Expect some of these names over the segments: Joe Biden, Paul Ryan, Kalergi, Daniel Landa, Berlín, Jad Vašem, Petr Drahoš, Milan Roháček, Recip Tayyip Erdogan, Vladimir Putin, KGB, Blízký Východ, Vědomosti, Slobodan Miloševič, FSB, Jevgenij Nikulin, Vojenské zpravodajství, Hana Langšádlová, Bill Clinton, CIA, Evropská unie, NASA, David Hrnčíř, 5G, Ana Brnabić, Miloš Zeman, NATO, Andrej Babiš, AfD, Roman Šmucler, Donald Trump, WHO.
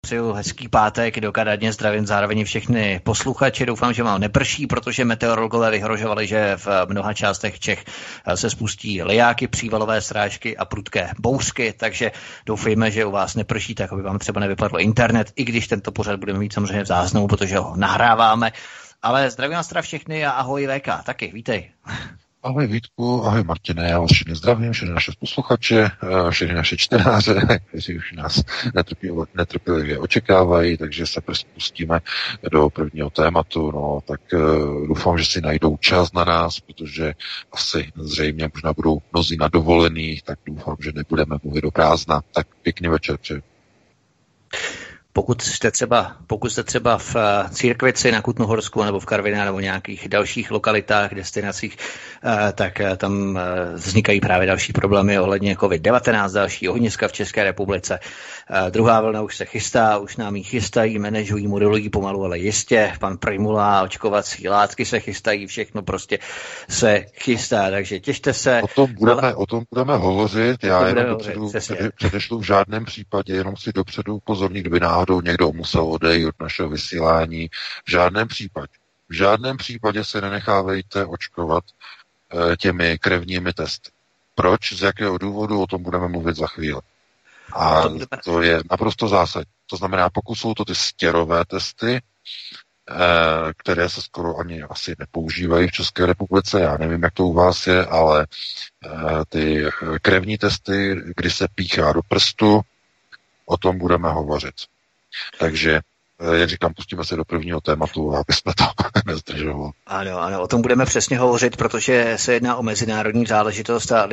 Přeju hezký pátek, do Kadaně zdravím zároveň všechny posluchače. Doufám, že vám neprší, protože meteorologové vyhrožovali, že v mnoha částech Čech se spustí lijáky, přívalové srážky a prudké bouřky, takže doufejme, že u vás neprší, tak aby vám třeba nevypadl internet, i když tento pořad budeme mít samozřejmě v záznamu, protože ho nahráváme. Ale zdravím vás teda všechny a ahoj Léka, taky, vítej. Ahoj Vítku, ahoj Martine, já vás všichni zdravím, všechny naše posluchače, všechny naše čtenáře, kteří už nás netrpělivě očekávají, takže se pustíme do prvního tématu. No, tak doufám, že si najdou čas na nás, protože asi zřejmě možná budou mnozí na dovolených, tak doufám, že nebudeme mluvit do prázdna. Tak pěkný večer. Pokud jste třeba v Církvici na Kutnohorsku nebo v Karviné nebo nějakých dalších lokalitách, destinacích, tak tam vznikají právě další problémy ohledně COVID-19, další ohniska v České republice. Druhá vlna už se chystá, už nám ji chystají, manažují, modulují pomalu, ale jistě. Pan Primula, očkovací látky se chystají, všechno prostě se chystá, takže těšte se. O tom budeme hovořit, já jenom předešlu v žádném případě, jenom si dopředu upozorní, kdyby náhodou někdo musel odejít od našeho vysílání. V žádném případě se nenechávejte očkovat těmi krevními testy. Proč? Z jakého důvodu? O tom budeme mluvit za chvíli. A to je naprosto zásadní. To znamená, pokud jsou to ty stěrové testy, které se skoro ani asi nepoužívají v České republice, já nevím, jak to u vás je, ale ty krevní testy, kdy se píchá do prstu, o tom budeme hovořit. Takže, jak říkám, pustíme se do prvního tématu, aby jsme to nezdržovali. Ano, o tom budeme přesně hovořit, protože se jedná o mezinárodní záležitost a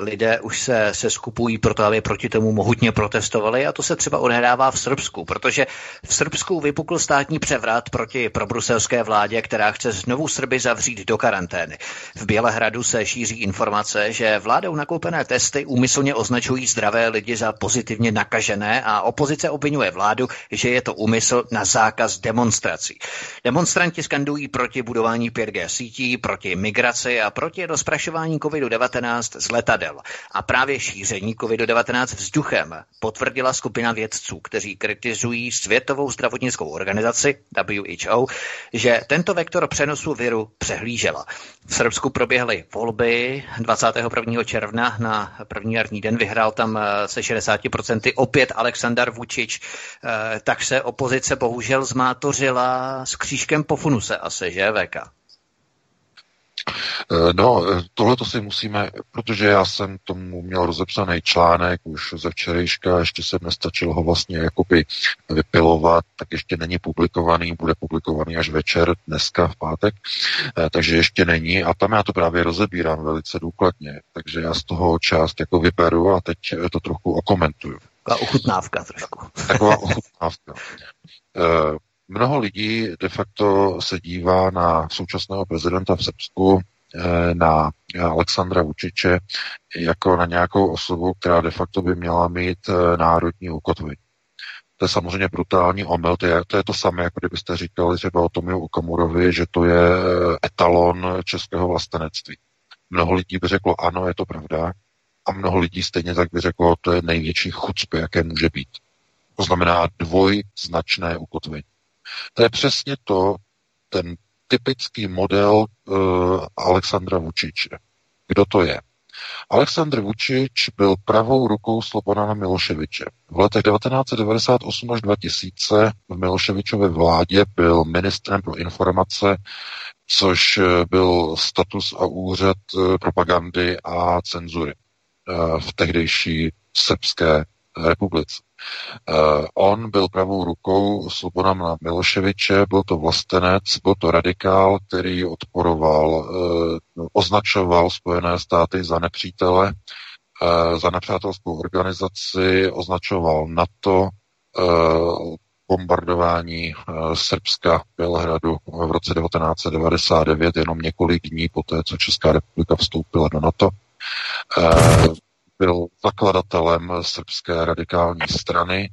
lidé už se seskupují proto, aby proti tomu mohutně protestovali a to se třeba odehrává v Srbsku, protože v Srbsku vypukl státní převrat proti probruselské vládě, která chce znovu Srby zavřít do karantény. V Bělehradu se šíří informace, že vládou nakoupené testy úmyslně označují zdravé lidi za pozitivně nakažené a opozice obvinuje vládu, že je to úmysl na zákaz demonstrací. Demonstranti skandují proti budování 5G sítí, proti migraci a proti rozprašování COVID-19 z letadel. A právě šíření COVID-19 vzduchem potvrdila skupina vědců, kteří kritizují Světovou zdravotnickou organizaci WHO, že tento vektor přenosu viru přehlížela. V Srbsku proběhly volby 21. června na první jarní den. Vyhrál tam se 60% opět Aleksandar Vučić. Tak se opozice bohužel zmátořila s křížkem po funuse asi, že VK? No, tohle to si musíme, protože já jsem tomu měl rozepsaný článek už ze včerejška, ještě jsem nestačil ho vlastně jakoby vypilovat, tak ještě není publikovaný, bude publikovaný až večer, dneska v pátek, takže ještě není a tam já to právě rozebírám velice důkladně, takže já z toho část jako vyberu a teď to trochu okomentuju. Taková ochutnávka trošku. Mnoho lidí de facto se dívá na současného prezidenta v Srbsku, na Aleksandra Vučiće, jako na nějakou osobu, která de facto by měla mít národní ukotvení. To je samozřejmě brutální omyl, to je to samé, jako kdybyste říkali třeba o Tomiu Okamurovi, že to je etalon českého vlastenectví. Mnoho lidí by řeklo, ano, je to pravda, a mnoho lidí stejně tak by řeklo, to je největší chucpe, jaké může být. To znamená dvojznačné ukotvení. To je přesně to, ten typický model Aleksandra Vučiće. Kdo to je? Aleksandr Vučić byl pravou rukou Slobodana Miloševiće. V letech 1998 až 2000 v Miloševičově vládě byl ministrem pro informace, což byl status a úřad propagandy a cenzury v tehdejší Srbské republice. On byl pravou rukou Slobodana Miloševiće, byl to vlastenec, byl to radikál, který odporoval, označoval Spojené státy za nepřítele, za nepřátelskou organizaci, označoval NATO bombardování Srbska, Bělehradu v roce 1999, jenom několik dní poté, co Česká republika vstoupila do NATO. Byl zakladatelem srbské radikální strany.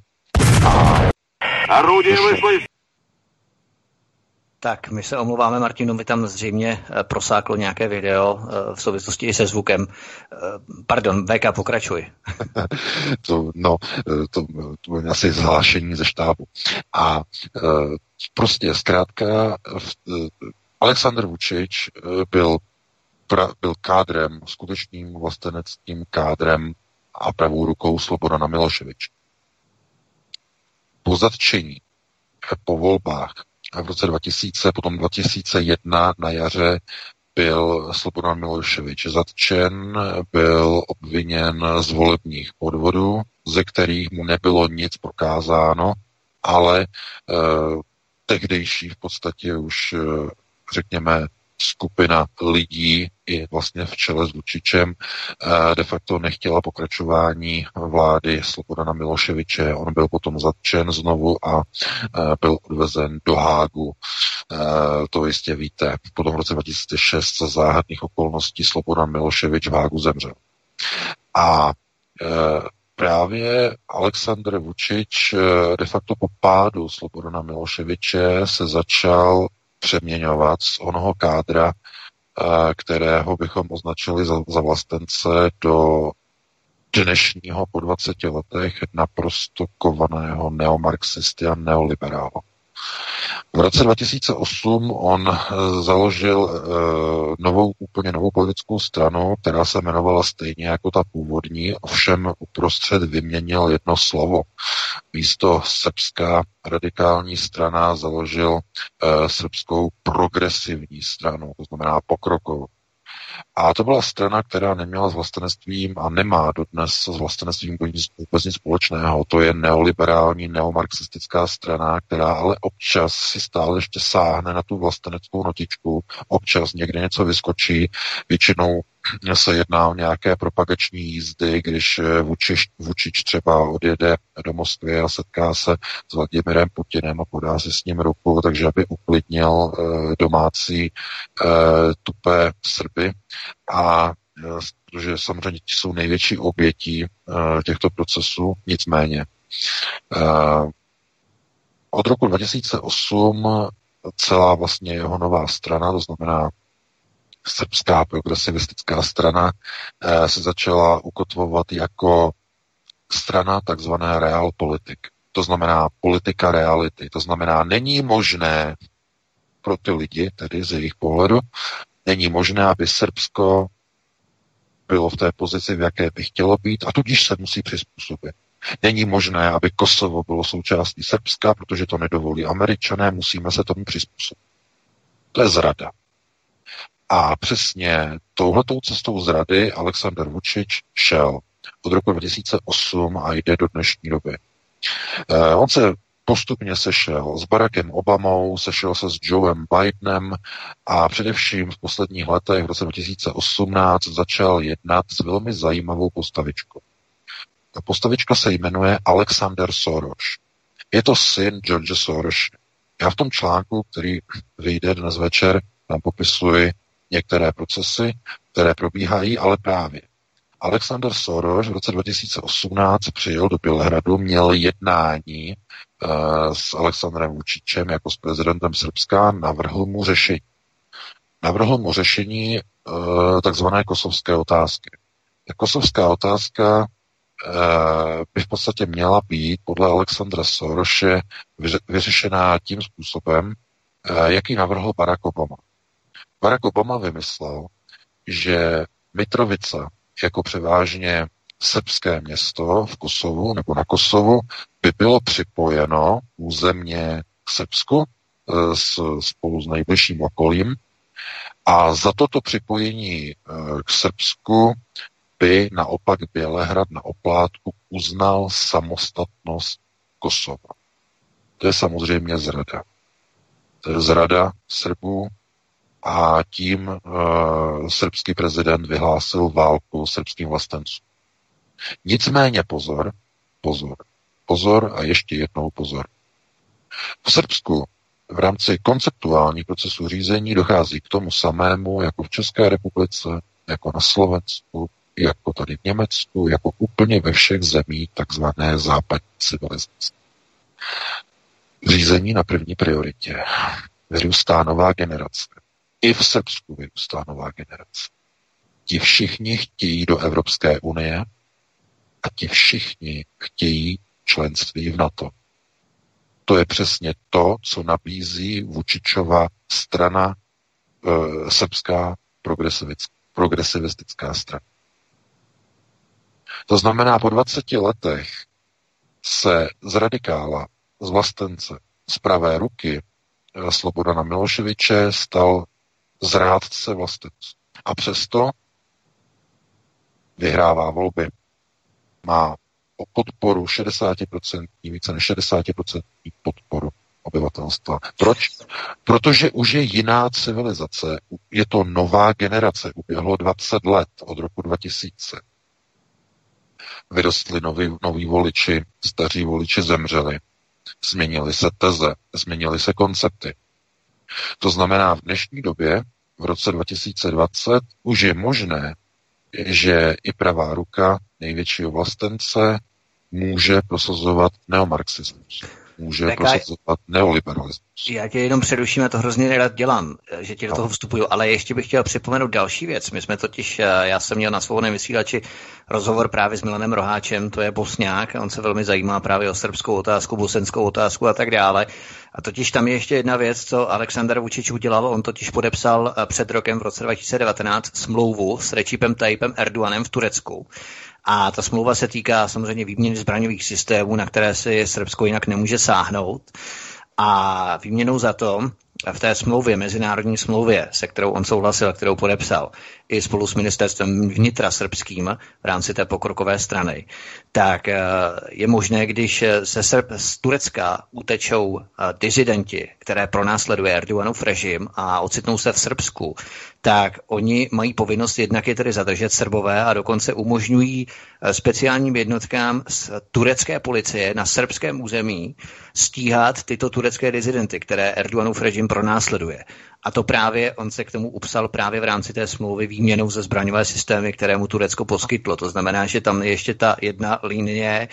Tak, my se omlouváme, Martinu, mi tam zřejmě prosáklo nějaké video v souvislosti i se zvukem. Pardon, VK, pokračuj. To bylo asi zhlášení ze štábu. A prostě zkrátka Aleksandar Vučić byl kádrem, skutečným vlasteneckým kádrem a pravou rukou Slobodana Miloševiče. Po zatčení po volbách v roce 2000, potom 2001 na jaře byl Slobodan Miloševič zatčen, byl obviněn z volebních podvodů, ze kterých mu nebylo nic prokázáno, ale tehdejší v podstatě už, řekněme, skupina lidí i vlastně v čele s Vučičem de facto nechtěla pokračování vlády Slobodana Miloševiče. On byl potom zatčen znovu a byl odvezen do Hágu. To jistě víte. Potom v roce 2006 za záhadných okolností Slobodan Miloševič v Hágu zemřel. A právě Aleksandar Vučič de facto po pádu Slobodana Miloševiče se začal přeměňovat z onoho kádra, kterého bychom označili za vlastence, do dnešního po 20 letech naprosto kovaného neomarxisty a neoliberála. V roce 2008 on založil úplně novou politickou stranu, která se jmenovala stejně jako ta původní, ovšem uprostřed vyměnil jedno slovo. Místo srbská radikální strana založil srbskou progresivní stranu, to znamená pokrokovou. A to byla strana, která neměla s vlastenectvím a nemá dodnes s vlastenectvím vůbec nic společného. To je neoliberální, neomarxistická strana, která ale občas si stále ještě sáhne na tu vlasteneckou notičku, občas někde něco vyskočí, většinou se jedná o nějaké propagační jízdy, když Vučič třeba odjede do Moskvy a setká se s Vladimirem Putinem a podá si s ním ruku, takže aby uklidnil domácí tupé Srby, a protože samozřejmě ti jsou největší obětí těchto procesů, nicméně. Od roku 2008 celá vlastně jeho nová strana, to znamená srbská progresivistická strana, se začala ukotvovat jako strana takzvané realpolitik. To znamená politika reality. To znamená, není možné pro ty lidi, tedy z jejich pohledu, není možné, aby Srbsko bylo v té pozici, v jaké by chtělo být, a tudíž se musí přizpůsobit. Není možné, aby Kosovo bylo součástí Srbska, protože to nedovolí Američané, musíme se tomu přizpůsobit. To je zrada. A přesně touhletou cestou zrady Aleksandar Vučić šel od roku 2008 a jde do dnešní doby. On se postupně sešel s Barackem Obamou, sešel se s Joem Bidenem a především v posledních letech, v roce 2018, začal jednat s velmi zajímavou postavičkou. Ta postavička se jmenuje Alexander Soros. Je to syn George Soros. Já v tom článku, který vyjde dnes večer, tam popisuji některé procesy, které probíhají, ale právě Alexander Soros v roce 2018 přijel do Bělehradu, měl jednání s Alexandrem Vučičem jako s prezidentem Srbska, navrhl mu řešení takzvané kosovské otázky. Ta kosovská otázka by v podstatě měla být podle Alexandra Sorose vyřešená tím způsobem, jaký navrhl Barack Obama. Barack Obama vymyslel, že Mitrovica jako převážně srbské město v Kosovu nebo na Kosovu by bylo připojeno územně k Srbsku spolu s nejbližším okolím, a za toto připojení k Srbsku by naopak Bělehrad na oplátku uznal samostatnost Kosova. To je samozřejmě zrada. To je zrada Srbů, a tím srbský prezident vyhlásil válku srbským vlastencům. Nicméně pozor, Pozor a ještě jednou pozor. V Srbsku v rámci konceptuálních procesů řízení dochází k tomu samému, jako v České republice, jako na Slovensku, jako tady v Německu, jako úplně ve všech zemích takzvané západní civilizace. Řízení na první prioritě. Vyrůstá nová generace. I v Srbsku vyrůstá nová generace. Ti všichni chtějí do Evropské unie a ti všichni chtějí členství v NATO. To je přesně to, co nabízí Vučičova strana, srbská progresivistická strana. To znamená, po 20 letech se z radikála, z vlastence, z pravé ruky Slobodana Miloševiče stal zrádce vlastenců. A přesto vyhrává volby. Má podporu 60%, více než 60% podporu obyvatelstva. Proč? Protože už je jiná civilizace. Je to nová generace. Uběhlo 20 let od roku 2000. Vyrostli noví voliči, staří voliči zemřeli. Změnily se teze, změnily se koncepty. To znamená, v dnešní době, v roce 2020, už je možné, že i pravá ruka největšího vlastence může prosazovat neomarxismus, může prosazovat neoliberalismus. Já tě jenom přeruším, a to hrozně nerad dělám, že ti do toho vstupuju, ale ještě bych chtěl připomenout další věc. My jsme totiž, já jsem měl na Svobodném vysílači rozhovor právě s Milanem Roháčem, to je Bosňák, a on se velmi zajímá právě o srbskou otázku, bosenskou otázku a tak dále. A totiž tam je ještě jedna věc, co Aleksandar Vučić udělal. On totiž podepsal před rokem v roce 2019 smlouvu s Recipem Tayyipem Erdoganem v Turecku. A ta smlouva se týká samozřejmě výměny zbraňových systémů, na které si Srbsko jinak nemůže sáhnout. A výměnou za to v té smlouvě, mezinárodní smlouvě, se kterou on souhlasil a kterou podepsal, i spolu s ministerstvem vnitra srbským v rámci té pokrokové strany, tak je možné, když se z Turecka utečou disidenti, které pronásleduje Erdoganův režim a ocitnou se v Srbsku, tak oni mají povinnost jednak je tedy zadržet Srbové a dokonce umožňují speciálním jednotkám z turecké policie na srbském území stíhat tyto turecké disidenty, které Erdoganův režim pronásleduje. A to právě, on se k tomu upsal právě v rámci té smlouvy výměnou ze zbraňové systémy, které mu Turecko poskytlo. To znamená, že tam je ještě ta jedna linie,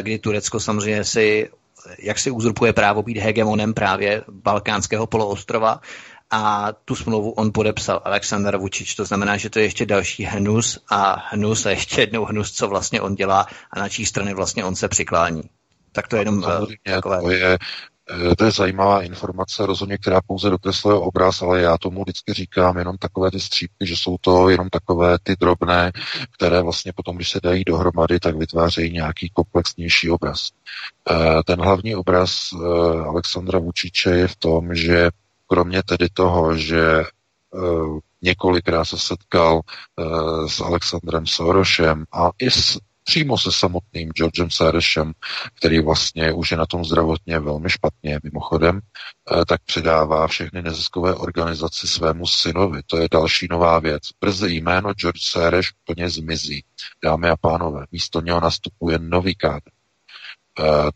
kdy Turecko samozřejmě si uzurpuje právo být hegemonem právě balkánského poloostrova, a tu smlouvu on podepsal Aleksandar Vučić. To znamená, že to je ještě další hnus a ještě jednou hnus, co vlastně on dělá a na čí strany vlastně on se přiklání. Tak to je jenom takové... To je zajímavá informace, rozhodně, která pouze dokresluje obraz, ale já tomu vždycky říkám jenom takové ty střípky, že jsou to jenom takové ty drobné, které vlastně potom, když se dají dohromady, tak vytvářejí nějaký komplexnější obraz. Ten hlavní obraz Aleksandra Vučiče je v tom, že kromě tedy toho, že několikrát se setkal s Alexandrem Sorosem a i s přímo se samotným Georgem Sorosem, který vlastně už je na tom zdravotně velmi špatně, mimochodem, tak předává všechny neziskové organizace svému synovi. To je další nová věc. Brzy jméno George Soros plně zmizí. Dámy a pánové, místo něho nastupuje nový kádr.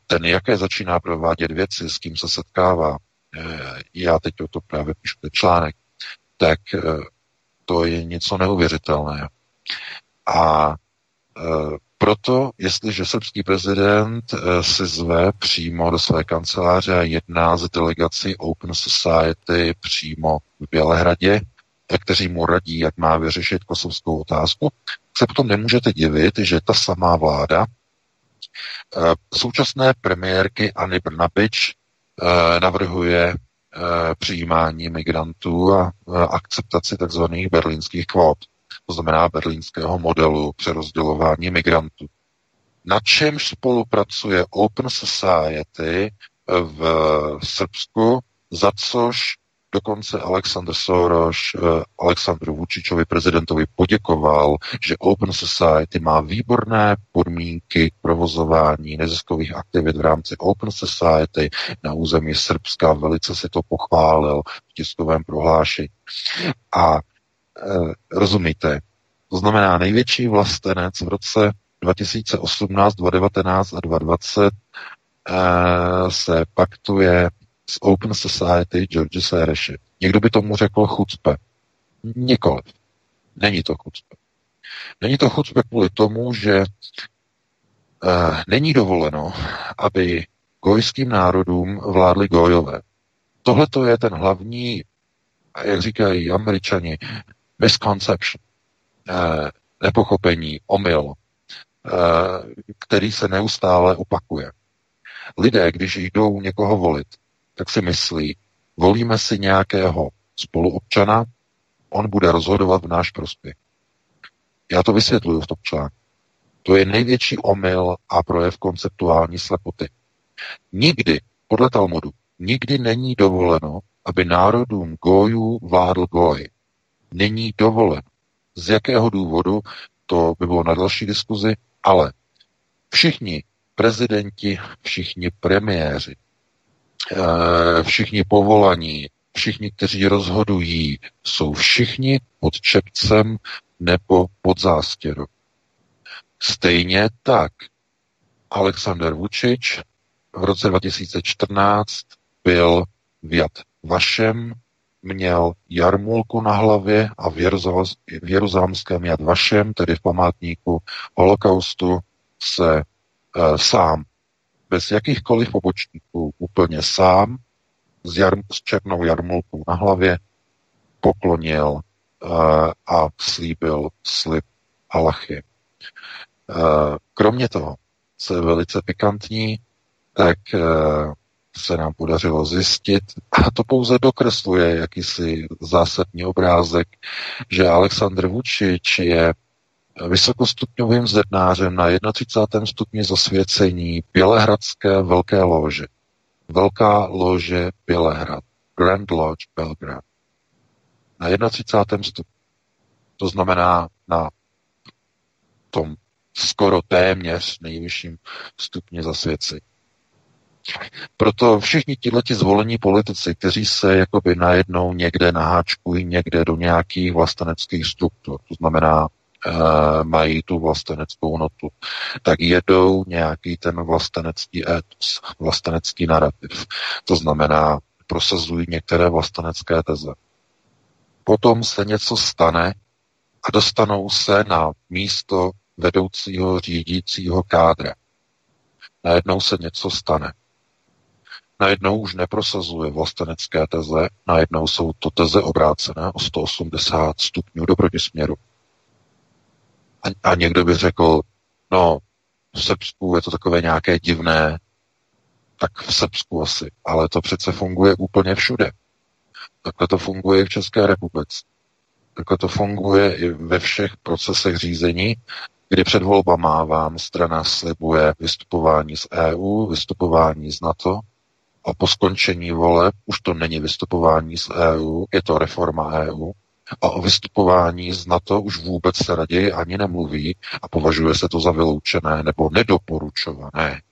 Ten, jaké začíná provádět věci, s kým se setkává, já teď o to právě píšu ten článek, tak to je něco neuvěřitelného. A proto, jestliže srbský prezident si zve přímo do své kanceláře a jedná s delegací Open Society přímo v Bělehradě, kteří mu radí, jak má vyřešit kosovskou otázku, se potom nemůžete divit, že ta samá vláda současné premiérky Any Brnabić navrhuje přijímání migrantů a akceptaci tzv. Berlínských kvót. To znamená berlínského modelu přerozdělování migrantů. Na čemž spolupracuje Open Society v Srbsku, za což dokonce Alexander Soros Alexandru Vučičovi prezidentovi poděkoval, že Open Society má výborné podmínky k provozování neziskových aktivit v rámci Open Society na území Srbska. Velice si to pochválil v tiskovém prohlášení. A rozumíte, to znamená největší vlastenec v roce 2018, 2019 a 2020 se paktuje s Open Society George Soros. Někdo by tomu řekl chucpe. Nikoliv. Není to chucpe. Není to chucpe kvůli tomu, že není dovoleno, aby gojským národům vládly gojové. Tohle to je ten hlavní, jak říkají Američani, misconception, nepochopení, omyl, který se neustále opakuje. Lidé, když jdou někoho volit, tak si myslí, volíme si nějakého spoluobčana, on bude rozhodovat v náš prospěch. Já to vysvětluju v tom článku. To je největší omyl a projev konceptuální slepoty. Nikdy, podle Talmudu, nikdy není dovoleno, aby národům gojů vládl goj. Není dovoleno. Z jakého důvodu, to by bylo na další diskuzi, ale všichni prezidenti, všichni premiéři, všichni povolaní, všichni, kteří rozhodují, jsou všichni pod čepcem nebo pod zástěrou. Stejně tak Aleksandar Vučić v roce 2014 byl v Jadvašem, měl jarmulku na hlavě a v jeruzalémském Jadvašem, tedy v památníku holokaustu, se sám, bez jakýchkoliv pobočníků, úplně sám, s černou jarmulkou na hlavě, poklonil a slíbil slib Alachy. Kromě toho, co je velice pikantní, tak se nám podařilo zjistit, a to pouze dokresluje jakýsi zásadní obrázek, že Aleksandar Vučić je vysokostupňovým zednářem na 31. stupni zasvěcení Bělehradské velké lože. Velká lože Bělehrad. Grand Lodge Belgrad. Na 31. stupni. To znamená na tom skoro téměř nejvyšším stupni zasvěcení. Proto všichni tihleti zvolení politici, kteří se jakoby najednou někde naháčkují, někde do nějakých vlasteneckých struktur, to znamená mají tu vlasteneckou notu, tak jedou nějaký ten vlastenecký étos, vlastenecký narrativ. To znamená, prosazují některé vlastenecké teze. Potom se něco stane a dostanou se na místo vedoucího, řídícího kádra. Najednou se něco stane. Najednou už neprosazuje vlastenecké teze, najednou jsou to teze obrácené o 180 stupňů do protisměru. A někdo by řekl, no, v Srbsku je to takové nějaké divné, tak v Srbsku asi, ale to přece funguje úplně všude. Takhle to funguje i v České republice. Takhle to funguje i ve všech procesech řízení, kdy před volbama vám strana slibuje vystupování z EU, vystupování z NATO a po skončení voleb už to není vystupování z EU, je to reforma EU. A o vystupování z NATO už vůbec se raději ani nemluví a považuje se to za vyloučené nebo nedoporučované.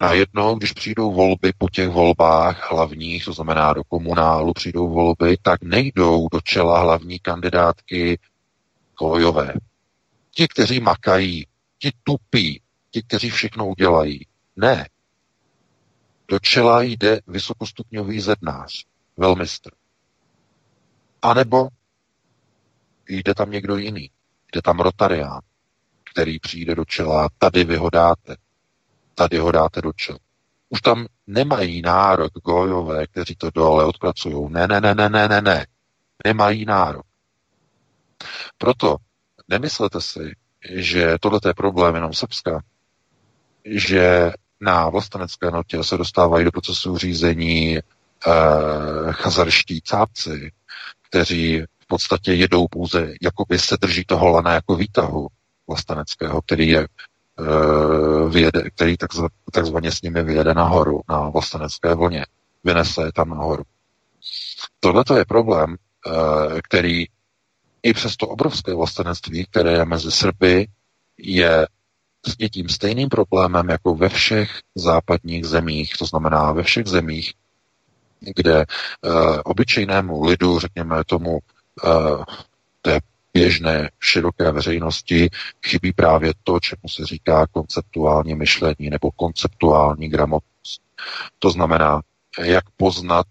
Najednou, když přijdou volby po těch volbách hlavních, to znamená do komunálu přijdou volby, tak nejdou do čela hlavní kandidátky kolejové. Ti, kteří makají, ti tupí, ti, kteří všechno udělají. Ne. Do čela jde vysokostupňový zednář, velmistr. A nebo jde tam někdo jiný. Jde tam rotarián, který přijde do čela, tady vy ho dáte. Tady ho dáte do čela. Už tam nemají nárok gojové, kteří to dole odpracují. Ne. Nemají nárok. Proto nemyslete si, že tohle je problém jenom Srbska, že na vlastenecké notě se dostávají do procesu řízení chazarští cápci, kteří v podstatě jedou pouze, jakoby se drží toho lana jako výtahu vlasteneckého, který je který takzvaně s nimi vyjede nahoru, na vlastenecké vlně. Vynese je tam nahoru. Tohle to je problém, který i přes to obrovské vlastenectví, které je mezi Srby, je s tím stejným problémem jako ve všech západních zemích, to znamená ve všech zemích, kde obyčejnému lidu, řekněme tomu, to je běžné široké veřejnosti chybí právě to, čemu se říká konceptuální myšlení nebo konceptuální gramotnost. To znamená, jak poznat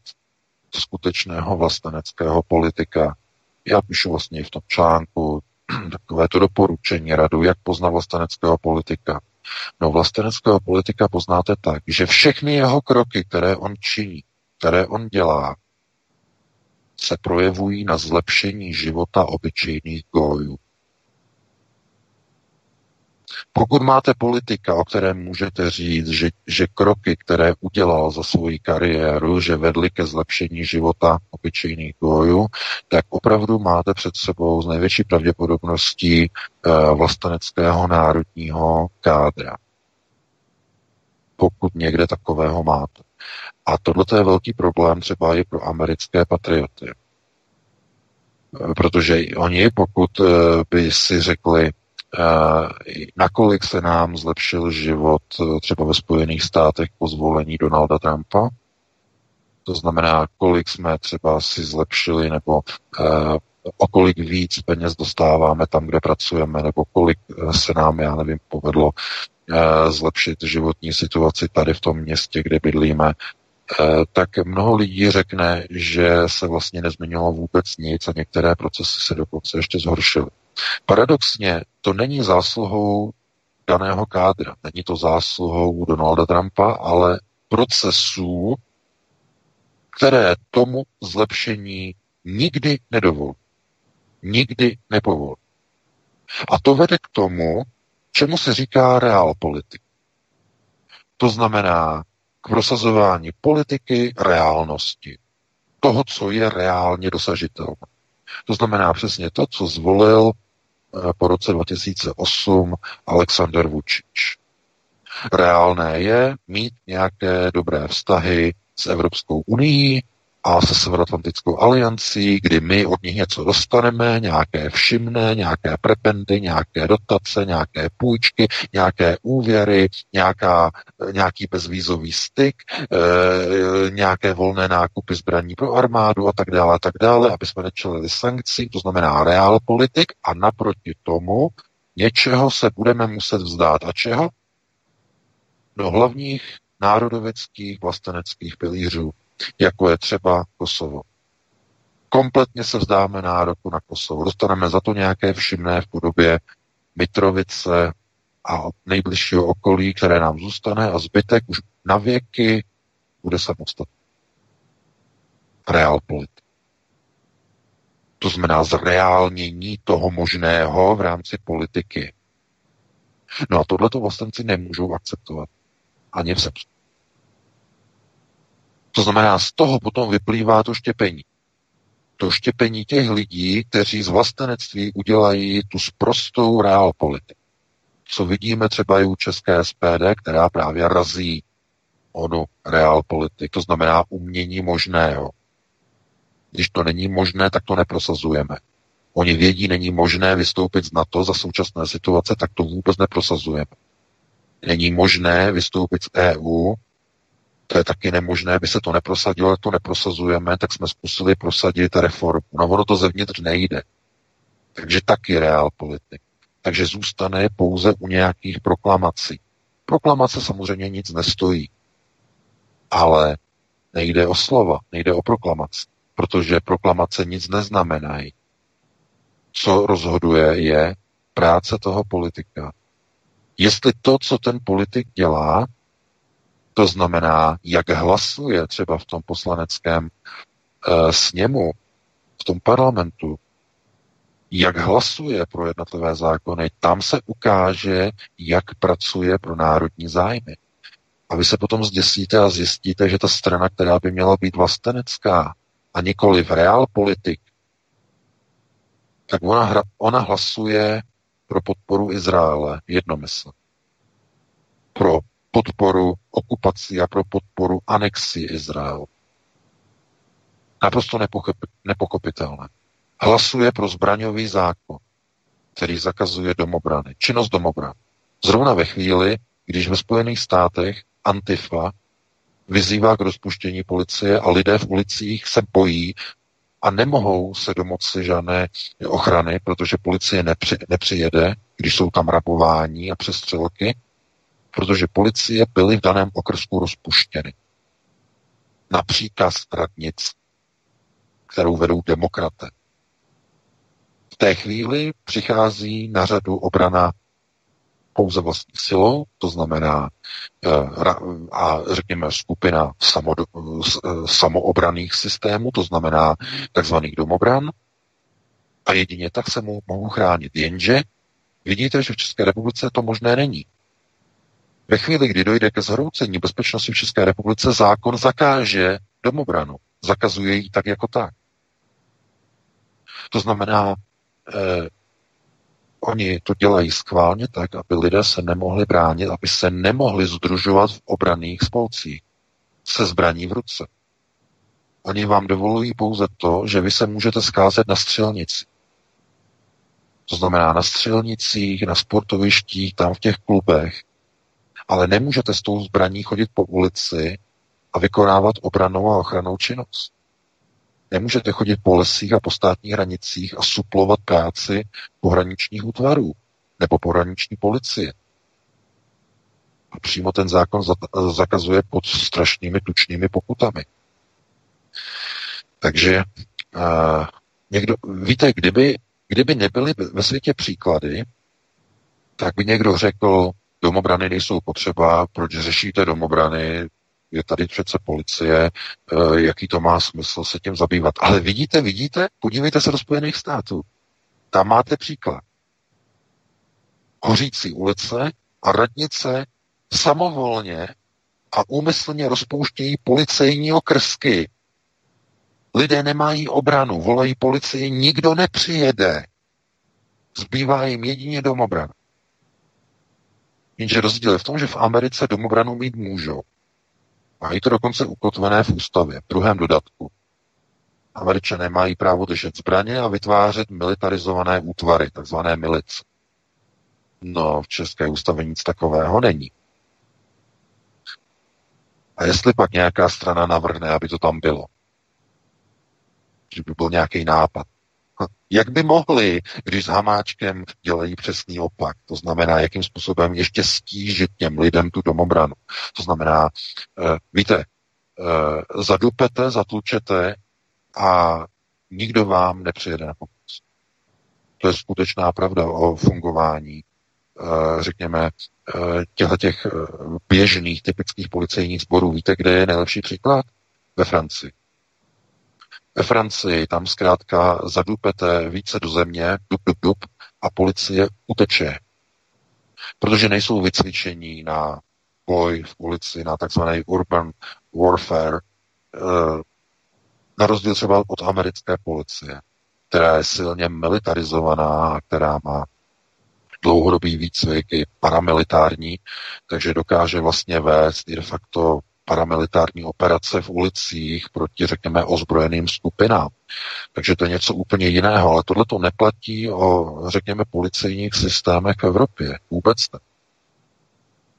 skutečného vlasteneckého politika. Já píšu vlastně v tom článku takové to doporučení radu, jak poznat vlasteneckého politika. No vlasteneckého politika poznáte tak, že všechny jeho kroky, které on činí, které on dělá, se projevují na zlepšení života obyčejných gojů. Pokud máte politika, o kterém můžete říct, že kroky, které udělal za svoji kariéru, že vedly ke zlepšení života obyčejných gojů, tak opravdu máte před sebou s největší pravděpodobností vlasteneckého národního kádra. Pokud někde takového máte. A tohle je velký problém třeba i pro americké patrioty. Protože oni, pokud by si řekli, nakolik se nám zlepšil život třeba ve Spojených státech po zvolení Donalda Trumpa, to znamená, kolik jsme třeba si zlepšili, nebo o kolik víc peněz dostáváme tam, kde pracujeme, nebo kolik se nám, já nevím, povedlo zlepšit životní situaci tady v tom městě, kde bydlíme, tak mnoho lidí řekne, že se vlastně nezměnilo vůbec nic a některé procesy se dokonce ještě zhoršily. Paradoxně to není zásluhou daného kádra, není to zásluhou Donalda Trumpa, ale procesů, které tomu zlepšení nikdy nedovolí, nikdy nepovolí. A to vede k tomu, čemu se říká realpolitik. To znamená k prosazování politiky reálnosti. Toho, co je reálně dosažitelné. To znamená přesně to, co zvolil po roce 2008 Aleksandar Vučić. Reálné je mít nějaké dobré vztahy s Evropskou unií a se Severoatlantickou aliancí, kdy my od nich něco dostaneme, nějaké všimné, nějaké prependy, nějaké dotace, nějaké půjčky, nějaké úvěry, nějaký bezvízový styk, nějaké volné nákupy zbraní pro armádu a tak dále, aby jsme nečelili sankcí, to znamená realpolitik a naproti tomu něčeho se budeme muset vzdát. A čeho? Do hlavních národověckých vlasteneckých pilířů, jako je třeba Kosovo. Kompletně se vzdáme nároku na Kosovo. Dostaneme za to nějaké všimné v podobě Mitrovice a nejbližšího okolí, které nám zůstane a zbytek už navěky bude samostatný. Realpolitik. To znamená zreálnění toho možného v rámci politiky. No a tohleto vlastenci nemůžou akceptovat. Ani v Srbsku. To znamená, z toho potom vyplývá to štěpení. To štěpení těch lidí, kteří z vlastenectví udělají tu sprostou realpolitik. Co vidíme třeba i u české SPD, která právě razí onu realpolitik. To znamená umění možného. Když to není možné, tak to neprosazujeme. Oni vědí, není možné vystoupit z NATO za současné situace, tak to vůbec neprosazujeme. Není možné vystoupit z EU, to je taky nemožné, by se to neprosadilo, ale to neprosazujeme, tak jsme zkusili prosadit reformu. No ono to zevnitř nejde. Takže taky realpolitik. Takže zůstane pouze u nějakých proklamací. Proklamace samozřejmě nic nestojí. Ale nejde o slova, nejde o proklamaci. Protože proklamace nic neznamenají. Co rozhoduje je práce toho politika. Jestli to, co ten politik dělá, to znamená, jak hlasuje třeba v tom poslaneckém sněmu, v tom parlamentu, jak hlasuje pro jednotlivé zákony, tam se ukáže, jak pracuje pro národní zájmy. A vy se potom zděsíte a zjistíte, že ta strana, která by měla být vlastenecká a nikoliv realpolitik, tak ona hlasuje pro podporu Izraele jednomyslně. Pro podporu okupaci a pro podporu anexi Izraelu. Naprosto nepochopitelné. Hlasuje pro zbraňový zákon, který zakazuje domobrany. Činnost domobran. Zrovna ve chvíli, když ve Spojených státech Antifa vyzývá k rozpuštění policie a lidé v ulicích se bojí a nemohou se domoci žádné ochrany, protože policie nepřijede, když jsou tam rabování a přestřelky, protože policie byly v daném okrsku rozpuštěny. Na příkaz radnic, kterou vedou demokraté. V té chvíli přichází na řadu obrana pouze vlastní silou, to znamená a řekněme skupina samoobraných systémů, to znamená takzvaných domobran, a jedině tak se mohou chránit. Jenže vidíte, že v České republice to možné není. Ve chvíli, kdy dojde ke zhroucení bezpečnosti v České republice, zákon zakáže domobranu. Zakazuje ji tak jako tak. To znamená, oni to dělají schválně tak, aby lidé se nemohli bránit, aby se nemohli sdružovat v obranných spolcích se zbraní v ruce. Oni vám dovolují pouze to, že vy se můžete scházet na střelnici. To znamená na střelnicích, na sportovištích, tam v těch klubech, ale nemůžete s tou zbraní chodit po ulici a vykonávat obranou a ochrannou činnost. Nemůžete chodit po lesích a po státních hranicích a suplovat práci pohraničních útvarů nebo pohraniční policie. A přímo ten zákon zakazuje pod strašnými tučnými pokutami. Takže někdo, víte, kdyby nebyly ve světě příklady, tak by někdo řekl, domobrany nejsou potřeba, proč řešíte domobrany, je tady přece policie, jaký to má smysl se tím zabývat. Ale vidíte, podívejte se do Spojených států. Tam máte příklad. Hořící ulice a radnice samovolně a úmyslně rozpouštějí policejní okrsky. Lidé nemají obranu, volají policii, nikdo nepřijede. Zbývá jim jedině domobran. Jenže rozdíl je v tom, že v Americe domobranu mít můžou. A je to dokonce ukotvené v ústavě, v druhém dodatku. Američané mají právo držet zbraně a vytvářet militarizované útvary, takzvané milice. No, v české ústavě nic takového není. A jestli pak nějaká strana navrhne, aby to tam bylo, že by byl nějaký nápad. Jak by mohli, když s Hamáčkem dělají přesný opak? To znamená, jakým způsobem ještě stížit těm lidem tu domobranu. To znamená, víte, zadupete, zatlučete a nikdo vám nepřijede na pomoc. To je skutečná pravda o fungování, řekněme, těch běžných, typických policejních sborů. Víte, kde je nejlepší příklad? Ve Francii. Ve Francii tam zkrátka zadupete více do země, dup, a policie uteče. Protože nejsou vycvičení na boj v ulici, na takzvaný urban warfare, na rozdíl třeba od americké policie, která je silně militarizovaná a která má dlouhodobý výcvik i paramilitární, takže dokáže vlastně vést i de facto paramilitární operace v ulicích proti, řekněme, ozbrojeným skupinám. Takže to je něco úplně jiného, ale tohle to neplatí o, řekněme, policejních systémech v Evropě. Vůbec ne.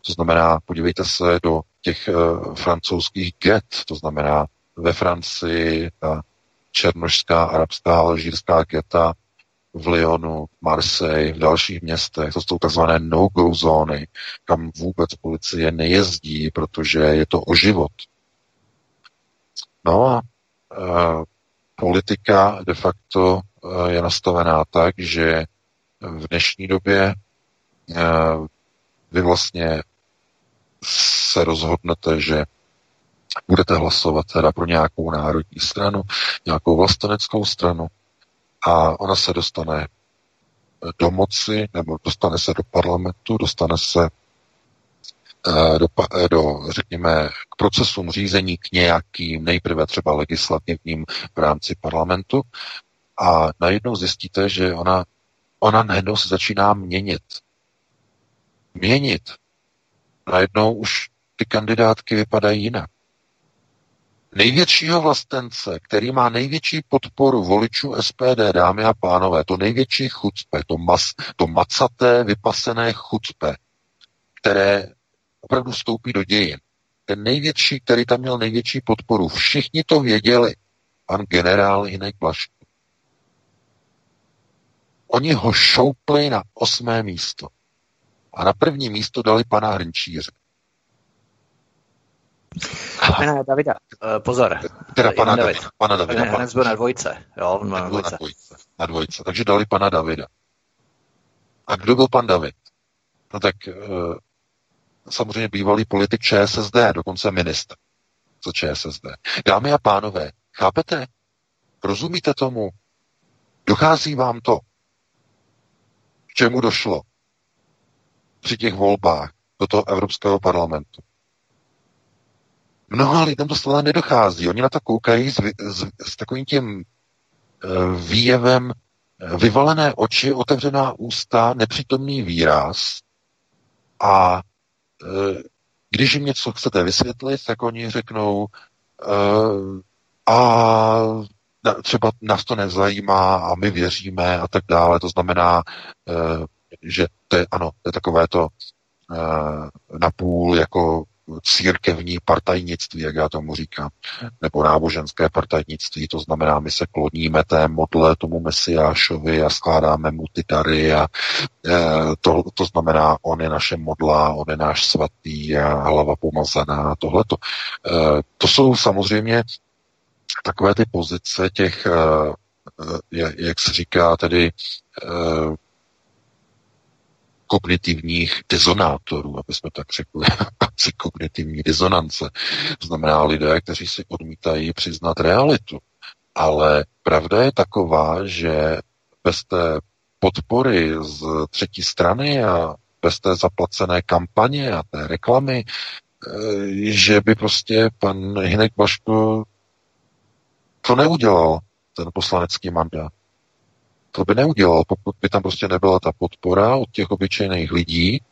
To znamená, podívejte se do těch francouzských get, to znamená ve Francii ta černošská, arabská, alžírská geta, v Lyonu, Marseille, v dalších městech, to jsou takzvané no-go zóny, kam vůbec policie nejezdí, protože je to o život. No a politika de facto je nastavená tak, že v dnešní době vy vlastně se rozhodnete, že budete hlasovat teda pro nějakou národní stranu, nějakou vlasteneckou stranu, a ona se dostane do moci, nebo dostane se do parlamentu, dostane se řekněme, k procesům řízení k nějakým, nejprve třeba legislativním v rámci parlamentu. A najednou zjistíte, že ona najednou se začíná měnit. Najednou už ty kandidátky vypadají jinak. Největšího vlastence, který má největší podporu voličů SPD, dámy a pánové, to největší chucpe, to macaté, vypasené chucpe, které opravdu vstoupí do dějin. Ten největší, který tam měl největší podporu, všichni to věděli. pan generál Hynek Blaško. Oni ho šoupli na 8. místo. A na první místo dali pana Hrnčíře. Ne, Davida, pozor. Teda pana Davida. Pana Davida. Hned byl na dvojce. Jo, na dvojce. Na dvojce. Takže dali pana Davida. A kdo byl pan David? No tak samozřejmě bývalý politik ČSSD, dokonce ministr za ČSSD. Dámy a pánové, chápete? Rozumíte tomu? Dochází vám to? K čemu došlo při těch volbách do toho Evropského parlamentu? Mnoha lidem to stále nedochází. Oni na to koukají s takovým tím výjevem vyvalené oči, otevřená ústa, nepřítomný výraz a když jim něco chcete vysvětlit, tak oni řeknou a třeba nás to nezajímá a my věříme a tak dále. To znamená, že to je, ano, to je takové to napůl jako církevní partajnictví, jak já tomu říkám, nebo náboženské partajnictví, to znamená, my se kloníme té modle tomu Mesiášovi a skládáme mu ty dary a to znamená, on je naše modla, on je náš svatý a hlava pomazaná a tohleto. To jsou samozřejmě takové ty pozice těch, jak se říká tedy, kognitivních dizonátorů, aby jsme tak řekli, asi kognitivní disonance. To znamená lidé, kteří si odmítají přiznat realitu. Ale pravda je taková, že bez té podpory z třetí strany a bez té zaplacené kampaně a té reklamy, že by prostě pan Hynek Blaško to neudělal, ten poslanecký mandát. To by neudělal, pokud by tam prostě nebyla ta podpora od těch obyčejných lidí,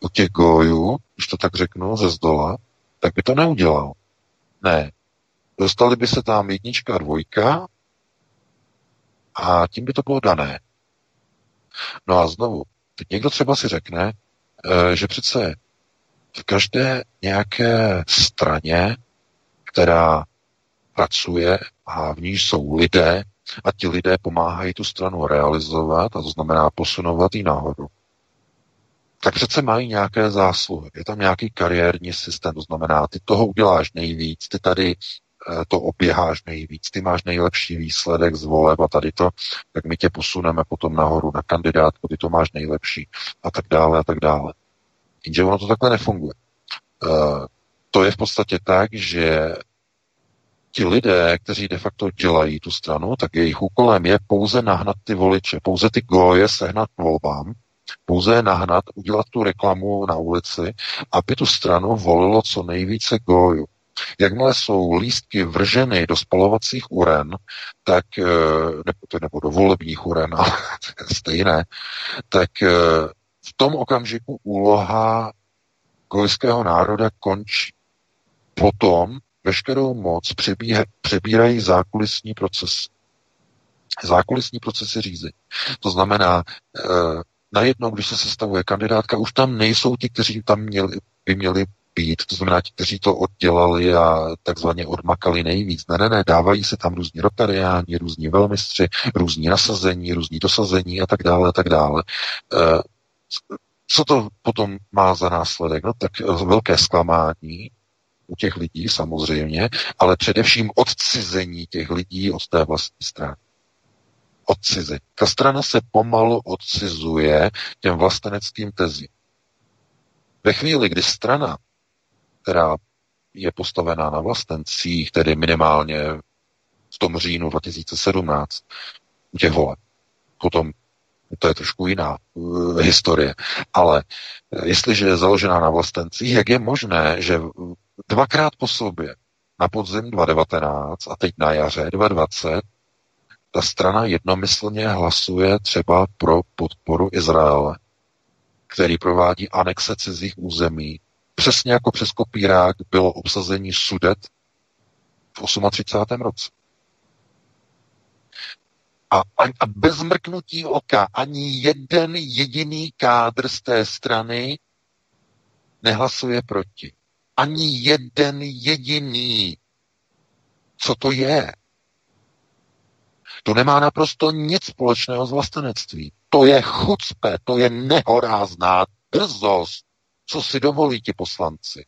od těch gojů, když to tak řeknu, ze zdola, tak by to neudělal. Ne. Dostali by se tam jednička a dvojka a tím by to bylo dané. No a znovu, teď někdo třeba si řekne, že přece v každé nějaké straně, která pracuje a v ní jsou lidé, a ti lidé pomáhají tu stranu realizovat, a to znamená posunovat ji nahoru. Tak přece mají nějaké zásluhy. Je tam nějaký kariérní systém, to znamená, ty toho uděláš nejvíc, ty tady to oběháš nejvíc, ty máš nejlepší výsledek z voleb a tady to, tak my tě posuneme potom nahoru na kandidátku, ty to máš nejlepší a tak dále a tak dále. Jenže ono to takhle nefunguje. To je v podstatě tak, že ti lidé, kteří de facto dělají tu stranu, tak jejich úkolem je pouze nahnat ty voliče, pouze ty goje sehnat volbám, pouze nahnat, udělat tu reklamu na ulici, aby tu stranu volilo co nejvíce gojů. Jakmile jsou lístky vrženy do spalovacích uren, tak, nebo do volebních uren, ale stejné, tak v tom okamžiku úloha gojského národa končí. Potom veškerou moc přebírají zákulisní procesy. Zákulisní procesy řízení. To znamená, najednou, když se sestavuje kandidátka, už tam nejsou ti, kteří tam by měli být. To znamená ti, kteří to oddělali a takzvaně odmakali nejvíc. Ne, dávají se tam různí rotariáni, různí velmistři, různí nasazení, různí dosazení a tak dále, a tak dále. Co to potom má za následek? No tak velké zklamání u těch lidí samozřejmě, ale především odcizení těch lidí od té vlastní strany. Odcizení. Ta strana se pomalu odcizuje těm vlasteneckým tezím. Ve chvíli, kdy strana, která je postavená na vlastencích, tedy minimálně v tom říjnu 2017, u těch voleb, potom to je trošku jiná historie. Ale jestliže je založená na vlastencích, jak je možné, že dvakrát po sobě, na podzim 2019 a teď na jaře 2020, ta strana jednomyslně hlasuje třeba pro podporu Izraele, který provádí anexe cizích území, přesně jako přes kopírák bylo obsazení Sudet v 38. roce. A bez mrknutí oka ani jeden jediný kádr z té strany nehlasuje proti. Ani jeden jediný. Co to je? To nemá naprosto nic společného s vlastenectví. To je chucpe, to je nehorázná drzost, co si dovolí ti poslanci,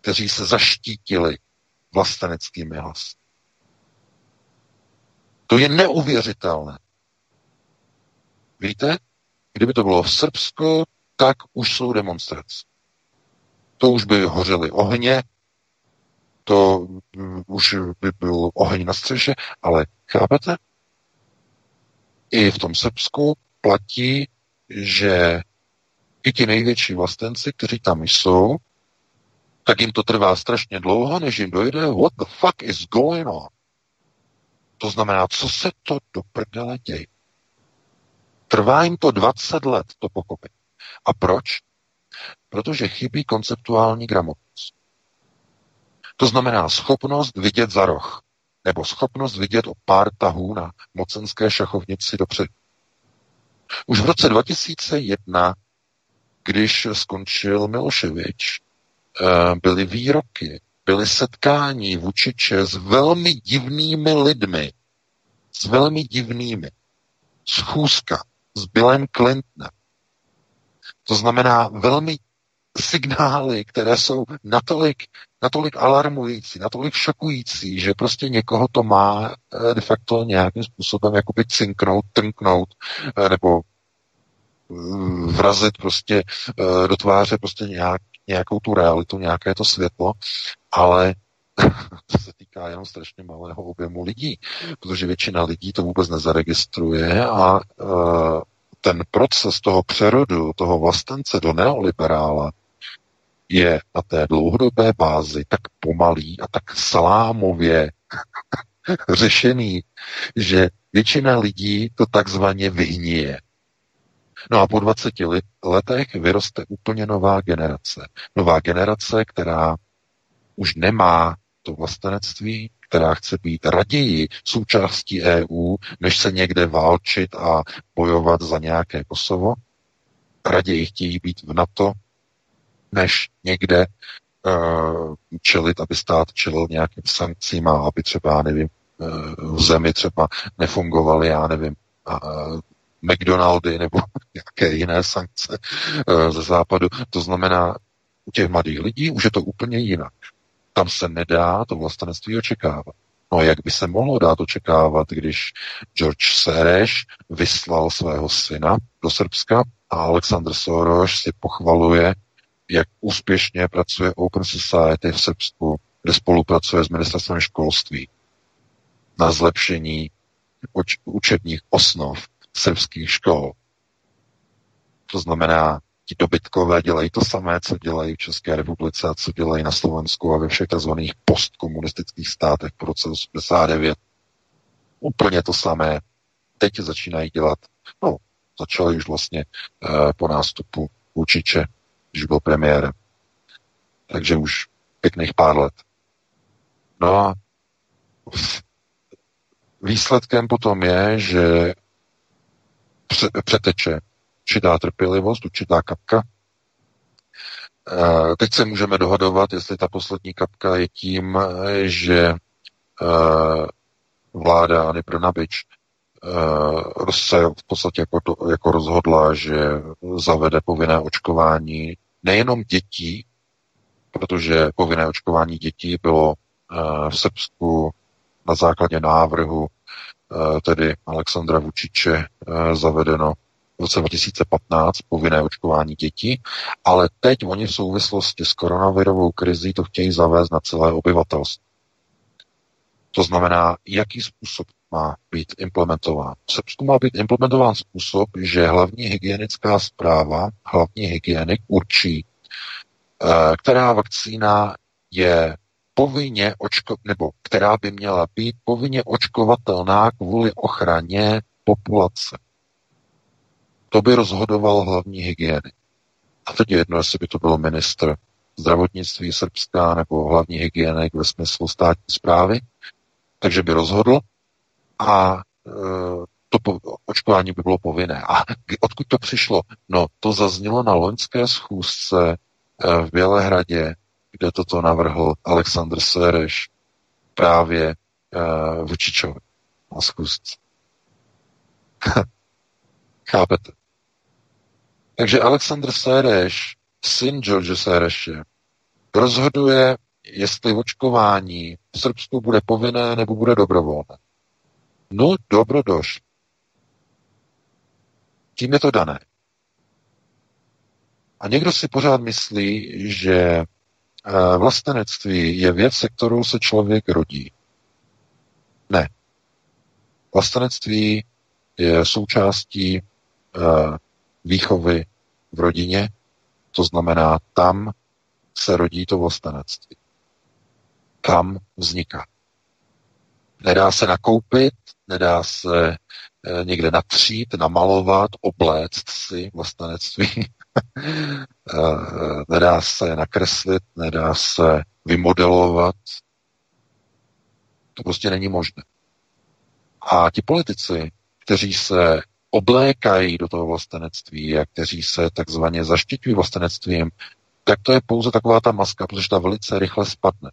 kteří se zaštítili vlasteneckými hlasy. To je neuvěřitelné. Víte, kdyby to bylo v Srbsku, tak už jsou demonstrace. To už by hořely ohně, to už by byl oheň na střeše, ale chápete? I v tom Srbsku platí, že i ti největší vlastenci, kteří tam jsou, tak jim to trvá strašně dlouho, než jim dojde, what the fuck is going on? To znamená, co se to do prdele děje? Trvá jim to 20 let, to pochopit. A proč? Protože chybí konceptuální gramotnost. To znamená schopnost vidět za roh, nebo schopnost vidět o pár tahů na mocenské šachovnici dopředu. Už v roce 2001, když skončil Miloševič, byly výroky, byly setkání Vučiče s velmi divnými lidmi, s velmi divnými. Schůzka s Billem Clintonem. To znamená velmi signály, které jsou natolik alarmující, natolik šokující, že prostě někoho to má de facto nějakým způsobem jakoby cinknout, trnknout, nebo vrazit prostě do tváře prostě nějakou tu realitu, nějaké to světlo, ale to se týká jenom strašně malého objemu lidí, protože většina lidí to vůbec nezaregistruje a ten proces toho přerodu, toho vlastence do neoliberála je na té dlouhodobé bázi tak pomalý a tak salámově řešený, že většina lidí to takzvaně vyhnije. No a po 20 letech vyroste úplně nová generace. Nová generace, která už nemá to vlastenectví, která chce být raději součástí EU, než se někde válčit a bojovat za nějaké Kosovo. Raději chtějí být v NATO, než někde čelit, aby stát čelil nějakým sankcím a aby třeba, nevím, v zemi třeba nefungovaly, já nevím, McDonaldy nebo nějaké jiné sankce ze západu. To znamená, u těch mladých lidí už je to úplně jinak. Tam se nedá to vlastenectví očekávat. No a jak by se mohlo dát očekávat, když George Soros vyslal svého syna do Srbska a Alexander Soros si pochvaluje, jak úspěšně pracuje Open Society v Srbsku, kde spolupracuje s ministerstvem školství na zlepšení učebních osnov srbských škol. To znamená, ti dobytkové dělají to samé, co dělají v České republice a co dělají na Slovensku a ve všech tzv. Postkomunistických státech po roce 89. Úplně to samé. Teď začínají dělat, no, začali už vlastně po nástupu Vučiče, když byl premiérem. Takže už pěkných pár let. No a výsledkem potom je, že přeteče určitá trpělivost, určitá kapka. Teď se můžeme dohadovat, jestli ta poslední kapka je tím, že vláda Ani Brnabić se v podstatě jako rozhodla, že zavede povinné očkování nejenom dětí, protože povinné očkování dětí bylo v Srbsku na základě návrhu tedy Aleksandra Vučiče zavedeno v roce 2015 povinné očkování dětí, ale teď oni v souvislosti s koronavirovou krizí to chtějí zavést na celé obyvatelstvo. To znamená, jaký způsob má být implementován. V Srbsku má být implementován způsob, že hlavní hygienická správa, hlavní hygienik určí, která vakcína je povinně nebo která by měla být povinně očkovatelná kvůli ochraně populace. To by rozhodoval hlavní hygienik. A teď je jedno, jestli by to byl ministr zdravotnictví Srbska nebo hlavní hygienik ve smyslu státní správy, takže by rozhodl a to očkování by bylo povinné. A odkud to přišlo? No, to zaznělo na loňské schůzce v Bělehradě, kde toto navrhl Aleksandar Soros právě Vučičovi na schůzce. Chápete? Takže Aleksandr Sereš, syn George Sereše, rozhoduje, jestli očkování v Srbsku bude povinné nebo bude dobrovolné. No, dobrodošlo. Tím je to dané. A někdo si pořád myslí, že vlastenectví je věc, se kterou se člověk rodí. Ne. Vlastenectví je součástí výchovy v rodině, to znamená, tam se rodí to vlastenectví. Tam vzniká. Nedá se nakoupit, nedá se někde natřít, namalovat, obléct si vlastenectví. Nedá se nakreslit, nedá se vymodelovat. To prostě není možné. A ti politici, kteří se oblékají do toho vlastenectví a kteří se takzvaně zaštiťují vlastenectvím, tak to je pouze taková ta maska, protože ta velice rychle spadne.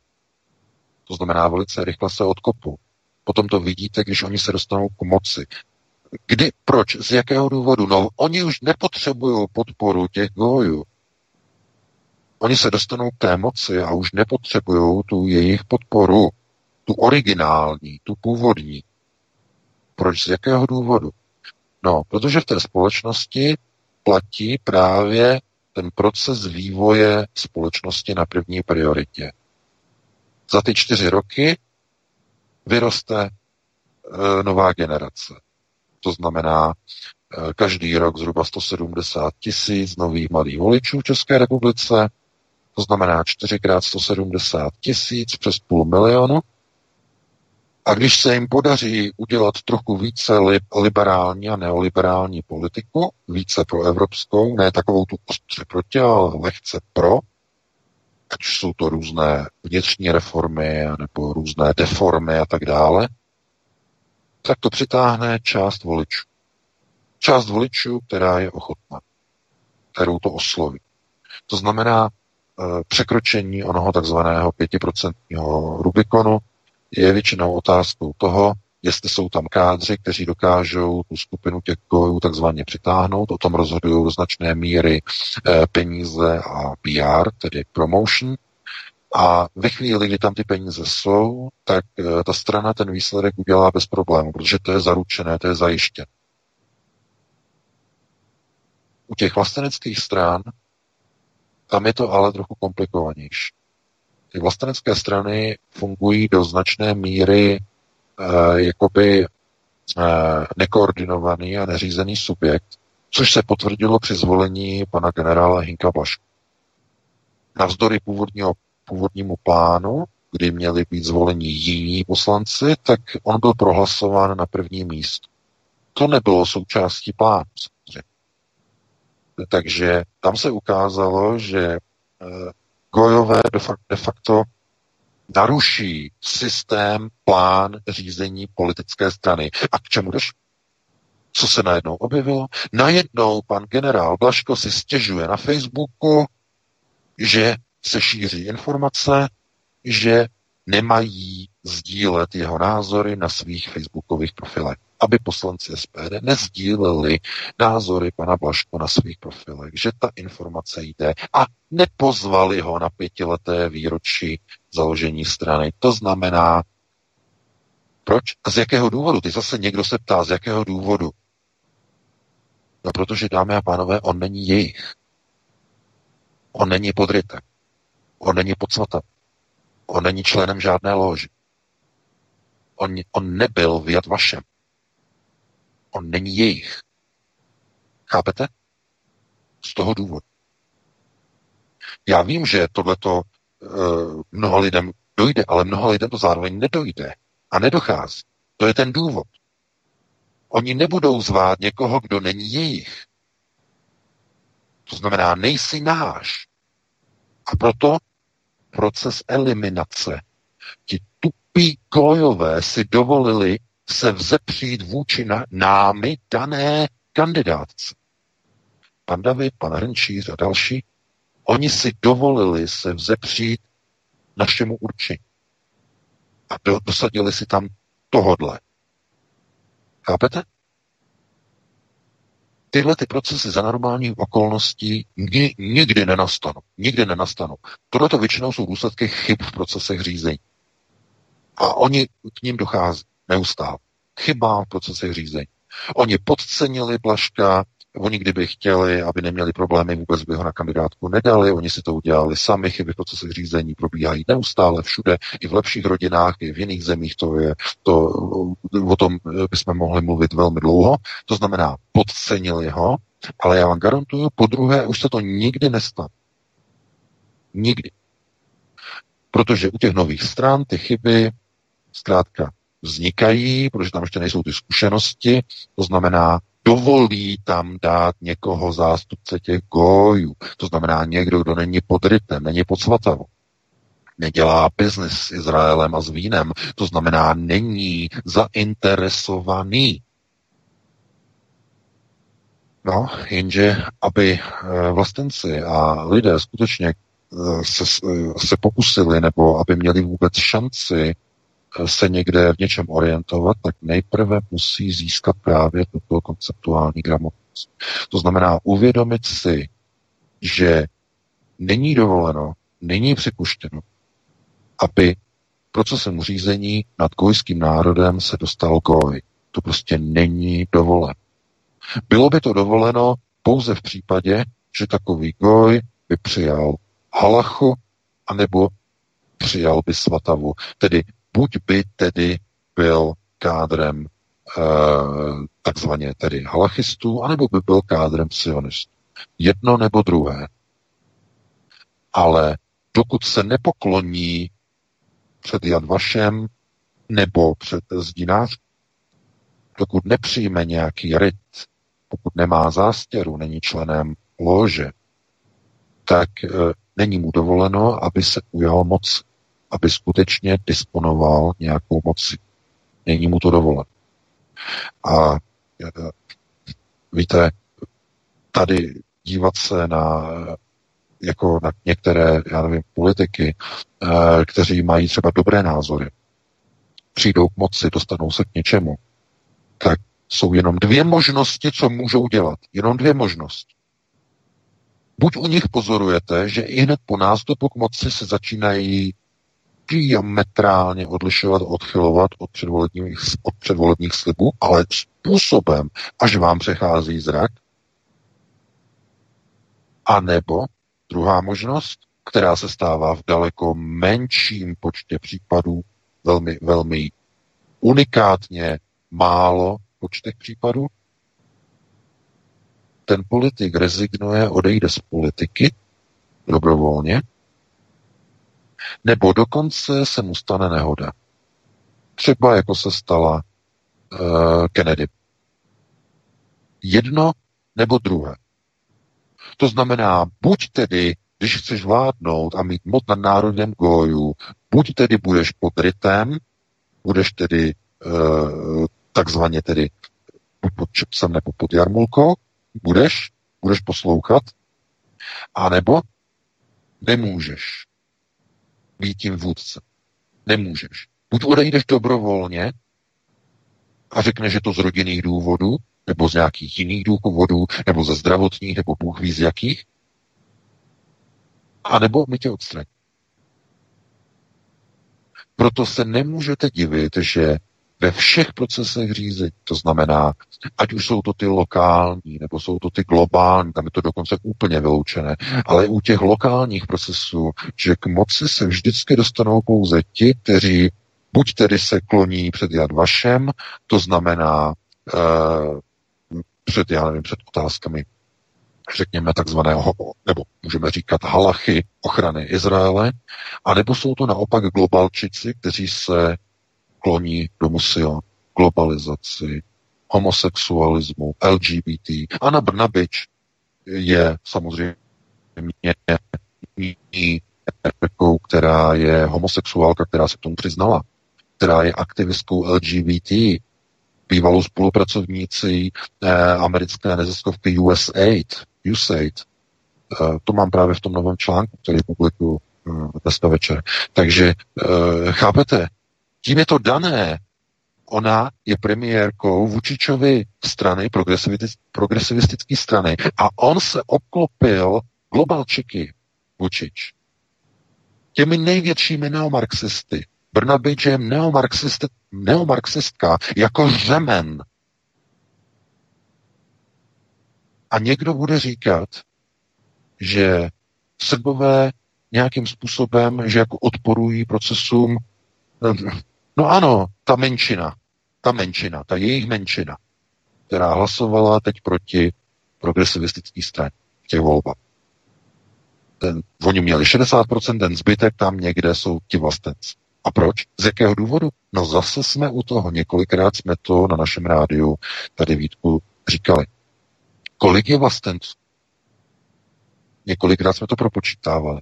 To znamená, velice rychle se odkopou. Potom to vidíte, když oni se dostanou k moci. Kdy, proč, z jakého důvodu? No, oni už nepotřebují podporu těch gojů. Oni se dostanou k té moci a už nepotřebují tu jejich podporu, tu originální, tu původní. Proč, z jakého důvodu? No, protože v té společnosti platí právě ten proces vývoje společnosti na první prioritě. Za ty 4 roky vyroste nová generace. To znamená, každý rok zhruba 170 000 nových mladých voličů v České republice. To znamená 4x 170 000, přes 500 000. A když se jim podaří udělat trochu více liberální a neoliberální politiku, více proevropskou, ne takovou tu ostře proti, ale lehce pro, ať jsou to různé vnitřní reformy nebo různé deformy a tak dále, tak to přitáhne část voličů. Část voličů, která je ochotná, kterou to osloví. To znamená překročení onoho takzvaného 5% Rubikonu, je většinou otázkou toho, jestli jsou tam kádři, kteří dokážou tu skupinu těch gojů takzvaně přitáhnout. O tom rozhodují do značné míry peníze a PR, tedy promotion. A ve chvíli, kdy tam ty peníze jsou, tak ta strana ten výsledek udělá bez problému, protože to je zaručené, to je zajištěné. U těch vlasteneckých stran tam je to ale trochu komplikovanější. Ty vlastenecké strany fungují do značné míry nekoordinovaný a neřízený subjekt, což se potvrdilo při zvolení pana generála Hynka Blaška. Navzdory původnímu plánu, kdy měli být zvoleni jiní poslanci, tak on byl prohlasován na první místo. To nebylo součástí plánu, samozřejmě. Takže tam se ukázalo, že gojové de facto naruší systém, plán řízení politické strany. A k čemu došlo? Co se najednou objevilo? Najednou pan generál Blaško si stěžuje na Facebooku, že se šíří informace, že nemají sdílet jeho názory na svých facebookových profilech, aby poslanci SPD nesdíleli názory pana Blaško na svých profilech, že ta informace jde a nepozvali ho na 5leté výročí založení strany. To znamená, proč? A z jakého důvodu? Teď zase někdo se ptá, z jakého důvodu? No protože, dámy a pánové, on není jejich. On není podrytek. On není podsvatan. On není členem žádné lóži. On nebyl v Jad Vašem. On není jejich. Chápete? Z toho důvodu. Já vím, že tohleto mnoha lidem dojde, ale mnoha lidem to zároveň nedojde a nedochází. To je ten důvod. Oni nebudou zvát někoho, kdo není jejich. To znamená, nejsi náš. A proto proces eliminace. Ti tupí gojové si dovolili se vzepřít vůči námi dané kandidátce. Pan David, pan Hrnčíř a další, oni si dovolili se vzepřít našemu určení. A dosadili si tam tohodle. Chápete? tyhle ty procesy za normálních okolností nikdy nenastanou. Nikdy nenastanou. Tohleto většinou jsou důsledky chyb v procesech řízení. A oni k ním dochází neustále. Chyba v procesech řízení. Oni podcenili Blaška, oni kdyby chtěli, aby neměli problémy, vůbec by ho na kandidátku nedali, oni si to udělali sami, chyby v procesech řízení probíhají neustále všude, i v lepších rodinách, i v jiných zemích, o tom bychom mohli mluvit velmi dlouho, to znamená podcenili ho, ale já vám garantuju, po druhé už se to nikdy nestane. Nikdy. Protože u těch nových stran ty chyby zkrátka vznikají, protože tam ještě nejsou ty zkušenosti, to znamená, dovolí tam dát někoho zástupce těch gojů. To znamená někdo, kdo není pod rytem, není pod svatavou. Nedělá biznis s Izraelem a s vínem. To znamená, není zainteresovaný. No, jenže, aby vlastenci a lidé skutečně se pokusili, nebo aby měli vůbec šanci se někde v něčem orientovat, tak nejprve musí získat právě tuto konceptuální gramotnost. To znamená uvědomit si, že není dovoleno, není připuštěno, aby procesem řízení nad gojským národem se dostal goj. To prostě není dovoleno. Bylo by to dovoleno pouze v případě, že takový goj by přijal halachu, anebo přijal by svatavu. Tedy buď by tedy byl kádrem takzvaně tedy halachistů, anebo by byl kádrem sionistů. Jedno nebo druhé. Ale dokud se nepokloní před Jad Vašem nebo před zdinářem, dokud nepřijme nějaký rit, pokud nemá zástěru, není členem lože, tak není mu dovoleno, aby se ujal moc, aby skutečně disponoval nějakou mocí. Není mu to dovoleno. A víte, tady dívat se na některé, já nevím, politiky, kteří mají třeba dobré názory, přijdou k moci, dostanou se k něčemu, tak jsou jenom dvě možnosti, co můžou dělat. Jenom dvě možnosti. Buď u nich pozorujete, že i hned po nástupu k moci se začínají diametrálně odlišovat, odchylovat od předvolebních slibů, ale způsobem, až vám přechází zrak. A nebo druhá možnost, která se stává v daleko menším počtě případů, velmi, velmi unikátně málo počtech případů, ten politik rezignuje, odejde z politiky dobrovolně, nebo dokonce se mu stane nehoda. Třeba jako se stala Kennedy. Jedno nebo druhé. To znamená, buď tedy, když chceš vládnout a mít moc nad národem gojů, buď tedy budeš pod rytem, budeš tedy takzvaně tedy buď pod čepcem nebo pod jarmulkou, budeš poslouchat, anebo nemůžeš být tím vůdcem. Nemůžeš. Buď odejdeš dobrovolně a řekneš, že to z rodinných důvodů, nebo z nějakých jiných důvodů, nebo ze zdravotních, nebo Bůh ví z jakých, anebo my tě odstraní. Proto se nemůžete divit, že ve všech procesech řízení, to znamená, ať už jsou to ty lokální, nebo jsou to ty globální, tam je to dokonce úplně vyloučené, ale u těch lokálních procesů, že k moci se vždycky dostanou pouze ti, kteří buď tedy se kloní před Jad Vašem, to znamená před otázkami, řekněme takzvaného, nebo můžeme říkat halachy ochrany Izraele, anebo jsou to naopak globalčici, kteří se kloní domu Sion, globalizaci, homosexualismu, LGBT. Ana Brnabić je samozřejmě herkou, která je homosexuálka, která se k tomu přiznala, která je aktivistkou LGBT, bývalou spolupracovnící americké neziskovky USAID. To mám právě v tom novém článku, který publikuju dneska večer. Takže chápete, tím je to dané, ona je premiérkou Vučičovy strany, progresivistické strany, a on se obklopil globalčiky Vučič. Těmi největšími neomarxisty. Brnabić je neomarxistka jako řemen. A někdo bude říkat, že Srbové nějakým způsobem, že jako odporují procesům. No ano, ta menšina, ta jejich menšina, která hlasovala teď proti progresivistické straně v těch volbách. Oni měli 60%, ten zbytek tam někde jsou ti vlastenci. A proč? Z jakého důvodu? No zase jsme u toho, několikrát jsme to na našem rádiu tady Vítku říkali. Kolik je vlastenců? Několikrát jsme to propočítávali.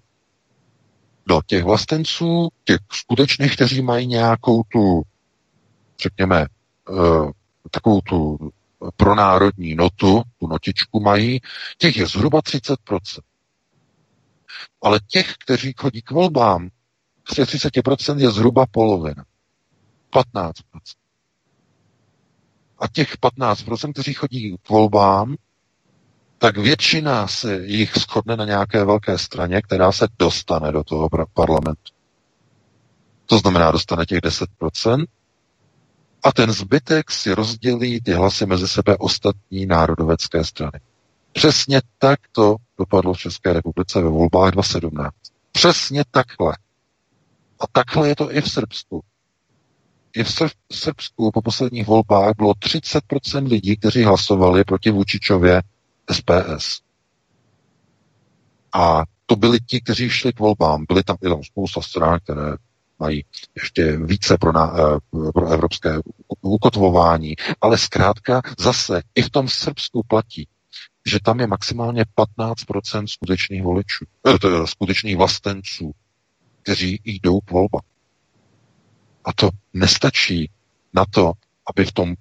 No těch vlastenců, těch skutečných, kteří mají nějakou tu, řekněme, takovou tu pronárodní notu, tu notičku mají, těch je zhruba 30%. Ale těch, kteří chodí k volbám, z 30% je zhruba polovina. 15%. A těch 15%, kteří chodí k volbám, tak většina se jich shodne na nějaké velké straně, která se dostane do toho parlamentu. To znamená, dostane těch 10% a ten zbytek si rozdělí ty hlasy mezi sebe ostatní národovecké strany. Přesně tak to dopadlo v České republice ve volbách 2017. Přesně takhle. A takhle je to i v Srbsku. I v Srbsku po posledních volbách bylo 30% lidí, kteří hlasovali proti Vučičově SPS. A to byli ti, kteří šli k volbám. Byly tam i spousta stran, které mají ještě více pro evropské ukotvování. Ale zkrátka zase i v tom Srbsku platí, že tam je maximálně 15% skutečných voličů, skutečných vlastenců, kteří jdou k volbám. A to nestačí na to, aby v tom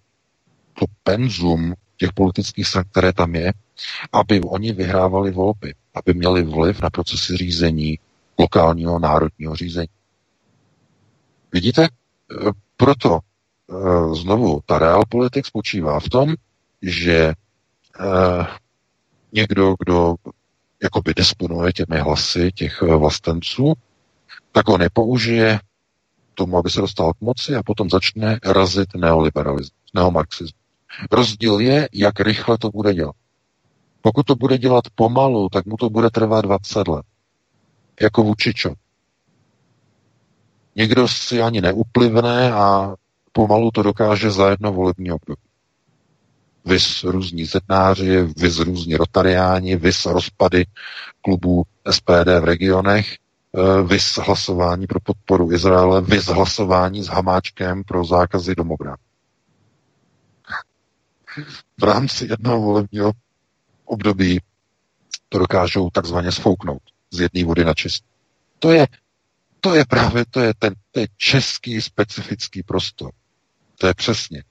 to penzum těch politických stran, které tam je, aby oni vyhrávali volby, aby měli vliv na procesy řízení, lokálního, národního řízení. Vidíte? Proto znovu ta realpolitik spočívá v tom, že někdo, kdo jakoby disponuje těmi hlasy těch vlastenců, tak ho nepoužije tomu, aby se dostal k moci a potom začne razit neoliberalismus, neomarxismus. Rozdíl je, jak rychle to bude dělat. Pokud to bude dělat pomalu, tak mu to bude trvat 20 let. Jako Vučičo. Někdo si ani neuplivne a pomalu to dokáže za jedno volební období. Vys různí zednáři, vys různí rotariáni, vys rozpady klubů SPD v regionech, vys hlasování pro podporu Izraele, vys hlasování s Hamáčkem pro zákazy domobrán. V rámci jednoho volebního období to dokážou takzvaně sfouknout z jedné vody na čistou. To je český specifický prostor. To je přesně.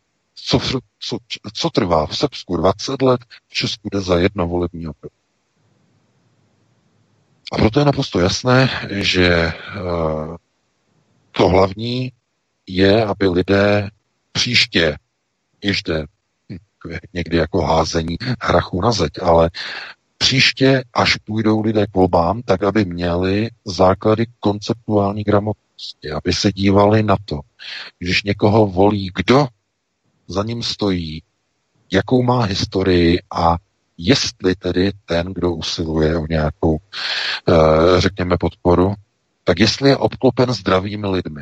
Co trvá v Srbsku 20 let, v Česku jde za jedno volební období. A proto je naprosto jasné, že to hlavní je, aby lidé příště, již jde někdy jako házení hrachu na zeď, ale příště, až půjdou lidé k volbám, tak aby měli základy konceptuální gramotnosti, aby se dívali na to, když někoho volí, kdo za ním stojí, jakou má historii a jestli tedy ten, kdo usiluje o nějakou, řekněme, podporu, tak jestli je obklopen zdravými lidmi.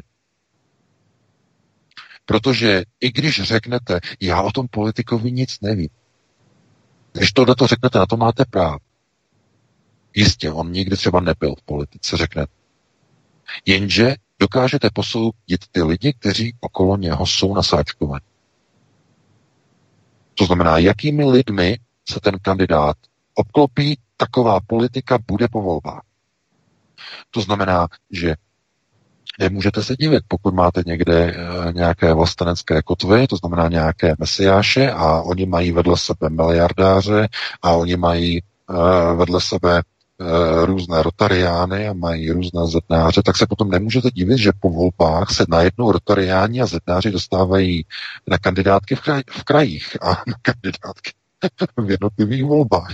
Protože i když řeknete, já o tom politikovi nic nevím, když tohle to řeknete, na to máte právo. Jistě, on nikdy třeba nebyl v politice, řeknete. Jenže dokážete posoudit ty lidi, kteří okolo něho jsou nasáčkovaní. To znamená, jakými lidmi se ten kandidát obklopí, taková politika bude po volbách. To znamená, že nemůžete se divit, pokud máte někde nějaké vlastenecké kotvy, to znamená nějaké mesiáše a oni mají vedle sebe miliardáře a oni mají vedle sebe různé rotariány a mají různé zednáře, tak se potom nemůžete divit, že po volbách se najednou rotariáni a zednáři dostávají na kandidátky v krajích a na kandidátky v jednotlivých volbách.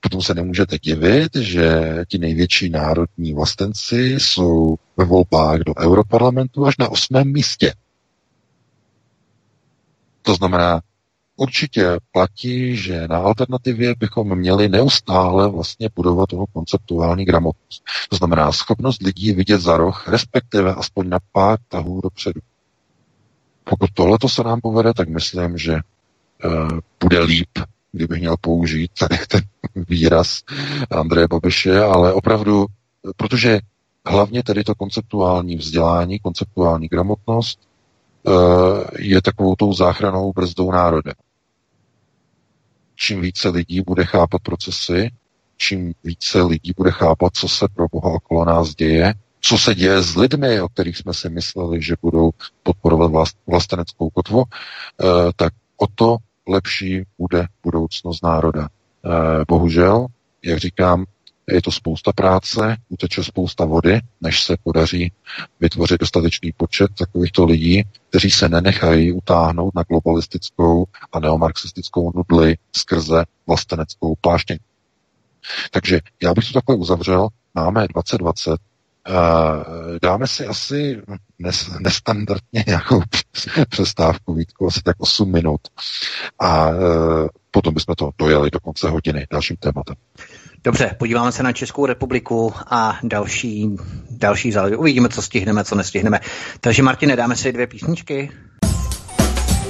Potom se nemůžete divit, že ti největší národní vlastenci jsou ve volbách do Europarlamentu až na 8. místě. To znamená, určitě platí, že na alternativě bychom měli neustále vlastně budovat toho konceptuální gramotnost. To znamená schopnost lidí vidět za roh, respektive aspoň na pár tahů dopředu. Pokud tohleto se nám povede, tak myslím, že bude líp, kdybych měl použít tady ten výraz Andreje Babiše, ale opravdu, protože hlavně tedy to konceptuální vzdělání, konceptuální gramotnost je takovou tou záchranou brzdou národa. Čím více lidí bude chápat procesy, čím více lidí bude chápat, co se pro Boha okolo nás děje, co se děje s lidmi, o kterých jsme si mysleli, že budou podporovat vlasteneckou kotvu, tak o to lepší bude budoucnost národa. Bohužel, jak říkám, je to spousta práce, uteče spousta vody, než se podaří vytvořit dostatečný počet takovýchto lidí, kteří se nenechají utáhnout na globalistickou a neomarxistickou nudli skrze vlasteneckou pláštění. Takže já bych to takhle uzavřel. Máme 2020. Dáme si asi nestandardně nějakou přestávku, Vítku, asi tak 8 minut. A potom bychom to dojeli do konce hodiny dalším tématem. Dobře, podíváme se na Českou republiku a další záležitosti. Uvidíme, co stihneme, co nestihneme. Takže Martine, dáme si 2 písničky.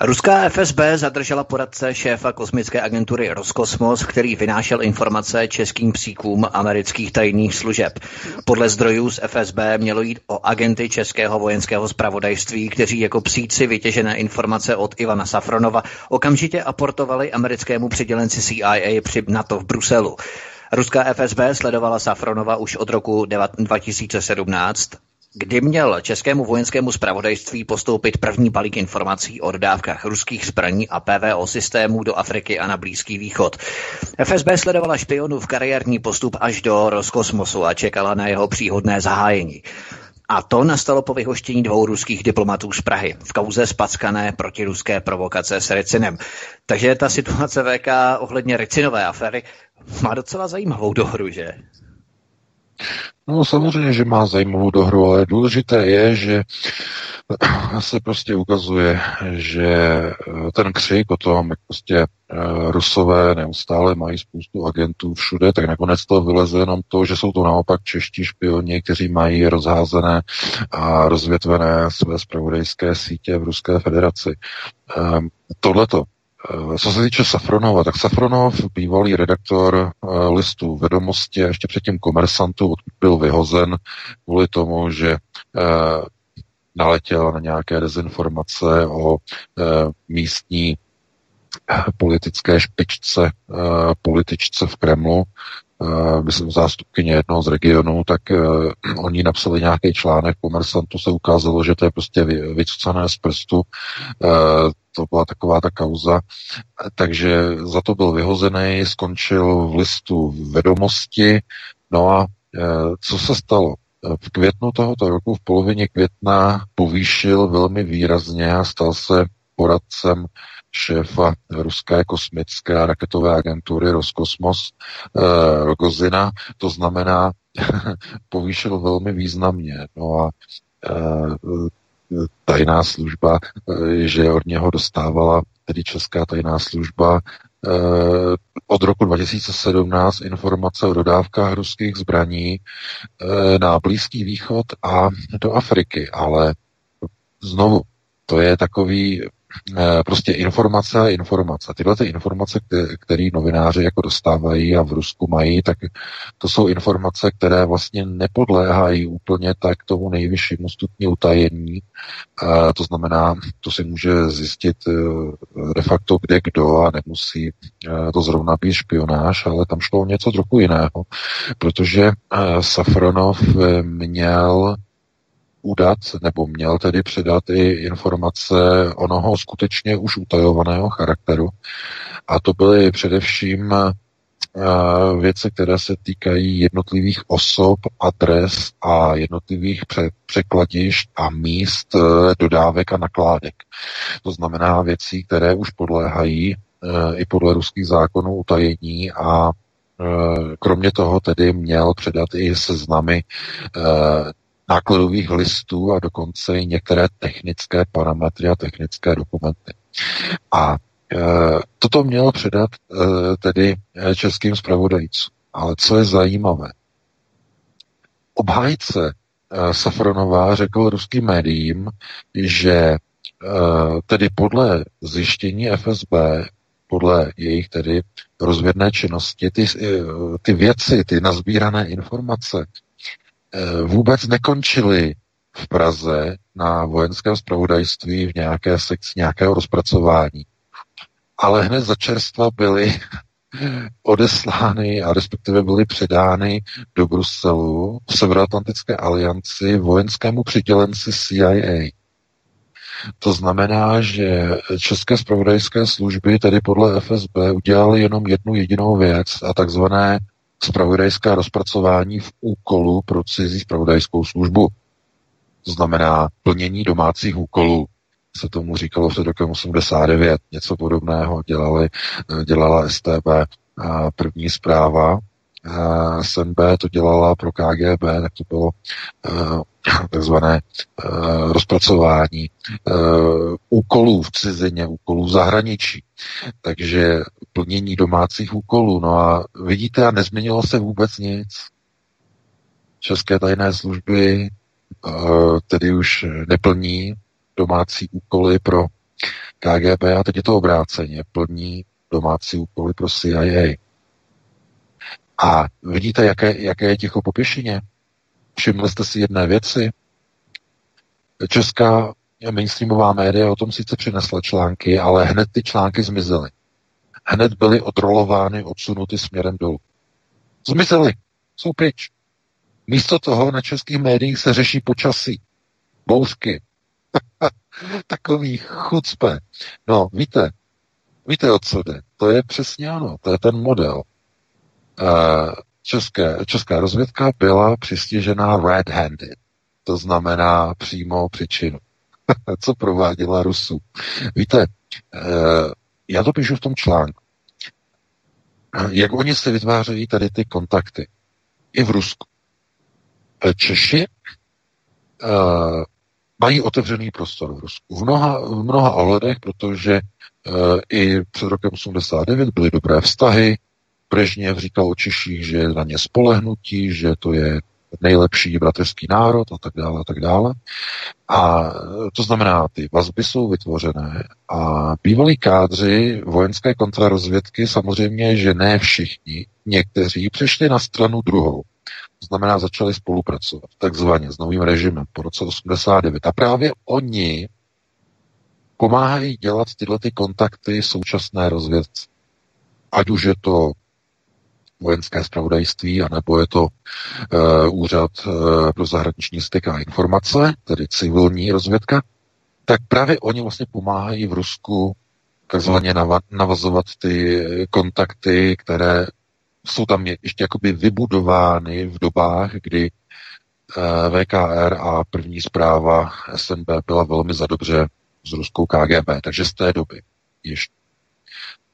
Ruská FSB zadržela poradce šéfa kosmické agentury Roskosmos, který vynášel informace českým psíkům amerických tajných služeb. Podle zdrojů z FSB mělo jít o agenty českého vojenského zpravodajství, kteří jako psíci vytěžené informace od Ivana Safronova okamžitě aportovali americkému přidělenci CIA při NATO v Bruselu. Ruská FSB sledovala Safronova už od roku 2017, kdy měl českému vojenskému zpravodajství postoupit první balík informací o dodávkách ruských zbraní a PVO systémů do Afriky a na Blízký Východ. FSB sledovala špionův kariérní postup až do Roskosmosu a čekala na jeho příhodné zahájení. A to nastalo po vyhoštění 2 ruských diplomatů z Prahy v kauze spackané protiruské provokace s Rycinem. Takže ta situace VK ohledně Rycinové aféry má docela zajímavou dohru, že? No samozřejmě, že má zajímavou dohru, ale důležité je, že se prostě ukazuje, že ten křik o tom, jak prostě Rusové neustále mají spoustu agentů všude, tak nakonec to vyleze jenom to, že jsou to naopak čeští špioni, kteří mají rozházené a rozvětvené své zpravodajské sítě v Ruské federaci. Tohleto. Co se týče Safronova, tak Safronov, bývalý redaktor listu Vědomosti a ještě předtím Komersantů, byl vyhozen kvůli tomu, že naletěl na nějaké dezinformace o místní politické špičce, političce v Kremlu, myslím zástupkyně jednoho z regionů, tak oni napsali nějaký článek, Komersantu se ukázalo, že to je prostě vycucané z prstu, to byla taková ta kauza, takže za to byl vyhozený, skončil v listu Vědomosti, no a co se stalo? V květnu tohoto roku, v polovině května, povýšil velmi výrazně a stal se poradcem šéfa ruské kosmické a raketové agentury Roskosmos Rogozina, to znamená, povýšil velmi významně. No a tajná služba, že od něho dostávala tedy česká tajná služba od roku 2017 informace o dodávkách ruských zbraní na Blízký východ a do Afriky, ale znovu, to je takový prostě informace. Tyhle ty informace, které novináři jako dostávají a v Rusku mají, tak to jsou informace, které vlastně nepodléhají úplně tak tomu nejvyššímu stupni utajení. To znamená, to si může zjistit de facto kde kdo a nemusí to zrovna být špionáž, ale tam šlo něco trochu jiného, protože Safronov měl udat, nebo měl tedy předat i informace onoho skutečně už utajovaného charakteru. A to byly především věci, které se týkají jednotlivých osob, adres a jednotlivých překladišť a míst dodávek a nakládek. To znamená věcí, které už podléhají i podle ruských zákonů utajení a kromě toho tedy měl předat i seznamy nákladových listů a dokonce i některé technické parametry a technické dokumenty. A toto měl předat tedy českým zpravodajcům. Ale co je zajímavé, obhájce Safronová řekl ruským médiím, že tedy podle zjištění FSB, podle jejich tedy rozvědné činnosti, ty věci, ty nazbírané informace vůbec nekončily v Praze na vojenském zpravodajství v nějaké sekci nějakého rozpracování. Ale hned začerstva byly odeslány a respektive byly předány do Bruselu v Severoatlantické alianci vojenskému přidělenci CIA. To znamená, že české zpravodajské služby tedy podle FSB udělaly jenom jednu jedinou věc a takzvané zpravodajská rozpracování v úkolu pro cizí zpravodajskou službu. To znamená plnění domácích úkolů. Se tomu říkalo v roce 89. Něco podobného dělala STB. První zpráva SNB to dělala pro KGB, tak to bylo takzvané rozpracování úkolů v cizině, úkolů v zahraničí. Takže plnění domácích úkolů. No a vidíte, a nezměnilo se vůbec nic. České tajné služby tedy už neplní domácí úkoly pro KGB a teď je to obráceně. Plní domácí úkoly pro CIA. A vidíte, jaké je ticho po pěšině? Všimli jste si jedné věci? Česká mainstreamová média o tom sice přinesla články, ale hned ty články zmizely. Hned byly odrolovány, odsunuty směrem dolů. Zmizely. Jsou pryč. Místo toho na českých médiích se řeší počasí. Bouřky. Takový chucpe. No, víte, o co jde. To je přesně ano, to je ten model. Česká rozvědka byla přistižená red-handed, to znamená přímo příčinu, co prováděla Rusů. Víte, já to píšu v tom článku. Jak oni se vytvářejí tady ty kontakty? I v Rusku. Češi mají otevřený prostor v Rusku. V mnoha ohledech, protože i před rokem 89 byly dobré vztahy. Brežněv říkal o Češích, že je na ně spolehnutí, že to je nejlepší bratrský národ a tak dále, a tak dále. A to znamená, ty vazby jsou vytvořené a bývalí kádři vojenské kontrarozvědky samozřejmě, že ne všichni, někteří přešli na stranu druhou. To znamená, začali spolupracovat takzvaně s novým režimem po roce 89. A právě oni pomáhají dělat tyhle ty kontakty současné rozvědce. Ať už je to vojenské zpravodajství, anebo je to úřad pro zahraniční styk a informace, tedy civilní rozvědka, tak právě oni vlastně pomáhají v Rusku takzvaně navazovat ty kontakty, které jsou tam ještě jakoby vybudovány v dobách, kdy VKR a první zpráva SNB byla velmi zadobře s ruskou KGB, takže z té doby ještě.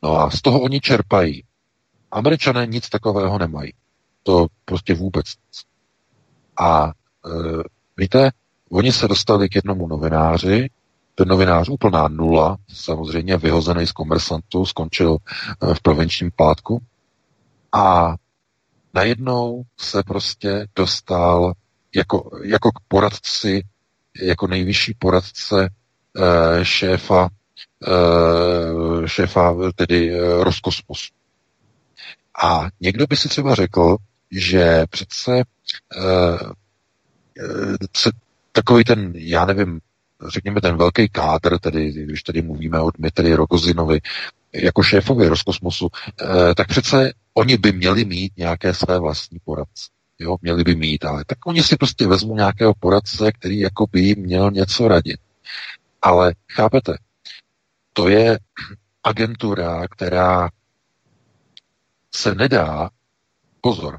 No a z toho oni čerpají. Američané nic takového nemají. To prostě vůbec nic. A víte, oni se dostali k jednomu novináři, ten novinář úplná nula, samozřejmě vyhozený z Komersantu, skončil v provinčním plátku a najednou se prostě dostal jako k poradci, jako nejvyšší poradce šéfa šéfa tedy Roskosmosu. A někdo by si třeba řekl, že přece se takový ten, já nevím, řekněme ten velký kádr, tedy, když tady mluvíme o Dmitrii Rogozinovi, jako šéfovi Roskosmosu, tak přece oni by měli mít nějaké své vlastní poradce. Jo, měli by mít, ale tak oni si prostě vezmou nějakého poradce, který jako by jim měl něco radit. Ale chápete, to je agentura, která se nedá, pozor,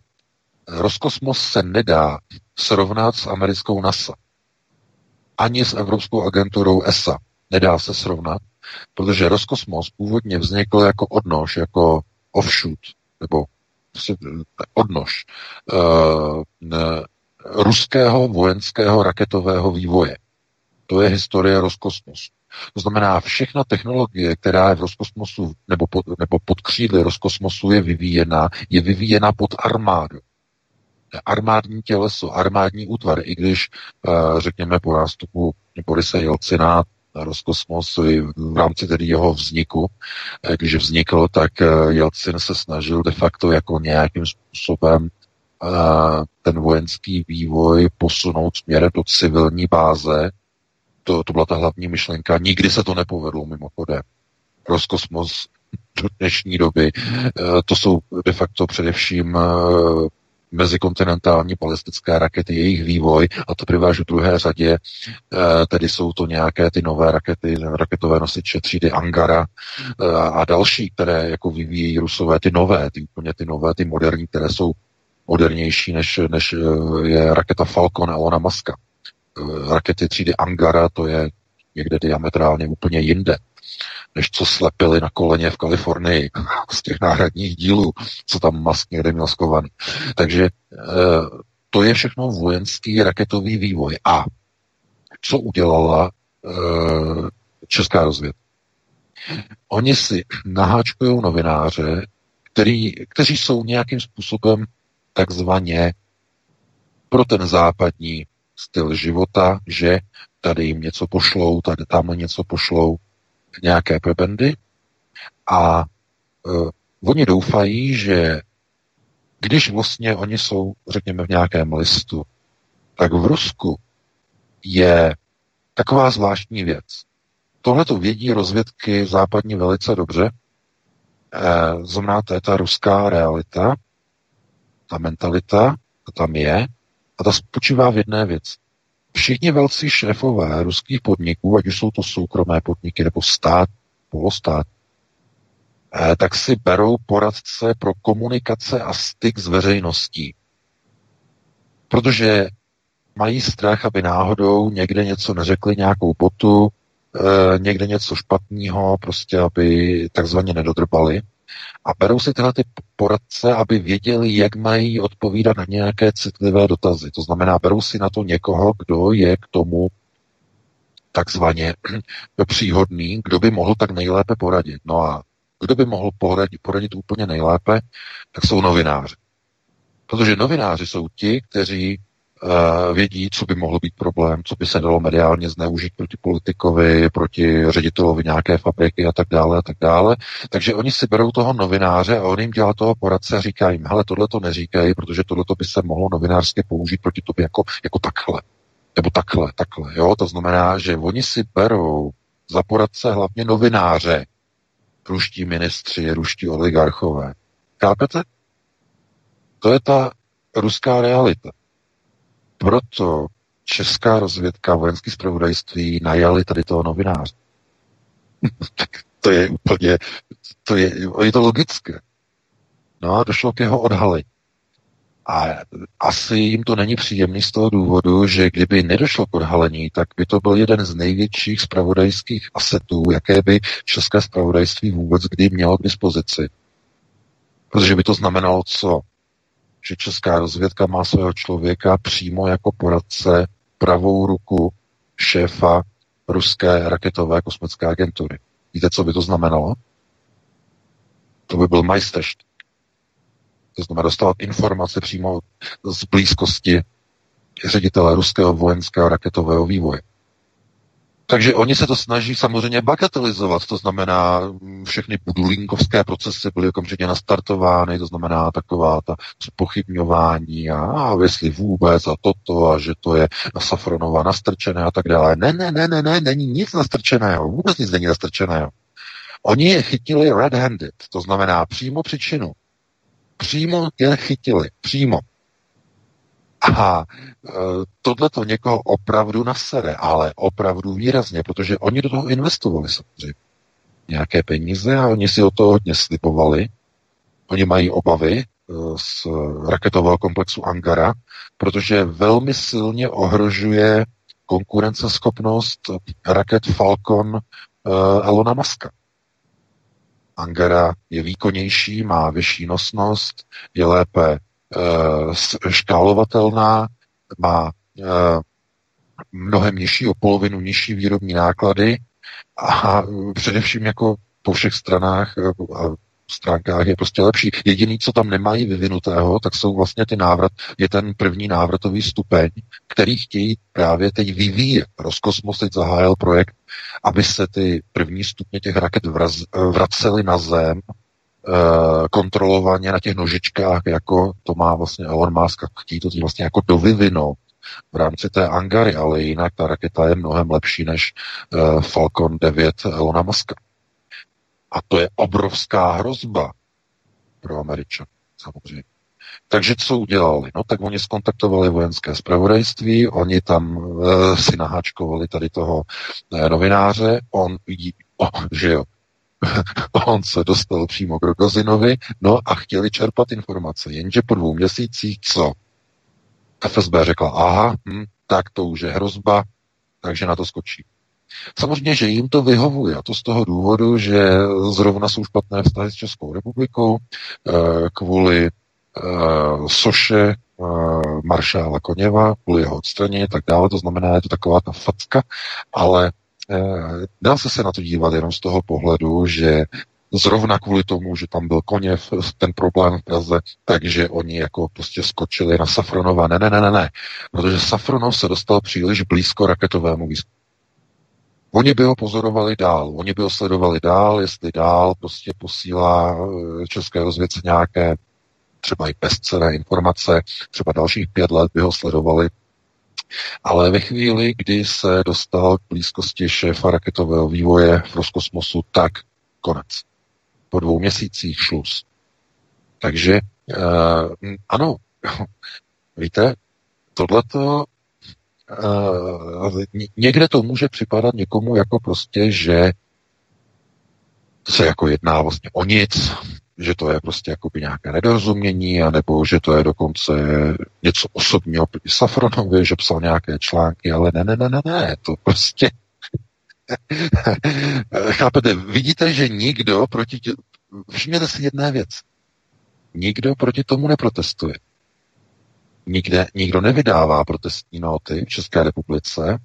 Roskosmos se nedá srovnat s americkou NASA. Ani s evropskou agenturou ESA. Nedá se srovnat, protože Roskosmos původně vznikl jako odnož, jako offshoot, nebo odnož ruského vojenského raketového vývoje. To je historie Roskosmosu. To znamená, všechna technologie, která je v Roskosmosu nebo pod křídly Roskosmosu je vyvíjena pod armádu. Armádní těleso, armádní útvar, i když, řekněme, po nástupu Borise Jelcina na Roskosmos v rámci tedy jeho vzniku, když vznikl, tak Jelcin se snažil de facto jako nějakým způsobem ten vojenský vývoj posunout směrem do civilní báze. To byla ta hlavní myšlenka. Nikdy se to nepovedlo, mimochodem. Roskosmos do dnešní doby, to jsou de facto především mezikontinentální balistické rakety, jejich vývoj, a to přiváž v druhé řadě, tedy jsou to nějaké ty nové rakety, raketové nosiče třídy Angara a další, které jako vyvíjí Rusové, ty nové, ty moderní, které jsou modernější než je raketa Falcon Elona Muska. Rakety třídy Angara, to je někde diametrálně úplně jinde, než co slepili na koleně v Kalifornii z těch náhradních dílů, co tam Musk někde měl skovaný. Takže to je všechno vojenský raketový vývoj. A co udělala česká rozvědka? Oni si naháčkují novináře, kteří jsou nějakým způsobem takzvaně pro ten západní styl života, že tady jim něco pošlou, tady tam něco pošlou, nějaké prebendy, a oni doufají, že když vlastně oni jsou, řekněme, v nějakém listu, tak v Rusku je taková zvláštní věc. Tohle to vědí rozvědky západní velice dobře. Znamená, to je ta ruská realita, ta mentalita, to tam je, a ta spočívá v jedné věci. Všichni velcí šéfové ruských podniků, ať už jsou to soukromé podniky nebo stát, polostát, tak si berou poradce pro komunikace a styk s veřejností. Protože mají strach, aby náhodou někde něco neřekli, nějakou botu, někde něco špatného, prostě aby takzvaně nedodrbali. A berou si tyhle ty poradce, aby věděli, jak mají odpovídat na nějaké citlivé dotazy. To znamená, berou si na to někoho, kdo je k tomu takzvaně příhodný, kdo by mohl tak nejlépe poradit. No a kdo by mohl poradit úplně nejlépe, tak jsou novináři. Protože novináři jsou ti, kteří vědí, co by mohlo být problém, co by se dalo mediálně zneužít proti politikovi, proti ředitelovi nějaké fabriky a tak dále. Takže oni si berou toho novináře a on jim dělá toho poradce a říká jim, hele, tohle to neříkají, protože tohle by se mohlo novinářsky použít proti tobě jako takhle. Nebo takhle. Jo? To znamená, že oni si berou za poradce hlavně novináře, ruští ministři, ruští oligarchové. Chápete? To je ta ruská realita. Proto česká rozvědka, vojenské zpravodajství najali tady toho novináře. Tak to je úplně, je to logické. No a došlo k jeho odhalení. A asi jim to není příjemný z toho důvodu, že kdyby nedošlo k odhalení, tak by to byl jeden z největších zpravodajských asetů, jaké by české zpravodajství vůbec kdy mělo k dispozici. Protože by to znamenalo co? Že česká rozvědka má svého člověka přímo jako poradce, pravou ruku šéfa ruské raketové kosmické agentury. Víte, co by to znamenalo? To by byl majstešt. To znamená dostávat informace přímo z blízkosti ředitele ruského vojenského raketového vývoje. Takže oni se to snaží samozřejmě bagatelizovat, to znamená, všechny pudulínkovské procesy byly okamžitě nastartovány, to znamená taková ta pochybňování a jestli vůbec a toto a že to je na Safronova nastrčené a tak dále. Ne, není nic nastrčeného, vůbec nic není nastrčeného. Oni je chytili red-handed, to znamená přímo příčinu. Přímo je chytili, přímo. A tohle to někoho opravdu nasere, ale opravdu výrazně, protože oni do toho investovali samozřejmě nějaké peníze a oni si o to hodně slipovali. Oni mají obavy z raketového komplexu Angara, protože velmi silně ohrožuje konkurenceschopnost raket Falcon Elona Muska. Angara je výkonnější, má vyšší nosnost, je lépe škálovatelná, má mnohem nižší, o polovinu nižší výrobní náklady a především jako po všech stranách a stránkách je prostě lepší. Jediný, co tam nemají vyvinutého, tak jsou vlastně je ten první návratový stupeň, který chtějí právě teď vyvíjet. Roskosmos teď zahájil projekt, aby se ty první stupně těch raket vracely na zem kontrolovaně na těch nožičkách, jako to má vlastně Elon Musk, chtí to vlastně jako dovyvinout v rámci té Angary, ale jinak ta raketa je mnohem lepší než Falcon 9 Elona Muska. A to je obrovská hrozba pro Američany, samozřejmě. Takže co udělali? No tak oni skontaktovali vojenské zpravodajství, oni tam si naháčkovali tady toho novináře, on se dostal přímo k Rogozinovi, no a chtěli čerpat informace, jenže po 2 měsících co? FSB řekla, tak to už je hrozba, takže na to skočí. Samozřejmě, že jim to vyhovuje, a to z toho důvodu, že zrovna jsou špatné vztahy s Českou republikou kvůli soše maršála Koněva, kvůli jeho odstranění a tak dále, to znamená, je to taková ta facka, ale dá se na to dívat jenom z toho pohledu, že zrovna kvůli tomu, že tam byl Koněv, ten problém v Praze, takže oni jako prostě skočili na Safronova. Ne, protože Safronov se dostal příliš blízko raketovému výzkumu. Oni by ho pozorovali dál, oni by ho sledovali dál, jestli dál prostě posílá české rozvědce nějaké třeba i bezcenné informace, třeba dalších 5 let by ho sledovali. Ale ve chvíli, kdy se dostal k blízkosti šéfa raketového vývoje v Roskosmosu, tak konec. Po 2 měsících šluz. Takže ano, víte, tohleto někde to může připadat někomu jako prostě, že se jako jedná vlastně o nic, že to je prostě jakoby nějaké nedorozumění, anebo že to je dokonce něco osobního proti Safronovi, že psal nějaké články, ale ne, to prostě... Chápete, vidíte, že nikdo proti... Všimněte si jedné věc. Nikdo proti tomu neprotestuje. Nikdo nevydává protestní nóty v České republice,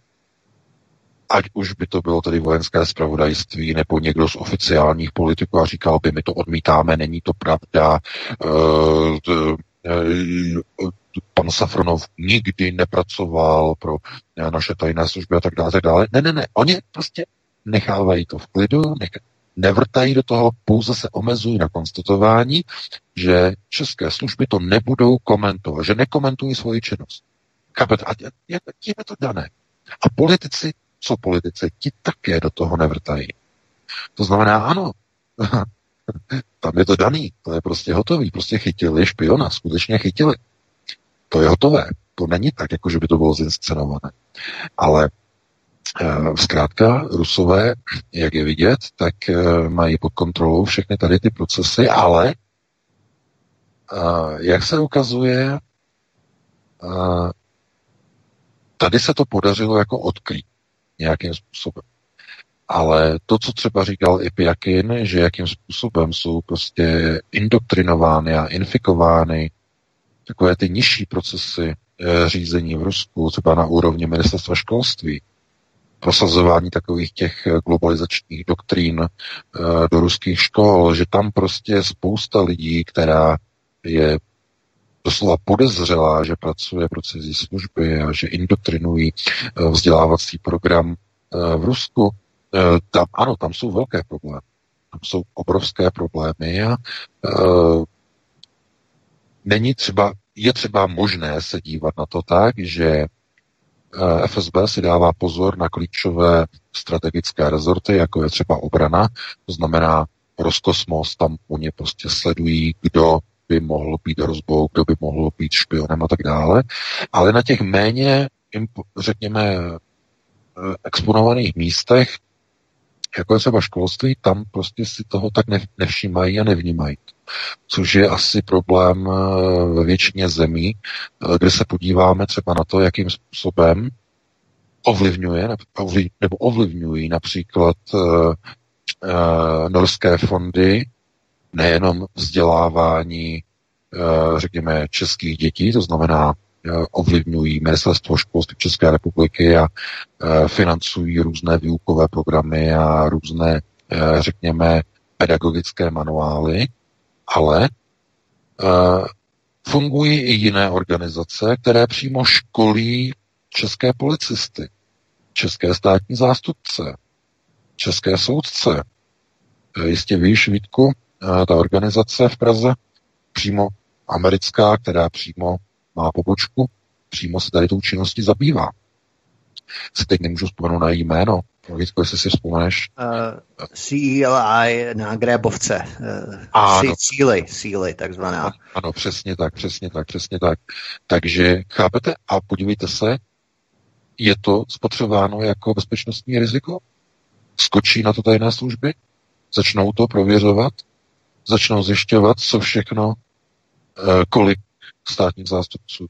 ať už by to bylo tedy vojenské zpravodajství nebo někdo z oficiálních politiků a říkal by, my to odmítáme, není to pravda, pan Safronov nikdy nepracoval pro naše tajné služby a tak dále, tak dále. Ne, oni prostě nechávají to v klidu, nevrtají do toho, pouze se omezují na konstatování, že české služby to nebudou komentovat, že nekomentují svoji činnost. A je to dané. A politici, co politici, ti také do toho nevrtají. To znamená, ano, tam je to daný, to je prostě hotový, prostě chytili špiona, skutečně chytili. To je hotové, to není tak, jako že by to bylo zinscenované. Ale zkrátka, Rusové, jak je vidět, tak mají pod kontrolou všechny tady ty procesy, ale jak se ukazuje, tady se to podařilo jako odkrýt nějakým způsobem. Ale to, co třeba říkal i Pjakin, že jakým způsobem jsou prostě indoktrinovány a infikovány takové ty nižší procesy řízení v Rusku, třeba na úrovni ministerstva školství, prosazování takových těch globalizačních doktrín do ruských škol, že tam prostě spousta lidí, která je doslova podezřelá, že pracuje pro cizí služby a že indoktrinují vzdělávací program v Rusku, tam, ano, tam jsou velké problémy. Tam jsou obrovské problémy a není třeba, je třeba možné se dívat na to tak, že FSB si dává pozor na klíčové strategické rezorty, jako je třeba obrana, to znamená Roskosmos, tam oni prostě sledují, kdo by mohl být hrozbou, kdo by mohl být špionem a tak dále, ale na těch méně, řekněme, exponovaných místech, jako je třeba školství, tam prostě si toho tak nevšímají a nevnímají. Což je asi problém ve většině zemí, kde se podíváme třeba na to, jakým způsobem ovlivňují například norské fondy nejenom vzdělávání, řekněme, českých dětí, to znamená ovlivňují ministerstvo školství České republiky a financují různé výukové programy a různé, řekněme, pedagogické manuály, ale fungují i jiné organizace, které přímo školí české policisty, české státní zástupce, české soudce. Jistě víš, Vítku, ta organizace v Praze, přímo americká, která přímo má pobočku, přímo se tady tou činností zabývá. Si teď nemůžu vzpomenout na její jméno. Vítko, jestli si vzpomeneš. CELI na Grébovce. Síly, takzvaná. Ano, přesně tak. Takže chápete? A podívejte se, je to spatřováno jako bezpečnostní riziko? Skočí na to tajné služby? Začnou to prověřovat? Začnou zjišťovat, co všechno, kolik státních zástupců,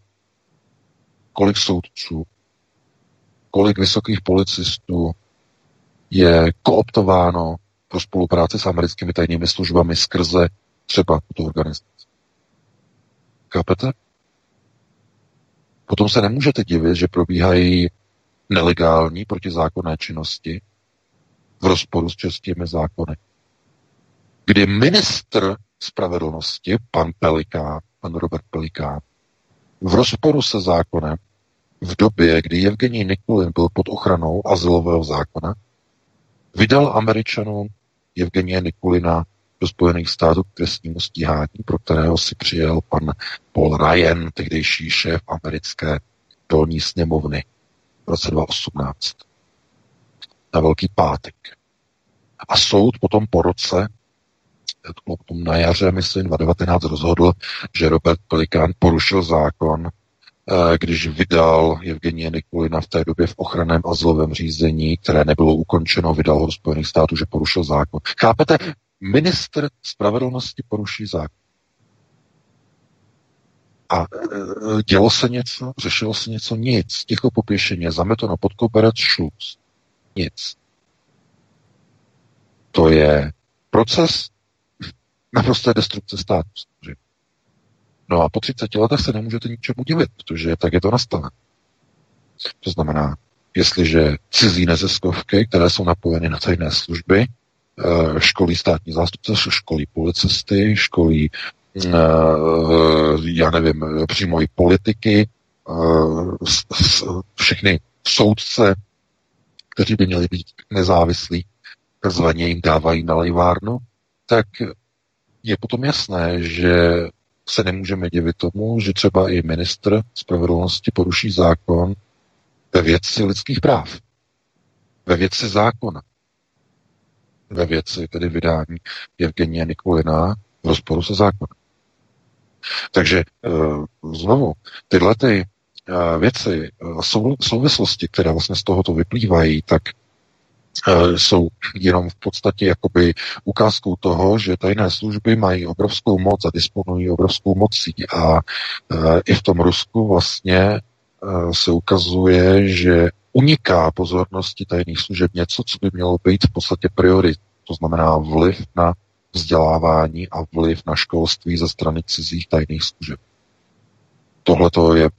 kolik soudců, kolik vysokých policistů je kooptováno pro spolupráci s americkými tajnými službami skrze třeba tu organizaci. Chápete? Potom se nemůžete divit, že probíhají nelegální protizákonné činnosti v rozporu s českými zákony. Kdy ministr spravedlnosti, pan Robert Pelikán, v rozporu se zákonem v době, kdy Jevgenij Nikulin byl pod ochranou azylového zákona, vydal Američanům Jevgenije Nikulina do Spojených států k trestnímu stíhání, pro kterého si přijel pan Paul Ryan, tehdejší šéf americké dolní sněmovny v roce 2018. Na Velký pátek. A soud potom po roce, potom na jaře, myslím, 2019 rozhodl, že Robert Pelikán porušil zákon, když vydal Jevgenije Nikulina v té době v ochranném azylovém řízení, které nebylo ukončeno, vydal ho do Spojených států, že porušil zákon. Chápete? Ministr spravedlnosti poruší zákon. A dělo se něco? Řešilo se něco? Nic. Ticho popěšeně, zameteno pod koberec, šluz. Nic. To je proces naprosté destrukce státu. No a po 30 letech se nemůžete ničemu divit, protože tak je to nastavené. To znamená, jestliže cizí neziskovky, které jsou napojeny na tajné služby, školí státní zástupce, školí policisty, školí, já nevím, přímo i politiky, všechny soudce, kteří by měli být nezávislí, takzvaně jim dávají na lejvárnu, tak je potom jasné, že se nemůžeme divit tomu, že třeba i ministr spravedlnosti poruší zákon ve věci lidských práv, ve věci zákona, ve věci tedy vydání Jevgenije Nikulina v rozporu se zákonem. Takže znovu, tyhle ty věci a souvislosti, které vlastně z tohoto vyplývají, tak jsou jenom v podstatě jakoby ukázkou toho, že tajné služby mají obrovskou moc a disponují obrovskou mocí. A i v tom Rusku vlastně se ukazuje, že uniká pozornosti tajných služeb něco, co by mělo být v podstatě priorit. To znamená vliv na vzdělávání a vliv na školství ze strany cizích tajných služeb. Tohle to je,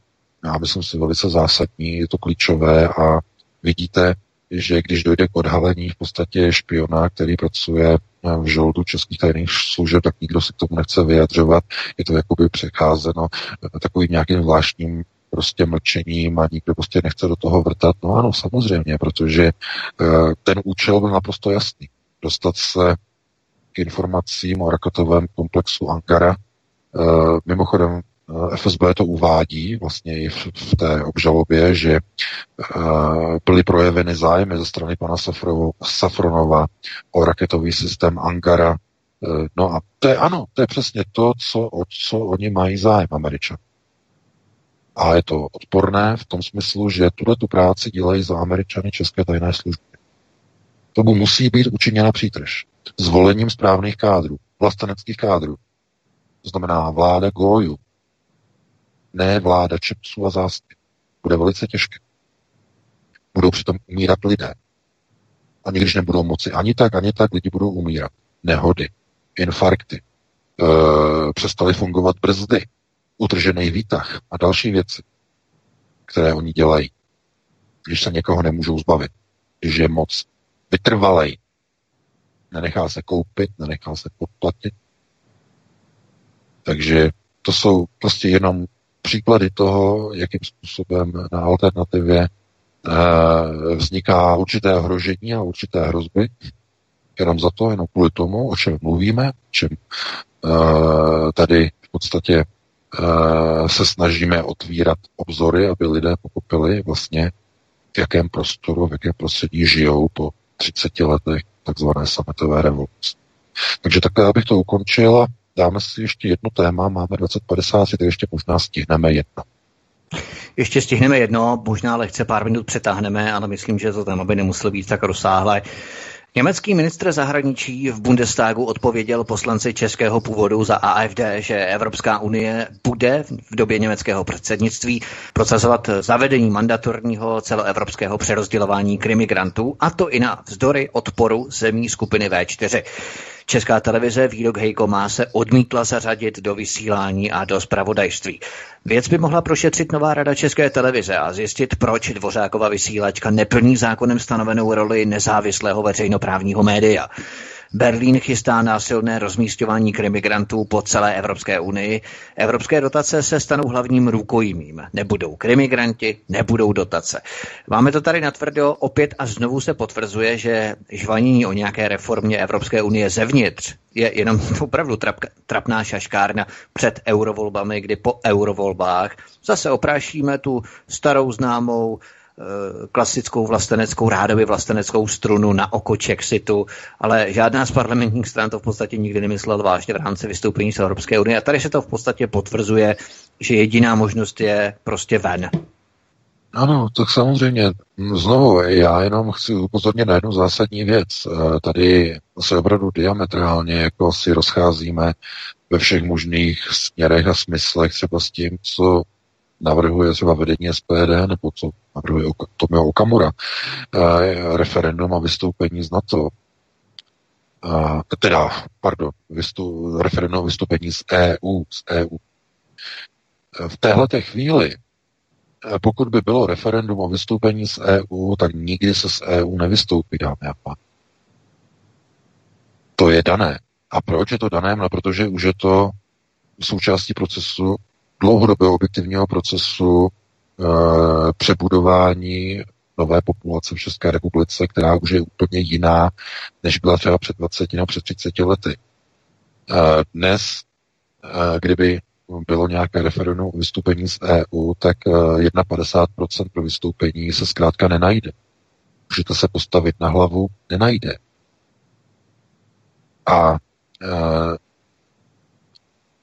já myslím si, velice zásadní, je to klíčové a vidíte, že když dojde k odhalení v podstatě špiona, který pracuje v žoldu českých tajných služeb, tak nikdo si k tomu nechce vyjadřovat. Je to jakoby přecházeno takovým nějakým zvláštním prostě mlčením a nikdo prostě nechce do toho vrtat. No ano, samozřejmě, protože ten účel byl naprosto jasný. Dostat se k informacím o raketovém komplexu Ankara. Mimochodem FSB to uvádí vlastně i v té obžalobě, že byly projeveny zájmy ze strany pana Safronova o raketový systém Ankara. No a to je ano, to je přesně to, co oni mají zájem, Američan. A je to odporné v tom smyslu, že tu práci dělají za Američany české tajné služby. Tomu musí být učiněna přítrž. Zvolením správných kádrů, vlasteneckých kádrů. To znamená vláda gojů, ne vláda čepců a zástupů. Bude velice těžké. Budou přitom umírat lidé. Ani když nebudou moci ani tak lidi budou umírat. Nehody, infarkty, přestaly fungovat brzdy, utržený výtah a další věci, které oni dělají, když se někoho nemůžou zbavit, když je moc vytrvalej, nenechá se koupit, nenechá se podplatit. Takže to jsou prostě jenom příklady toho, jakým způsobem na alternativě vzniká určité ohrožení a určité hrozby, jenom za to, jenom kvůli tomu, o čem mluvíme, o čem tady v podstatě se snažíme otvírat obzory, aby lidé pochopili vlastně, v jakém prostoru, v jakém prostředí žijou po 30 letech takzvané sametové revoluce. Takže takhle bych to ukončil. Dáme si ještě jedno téma, máme 20:53, tak ještě možná stihneme jedno. Ještě stihneme jedno, možná lehce pár minut přetáhneme, ale myslím, že to téma by nemuselo být tak rozsáhlé. Německý ministr zahraničí v Bundestagu odpověděl poslanci českého původu za AfD, že Evropská unie bude v době německého předsednictví procesovat zavedení mandatorního celoevropského přerozdělování krimigrantů, a to i na vzdory odporu zemí skupiny V4. Česká televize výrok Heiko Maase odmítla zařadit do vysílání a do zpravodajství. Věc by mohla prošetřit nová rada České televize a zjistit, proč Dvořákova vysílačka neplní zákonem stanovenou roli nezávislého veřejnoprávního média. Berlín chystá násilné rozmísťování krimigrantů po celé Evropské unii. Evropské dotace se stanou hlavním rukojmím. Nebudou krimigranti, nebudou dotace. Máme to tady natvrdo, opět a znovu se potvrzuje, že žvanění o nějaké reformě Evropské unie zevnitř je jenom opravdu trapná šaškárna před eurovolbami, kdy po eurovolbách zase oprášíme tu starou známou klasickou vlasteneckou, rádoby vlasteneckou strunu na oko Chexitu, ale žádná z parlamentních stran to v podstatě nikdy nemyslel vážně v rámci vystoupení z Evropské unie. A tady se to v podstatě potvrzuje, že jediná možnost je prostě ven. Ano, tak samozřejmě. Znovu, já jenom chci upozornit na jednu zásadní věc. Tady se opravdu diametrálně jako si rozcházíme ve všech možných směrech a smyslech třeba s tím, co navrhuje třeba vedení SPD, nebo co navrhuje Tomio Okamura, referendum a vystoupení z NATO, referendum a vystoupení z EU, V téhleté chvíli, pokud by bylo referendum o vystoupení z EU, tak nikdy se z EU nevystoupí, dámy a pánové. To je dané. A proč je to dané? No, protože už je to součástí procesu dlouhodobého objektivního procesu přebudování nové populace v České republice, která už je úplně jiná, než byla třeba před 20 nebo před 30 lety. Dnes, kdyby bylo nějaké referendum o vystoupení z EU, tak 51% pro vystoupení se zkrátka nenajde. Můžete se postavit na hlavu, nenajde. A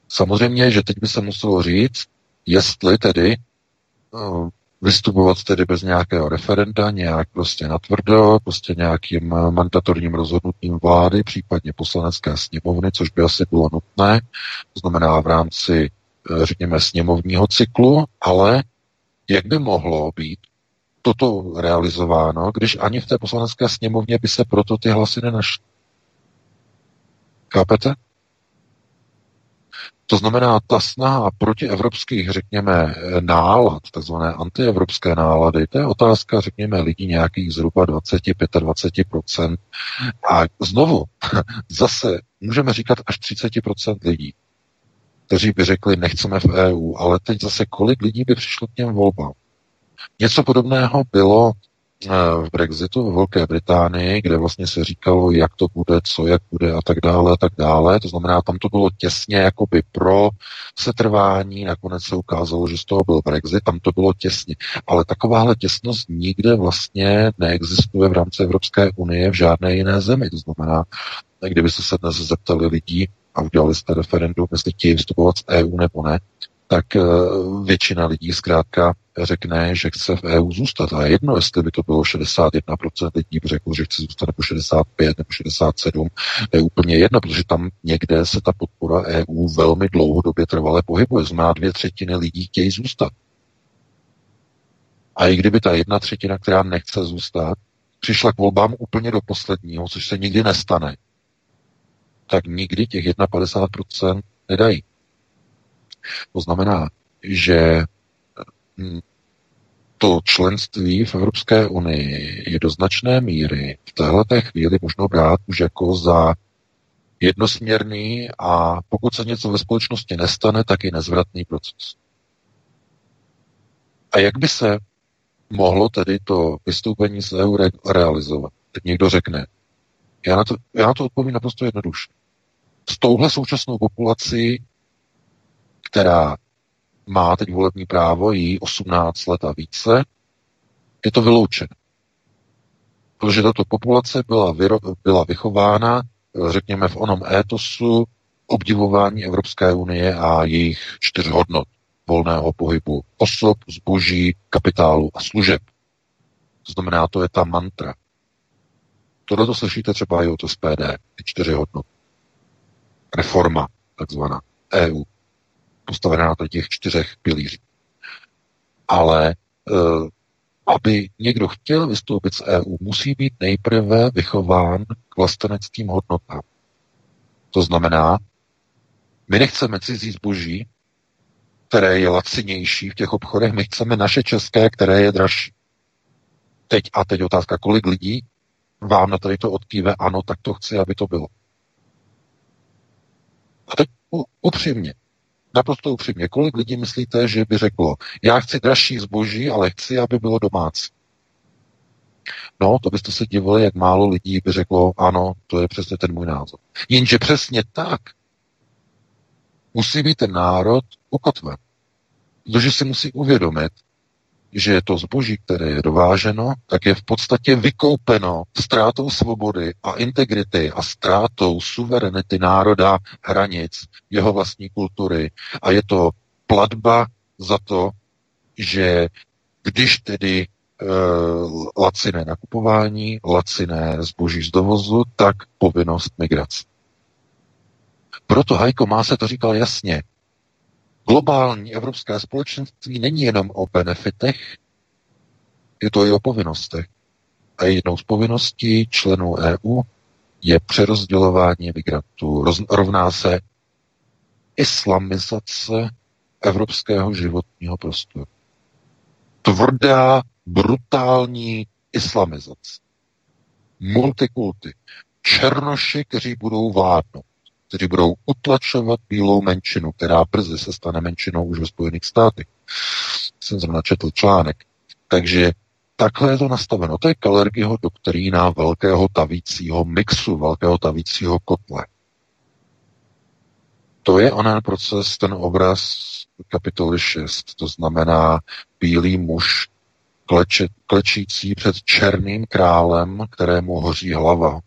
samozřejmě, že teď by se muselo říct, jestli tedy vystupovat tedy bez nějakého referenda, nějak prostě natvrdo, prostě nějakým mandatorním rozhodnutím vlády, případně poslanecké sněmovny, což by asi bylo nutné, to znamená v rámci, řekněme, sněmovního cyklu, ale jak by mohlo být toto realizováno, když ani v té poslanecké sněmovně by se proto ty hlasy nenašly. Chápete? To znamená, ta snaha proti evropských, řekněme, nálad, takzvané antievropské nálady, to je otázka, řekněme, lidí nějakých zhruba 20-25%. A znovu, zase můžeme říkat až 30% lidí. kteří by řekli, nechceme v EU, ale teď zase kolik lidí by přišlo k těm volbám. Něco podobného bylo v Brexitu, v Velké Británii, kde vlastně se říkalo, jak to bude, co, jak bude a tak dále, to znamená, tam to bylo těsně jakoby pro setrvání, nakonec se ukázalo, že z toho byl Brexit, tam to bylo těsně, ale takováhle těsnost nikde vlastně neexistuje v rámci Evropské unie v žádné jiné zemi, to znamená, kdybyste se dnes zeptali lidí a udělali jste referendum, jestli chtějí vstupovat z EU nebo ne, tak většina lidí zkrátka řekne, že chce v EU zůstat. A jedno, jestli by to bylo 61% lidí by řeklo, že chce zůstat nebo 65 nebo 67, to je úplně jedno, protože tam někde se ta podpora EU velmi dlouhodobě trvale pohybuje. Zná 2/3 lidí chtějí zůstat. A i kdyby ta 1/3, která nechce zůstat, přišla k volbám úplně do posledního, což se nikdy nestane, tak nikdy těch 51% nedají. To znamená, že to členství v Evropské unii je do značné míry v téhleté chvíli možno brát už jako za jednosměrný a pokud se něco ve společnosti nestane, tak i nezvratný proces. A jak by se mohlo tedy to vystoupení z EU realizovat? Teď někdo řekne, já na to odpovím naprosto jednoduše. S touhle současnou populací, která má teď volební právo, jí 18 let a více, je to vyloučeno. Protože tato populace byla vychována, řekněme, v onom étosu obdivování Evropské unie a jejich 4 hodnot volného pohybu osob, zboží, kapitálu a služeb. To znamená, to je ta mantra. Tohle to slyšíte třeba i od SPD, ty 4 hodnoty. Reforma, takzvaná EU, postavená na těch 4 pilířích. Ale aby někdo chtěl vystoupit z EU, musí být nejprve vychován k vlasteneckým hodnotám. To znamená, my nechceme cizí zboží, které je lacinější v těch obchodech, my chceme naše české, které je dražší. Teď otázka, kolik lidí vám na tady to odkýve, ano, tak to chci, aby to bylo. A teď upřímně, naprosto upřímně, kolik lidí myslíte, že by řeklo, já chci dražší zboží, ale chci, aby bylo domácí. No, to byste se divili, jak málo lidí by řeklo, ano, to je přesně ten můj názor. Jenže přesně tak musí být ten národ ukotven. Protože si musí uvědomit, že to zboží, které je dováženo, tak je v podstatě vykoupeno ztrátou svobody a integrity a ztrátou suverenity národa, hranic, jeho vlastní kultury. A je to platba za to, že když tedy laciné nakupování, laciné zboží z dovozu, tak povinnost migrace. Proto Heiko Maas to říkal jasně. Globální evropské společenství není jenom o benefitech, je to i o povinnostech. A jednou z povinností členů EU je přerozdělování migrantů. Rovná se islamizace evropského životního prostoru. Tvrdá, brutální islamizace. Multikulty. Černoši, kteří budou vládnout, kteří budou utlačovat bílou menšinu, která brzy se stane menšinou už ve Spojených státech. Jsem zrovna četl článek. Takže takhle je to nastaveno. To je Kalergiho doktrína velkého tavícího mixu, velkého tavícího kotle. To je onen proces, ten obraz kapitoly 6, to znamená bílý muž klečící před černým králem, kterému hoří hlava.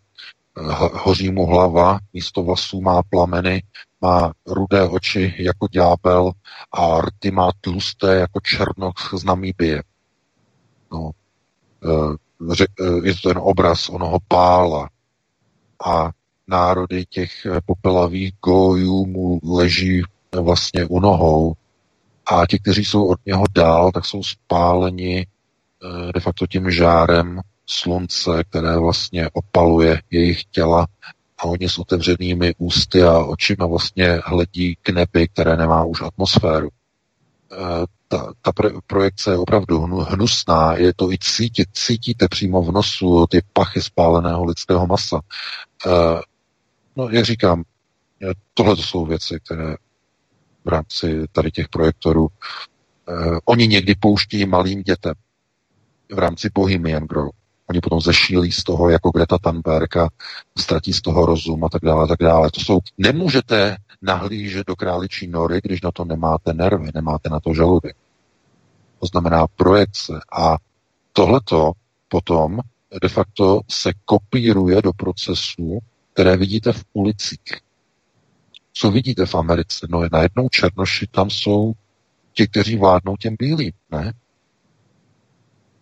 Hoří mu hlava, místo vlasů má plameny, má rudé oči jako ďábel a rty má tlusté jako černoch z Namíbie. No, je to ten obraz onoho pála a národy těch popelavých gojů mu leží vlastně u nohou a ti, kteří jsou od něho dál, tak jsou spáleni de facto tím žárem slunce, které vlastně opaluje jejich těla a oni s otevřenými ústy a očima vlastně hledí k nebi, které nemá už atmosféru. Ta projekce je opravdu hnusná, je to i cítit, cítíte přímo v nosu ty pachy spáleného lidského masa. No, jak říkám, tohle to jsou věci, které v rámci tady těch projektorů. Oni někdy pouští malým dětem v rámci Bohemian Grove. Oni potom zešílí z toho, jako Greta Thunberg, a ztratí z toho rozum a tak dále, tak dále. To jsou, nemůžete nahlížet do králičí nory, když na to nemáte nervy, nemáte na to žaludek. To znamená projekce. A tohleto potom de facto se kopíruje do procesů, které vidíte v ulicích. Co vidíte v Americe? No najednou černoši tam jsou ti, kteří vládnou těm bílým, ne?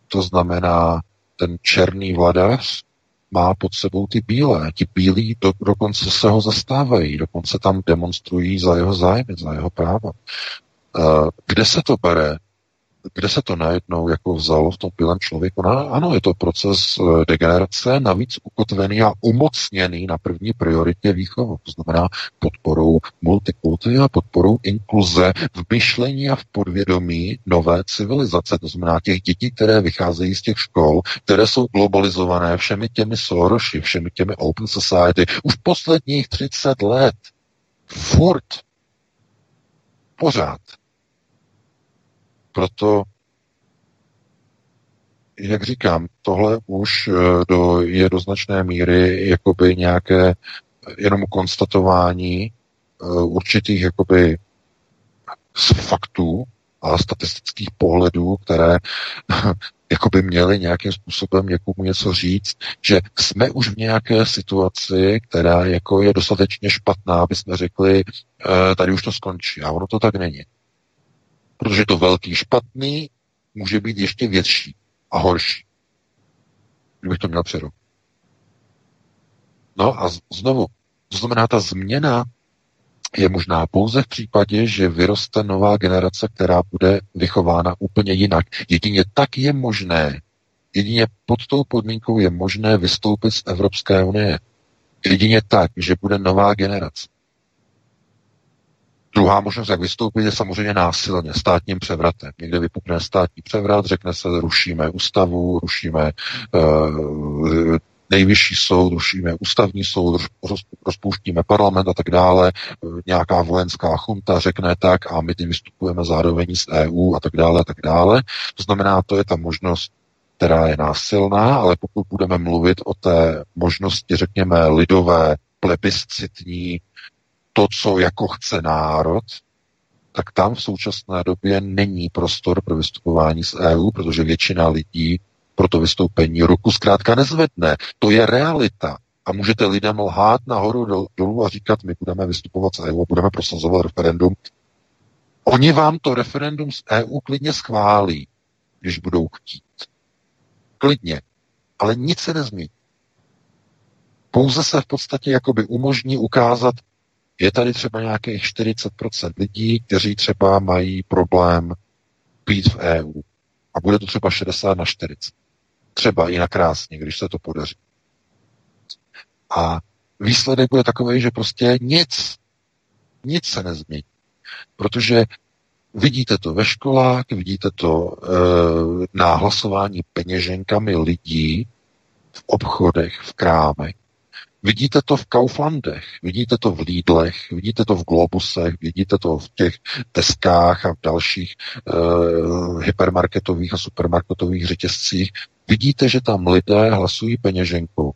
To znamená, ten černý vladař má pod sebou ty bílé. Ti bílí dokonce se ho zastávají, dokonce tam demonstrují za jeho zájmy, za jeho práva. Kde se to bere? Kde se to najednou jako vzalo v tom bílém člověku? No, ano, je to proces degenerace, navíc ukotvený a umocněný na první prioritě výchovy. To znamená podporou multikulty a podporou inkluze v myšlení a v podvědomí nové civilizace. To znamená těch dětí, které vycházejí z těch škol, které jsou globalizované všemi těmi Soroši, všemi těmi Open Society. Už posledních 30 let. Furt. Pořád. Proto, jak říkám, tohle už je do značné míry jakoby nějaké jenom konstatování určitých jakoby faktů a statistických pohledů, které jakoby měly nějakým způsobem někomu něco říct, že jsme už v nějaké situaci, která jako je dostatečně špatná, aby jsme řekli, tady už to skončí. A ono to tak není. Protože to velký špatný může být ještě větší a horší. Kdybych to měl přerovnat. No a znovu, to znamená, ta změna je možná pouze v případě, že vyroste nová generace, která bude vychována úplně jinak. Jedině tak je možné, jedině pod tou podmínkou je možné vystoupit z Evropské unie. Jedině tak, že bude nová generace. Druhá možnost, jak vystoupit, je samozřejmě násilně, státním převratem. Někde vypukne státní převrat, řekne se, rušíme ústavu, rušíme nejvyšší soud, rušíme ústavní soud, rozpouštíme parlament a tak dále. Nějaká vojenská chunta řekne tak a my tím vystupujeme zároveň z EU a tak dále, tak dále. To znamená, to je ta možnost, která je násilná, ale pokud budeme mluvit o té možnosti, řekněme, lidové, plebiscitní, to, co jako chce národ, tak tam v současné době není prostor pro vystupování z EU, protože většina lidí pro to vystoupení ruku zkrátka nezvedne. To je realita. A můžete lidem lhát nahoru dolů a říkat, my budeme vystupovat z EU, budeme prosazovat referendum. Oni vám to referendum z EU klidně schválí, když budou chtít. Klidně. Ale nic se nezmění. Pouze se v podstatě jakoby umožní ukázat, je tady třeba nějakých 40% lidí, kteří třeba mají problém být v EU. A bude to třeba 60-40. Třeba i na krásně, když se to podaří. A výsledek bude takový, že prostě nic se nezmění. Protože vidíte to ve školách, vidíte to na hlasování peněženkami lidí v obchodech, v krámech. Vidíte to v Kauflandech, vidíte to v Lidlech, vidíte to v Globusech, vidíte to v těch Teskách a v dalších hypermarketových a supermarketových řetězcích. Vidíte, že tam lidé hlasují peněženkou.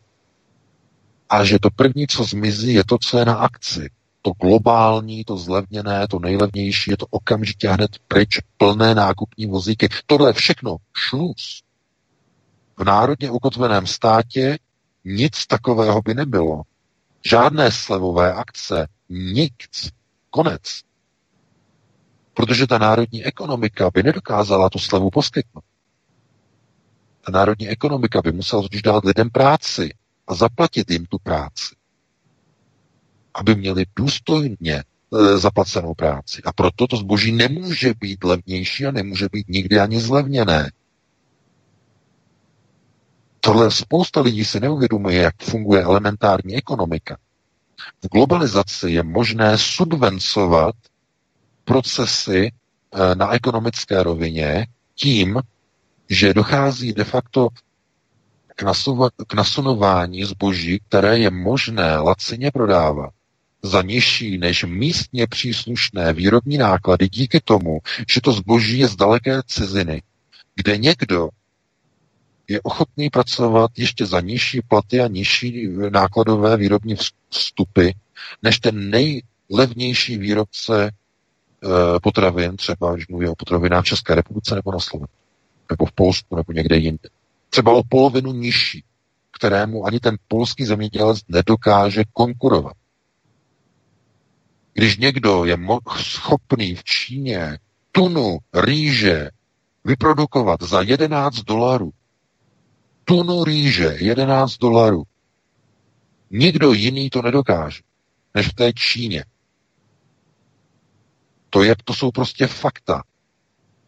A že to první, co zmizí, je to, co je na akci. To globální, to zlevněné, to nejlevnější, je to okamžitě hned pryč, plné nákupní vozíky. Tohle všechno šluz. V národně ukotveném státě nic takového by nebylo. Žádné slevové akce, nic. Konec. Protože ta národní ekonomika by nedokázala tu slevu poskytnout. Ta národní ekonomika by musela totiž dát lidem práci a zaplatit jim tu práci. Aby měli důstojně zaplacenou práci. A proto to zboží nemůže být levnější a nemůže být nikdy ani zlevněné. Tohle spousta lidí si neuvědomuje, jak funguje elementární ekonomika. V globalizaci je možné subvencovat procesy na ekonomické rovině tím, že dochází de facto k nasunování zboží, které je možné lacině prodávat za nižší než místně příslušné výrobní náklady díky tomu, že to zboží je z daleké ciziny, kde někdo je ochotný pracovat ještě za nižší platy a nižší nákladové výrobní vstupy, než ten nejlevnější výrobce potravin, třeba když mluví o potravinách v České republice nebo na Slovensku, nebo v Polsku, nebo někde jinde. Třeba o polovinu nižší, kterému ani ten polský zemědělec nedokáže konkurovat. Když někdo je schopný v Číně tunu rýže vyprodukovat za $11, tunu rýže $11, nikdo jiný to nedokáže, než v té Číně. To jsou prostě fakta.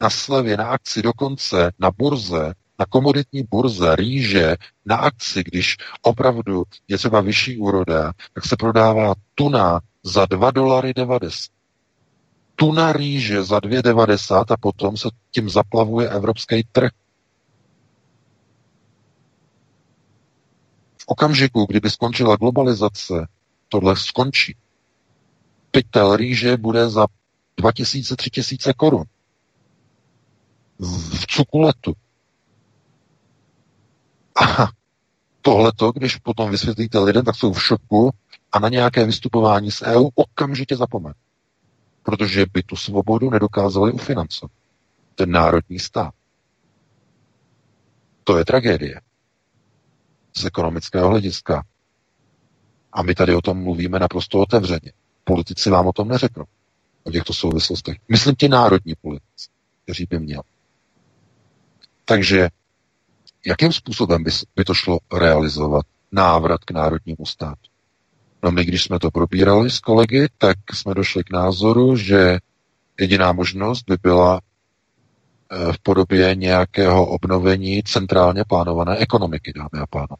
Na slevě, na akci, dokonce na burze, na komoditní burze, rýže, na akci, když opravdu je třeba vyšší úroda, tak se prodává tuna za $2.90. Tuna rýže za $2.90 a potom se tím zaplavuje evropský trh. V okamžiku, kdyby skončila globalizace, tohle skončí. Pytel rýže bude za 2,000–3,000 korun. V cukuletu. A tohleto, když potom vysvětlíte lidem, tak jsou v šoku a na nějaké vystupování z EU okamžitě zapomene. Protože by tu svobodu nedokázali ufinancovat. Ten národní stát. To je tragédie. Z ekonomického hlediska. A my tady o tom mluvíme naprosto otevřeně. Politici vám o tom neřeknou. O těchto souvislostech. Myslím ti národní politici, kteří by měli. Takže jakým způsobem by to šlo realizovat návrat k národnímu státu? No my, když jsme to probírali s kolegy, tak jsme došli k názoru, že jediná možnost by byla v podobě nějakého obnovení centrálně plánované ekonomiky, dámy a pánové.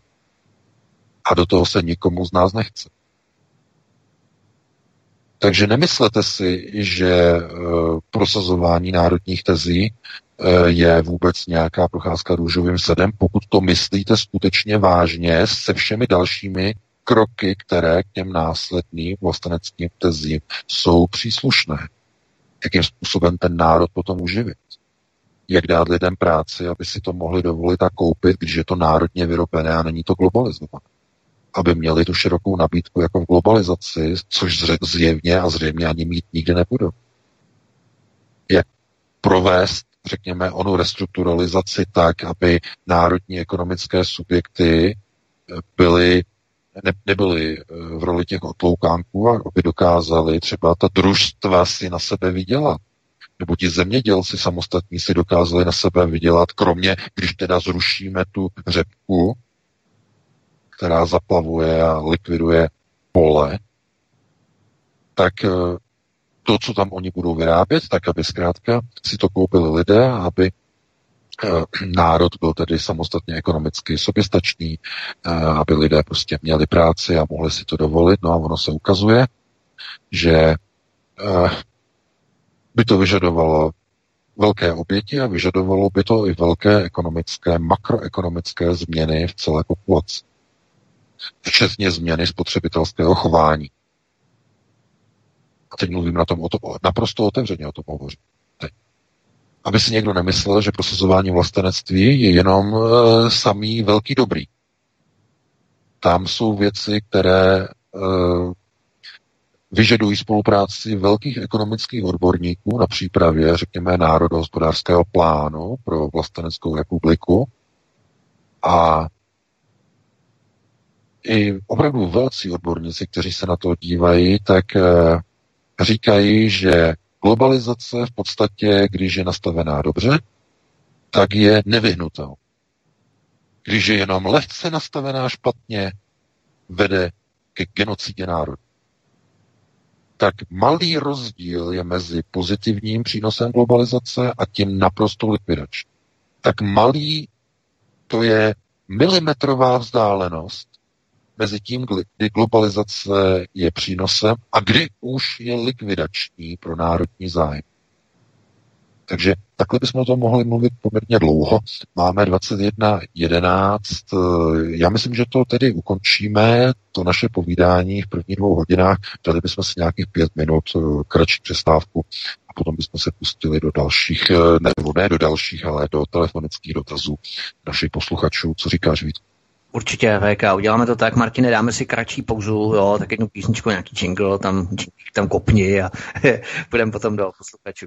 A do toho se nikomu z nás nechce. Takže nemyslete si, že prosazování národních tezí je vůbec nějaká procházka růžovým sedem, pokud to myslíte skutečně vážně se všemi dalšími kroky, které k těm následným vlasteneckým tezím jsou příslušné. Jakým způsobem ten národ potom uživit? Jak dát lidem práci, aby si to mohli dovolit a koupit, když je to národně vyrobené a není to globalizované? Aby měli tu širokou nabídku jako v globalizaci, což zjevně a zřejmě ani mít nikdy nebudou. Jak provést, řekněme, onu restrukturalizaci tak, aby národní ekonomické subjekty nebyly v roli těch otloukánků a aby dokázali třeba ta družstva si na sebe vydělat. Nebo ti zemědělci samostatní si dokázali na sebe vydělat, kromě, když teda zrušíme tu řepku, která zaplavuje a likviduje pole, tak to, co tam oni budou vyrábět, tak aby zkrátka si to koupili lidé, aby národ byl tedy samostatně ekonomicky soběstačný, aby lidé prostě měli práci a mohli si to dovolit. No a ono se ukazuje, že by to vyžadovalo velké oběti a vyžadovalo by to i velké ekonomické, makroekonomické změny v celé populaci. Včetně změny spotřebitelského chování. A teď mluvím naprosto otevřeně o tom hovořím. Aby si někdo nemyslel, že prosazování vlastenectví je jenom samý velký dobrý. Tam jsou věci, které vyžadují spolupráci velkých ekonomických odborníků na přípravě, řekněme, národohospodářského plánu pro vlasteneckou republiku a i opravdu velcí odborníci, kteří se na to dívají, tak říkají, že globalizace v podstatě, když je nastavená dobře, tak je nevyhnutelná. Když je jenom lehce nastavená špatně, vede ke genocidě národu. Tak malý rozdíl je mezi pozitivním přínosem globalizace a tím naprosto likvidačním. Tak malý, to je milimetrová vzdálenost mezi tím, kdy globalizace je přínosem a kdy už je likvidační pro národní zájem. Takže takhle bychom o tom mohli mluvit poměrně dlouho. Máme 21:11. Já myslím, že to tedy ukončíme, to naše povídání v prvních 2 hodinách. Dali bychom si nějakých 5 minut kratší přestávku a potom bychom se pustili do dalších, nebo ne do dalších, ale do telefonických dotazů našich posluchačů. Co říkáš, Vítku? Určitě, VK, uděláme to tak, Martine, dáme si kratší pauzu, jo, tak jednu písničku, nějaký jingle, tam kopni a půjdeme potom do posluchačů.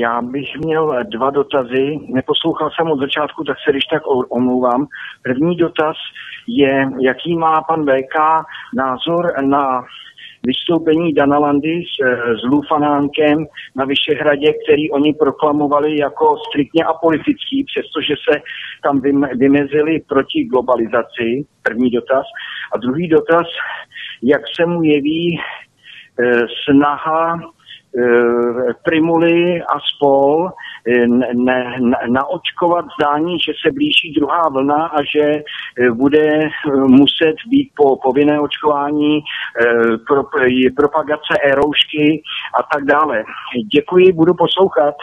Já bych měl 2 dotazy. Neposlouchal jsem od začátku, tak se když tak omlouvám. První dotaz je, jaký má pan VK názor na vystoupení Dana Landy s Lufanánkem na Vyšehradě, který oni proklamovali jako striktně apolitický, přestože se tam vymezili proti globalizaci. První dotaz. A druhý dotaz, jak se mu jeví snaha Primuly a spol naočkovat zdání, že se blíží druhá vlna a že bude muset být po povinné očkování propagace e-roušky a tak dále. Děkuji, budu poslouchat.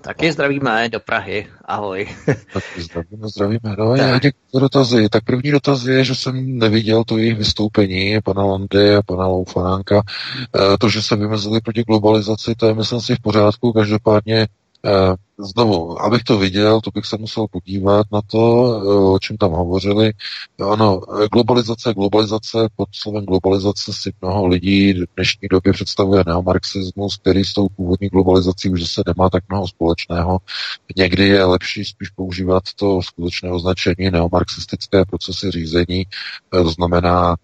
Taky zdravíme do Prahy. Ahoj. Taky zdravíme. No, tak. Děkuji dotazy. Tak první dotaz je, že jsem neviděl to jejich vystoupení, pana Landy a pana Loufanánka. To, že se vymezili proti globalizaci, to je, myslím si, v pořádku. Každopádně znovu, abych to viděl, to bych se musel podívat na to, o čem tam hovořili. Ano, globalizace, pod slovem globalizace si mnoho lidí v dnešní době představuje neomarxismus, který s tou původní globalizací už zase nemá tak mnoho společného. Někdy je lepší spíš používat to skutečné označení neomarxistické procesy řízení, to znamená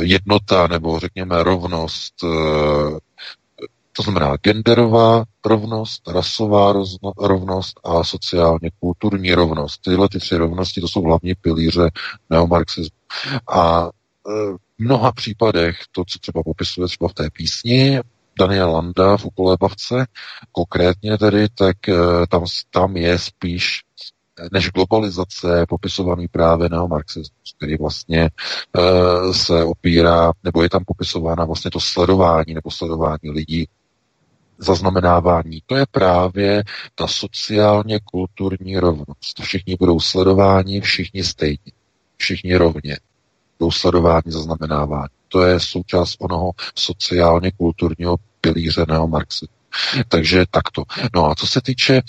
jednota nebo řekněme rovnost, to znamená genderová rovnost, rasová rovnost a sociálně kulturní rovnost. Tyhle ty 3 rovnosti, to jsou hlavní pilíře neomarxismu. A v mnoha případech, to, co třeba popisuje třeba v té písni Daniel Landa v Ukolébavce, konkrétně tedy, tak tam je spíš než globalizace popisovaný právě neomarxismus, který vlastně se opírá, nebo je tam popisována vlastně to sledování nebo sledování lidí, zaznamenávání. To je právě ta sociálně kulturní rovnost. Všichni budou sledováni, všichni stejně, všichni rovně. Budou sledováni, zaznamenávání. To je součást onoho sociálně kulturního pilíře neomarxismu. Takže takto. No a co se týče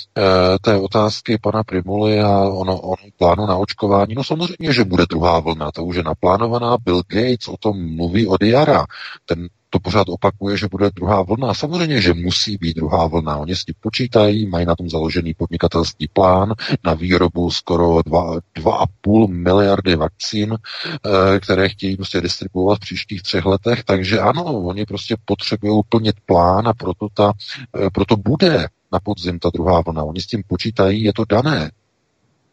té otázky pana Primuly a ono plánu na očkování, no samozřejmě, že bude druhá vlna, ta už je naplánovaná, Bill Gates o tom mluví od jara, ten to pořád opakuje, že bude druhá vlna. Samozřejmě, že musí být druhá vlna. Oni s tím počítají, mají na tom založený podnikatelský plán na výrobu skoro 2,5 miliardy vakcín, které chtějí prostě distribuovat v příštích 3 letech. Takže ano, oni prostě potřebují plnit plán a proto bude na podzim ta druhá vlna. Oni s tím počítají, je to dané.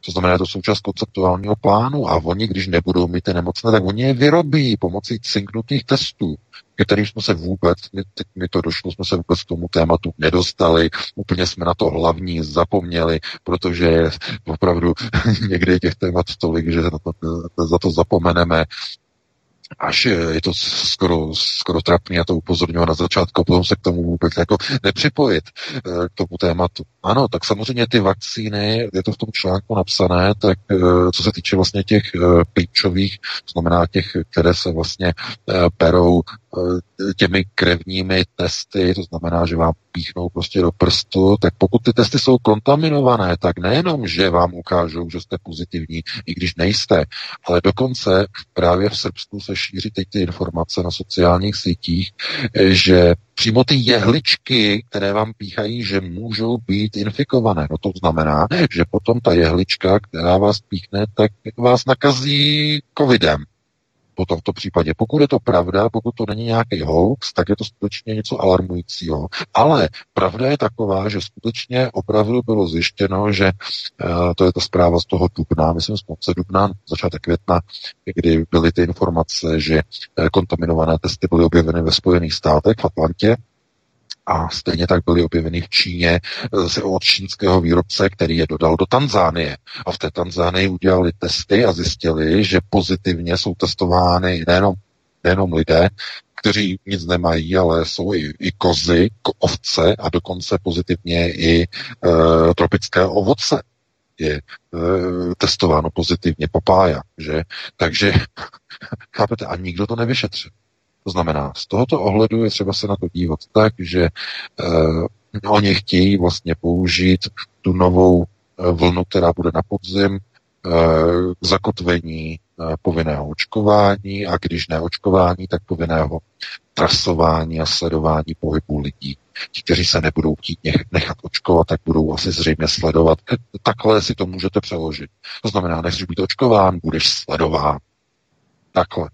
To znamená, je to součást konceptuálního plánu a oni, když nebudou mít ty nemocné, tak oni je vyrobí pomocí cinknutých testů, ke kterým jsme se vůbec, teď mi to došlo, jsme se vůbec k tomu tématu nedostali, úplně jsme na to hlavní zapomněli, protože je opravdu někdy těch témat tolik, že za to zapomeneme. Až je to skoro trapný a to upozorňuji na začátku, potom se k tomu vůbec jako nepřipojit k tomu tématu. Ano, tak samozřejmě ty vakcíny, je to v tom článku napsané, tak co se týče vlastně těch klíčových, znamená těch, které se vlastně perou těmi krevními testy, to znamená, že vám píchnou prostě do prstu, tak pokud ty testy jsou kontaminované, tak nejenom, že vám ukážou, že jste pozitivní, i když nejste, ale dokonce právě v Srbsku se šíří teď ty informace na sociálních sítích, že přímo ty jehličky, které vám píchají, že můžou být infikované. No to znamená, že potom ta jehlička, která vás píchne, tak vás nakazí covidem. po tomto případě. Pokud je to pravda, pokud to není nějaký hoax, tak je to skutečně něco alarmujícího. Ale pravda je taková, že skutečně opravdu bylo zjištěno, že to je ta zpráva z toho dubna, myslím z konce dubna, začátek května, kdy byly ty informace, že kontaminované testy byly objeveny ve Spojených státech, v Atlantě, a stejně tak byly objeveny v Číně od čínského výrobce, který je dodal do Tanzánie. A v té Tanzánii udělali testy a zjistili, že pozitivně jsou testovány nejenom lidé, kteří nic nemají, ale jsou i kozy, ovce a dokonce pozitivně i tropické ovoce je testováno pozitivně, papája, že? Takže, chápete, a nikdo to nevyšetřil. To znamená, z tohoto ohledu je třeba se na to dívat tak, že oni chtějí vlastně použít tu novou vlnu, která bude na podzim, zakotvení povinného očkování a když ne očkování, tak povinného trasování a sledování pohybu lidí. Ti, kteří se nebudou chtít nechat očkovat, tak budou asi zřejmě sledovat. Takhle si to můžete přeložit. To znamená, nechceš být očkován, budeš sledován. Takhle.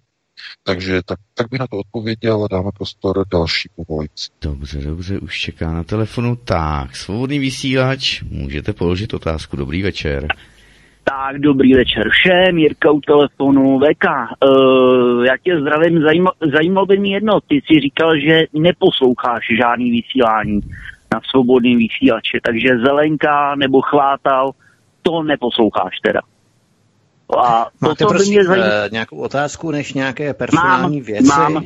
Takže tak bych na to odpověděl a dáme prostor další povolící. Dobře, už čeká na telefonu. Tak, svobodný vysílač, můžete položit otázku. Dobrý večer. Tak, dobrý večer všem, Jirka u telefonu, VK. Já tě zdravím, zajímalo by mě jedno, ty jsi říkal, že neposloucháš žádný vysílání na svobodném vysílači, takže Zelenka nebo Chvátal, to neposloucháš teda. A máte prosím nějakou otázku než nějaké personální věci? Mám.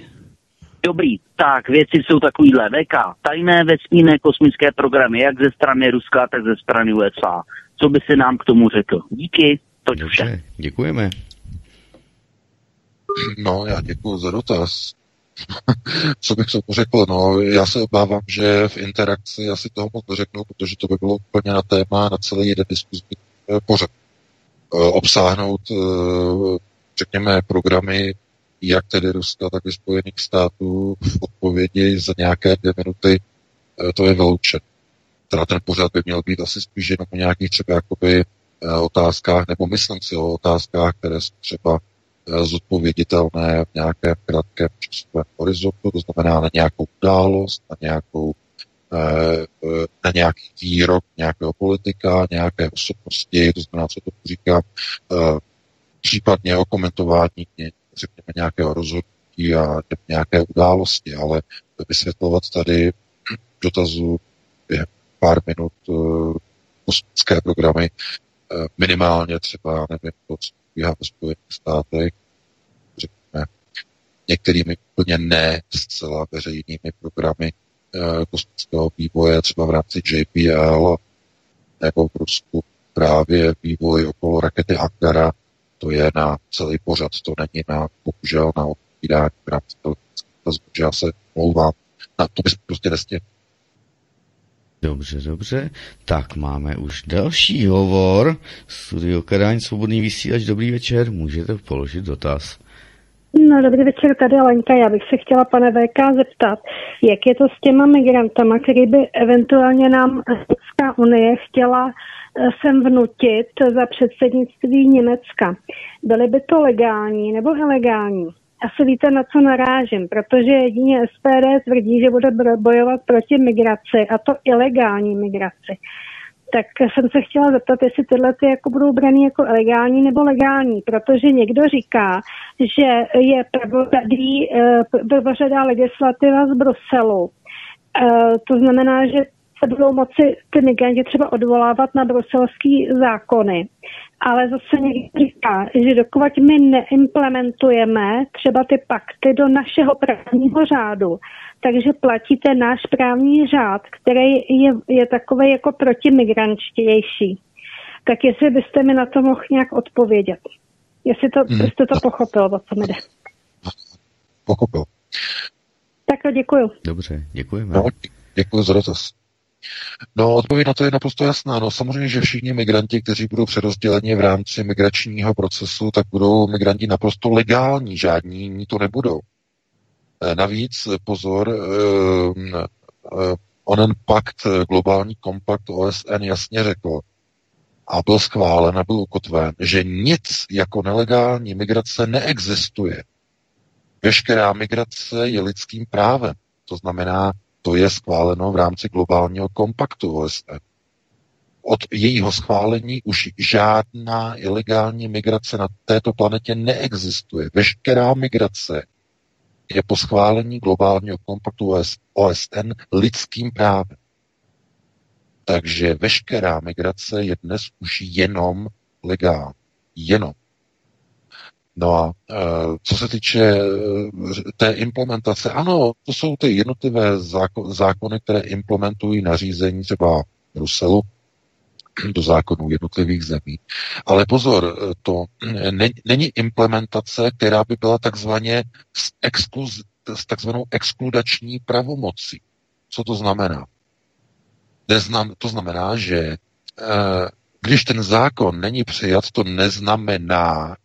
Dobrý, tak věci jsou takovýhle. VK, tajné vesmírné kosmické programy, jak ze strany Ruska, tak ze strany USA. Co by se nám k tomu řekl? Díky, toť vše. Děkujeme. No, já děkuji za dotaz. Co bych se to řekl? No, já se obávám, že v interakci asi toho moc neřeknu, protože to by bylo úplně na téma, na celý jeden diskuzní pořad. Obsáhnout, řekněme, programy, jak tedy Ruska, tak i Spojených států v odpovědi za nějaké 2 minuty, to je vyloučeno. Teda ten pořad by měl být asi spíš jenom o nějakých třeba jakoby otázkách, nebo myslím si o otázkách, které jsou třeba zodpověditelné v nějakém krátkém časovém horizontu, to znamená na nějakou událost, na nějaký výrok nějakého politika, nějaké osobnosti, to znamená, co to říkám, případně o komentování řekněme, nějakého rozhodnutí a nějaké události, ale vysvětlovat tady dotazu během pár minut kosmické programy, minimálně třeba, nevím, to, co bývá ve Spojených státech, řekněme, některými úplně ne zcela veřejnými programy kosmického vývoje, třeba v rámci JPL nebo v Rusku právě vývoj okolo rakety Angara, to je na celý pořad, to není na, bohužel, na odpovídání v rámci toho, že já se mluvám. Na to bychom prostě nestihli. Dobře. Tak máme už další hovor. Studio Kadaň, svobodný vysílač, dobrý večer, můžete položit dotaz. No, dobrý večer, tady Lenka. Já bych se chtěla, pane VK, zeptat, jak je to s těma migrantama, který by eventuálně nám Evropská unie chtěla sem vnutit za předsednictví Německa. Byly by to legální nebo ilegální? Asi víte, na co narážím, protože jedině SPD tvrdí, že bude bojovat proti migraci, a to ilegální migraci. Tak jsem se chtěla zeptat, jestli tyhle ty jako budou braný jako ilegální nebo legální, protože někdo říká, že je prvořadá legislativa z Bruselu. To znamená, že se budou moci ty migranti třeba odvolávat na bruselský zákony. Ale zase někdo říká, že dokud my neimplementujeme třeba ty pakty do našeho právního řádu, takže platíte náš právní řád, který je takový jako protimigrančtější. Tak jestli byste mi na to mohl nějak odpovědět. Jestli to, byste to pochopil, o co mi jde. Pochopil. Tak to děkuju. Dobře, děkujeme. No, děkuju za dotaz. No, odpověď na to je naprosto jasná. No, samozřejmě, že všichni migranti, kteří budou přerozděleni v rámci migračního procesu, tak budou migranti naprosto legální, žádní jiní to nebudou. Navíc, pozor, onen pakt, globální kompakt OSN jasně řekl a byl schválen a byl ukotven, že nic jako nelegální migrace neexistuje. Veškerá migrace je lidským právem. To znamená, to je schváleno v rámci globálního kompaktu OSN. Od jejího schválení už žádná ilegální migrace na této planetě neexistuje. Veškerá migrace je po schválení globálního kompaktu OSN lidským právem. Takže veškerá migrace je dnes už jenom legální. Jenom. No a co se týče té implementace, ano, to jsou ty jednotlivé zákony, které implementují nařízení třeba Bruselu do zákonů jednotlivých zemí. Ale pozor, to není implementace, která by byla takzvaně s takzvanou exkludační pravomocí. Co to znamená? To znamená, že když ten zákon není přijat, to neznamená,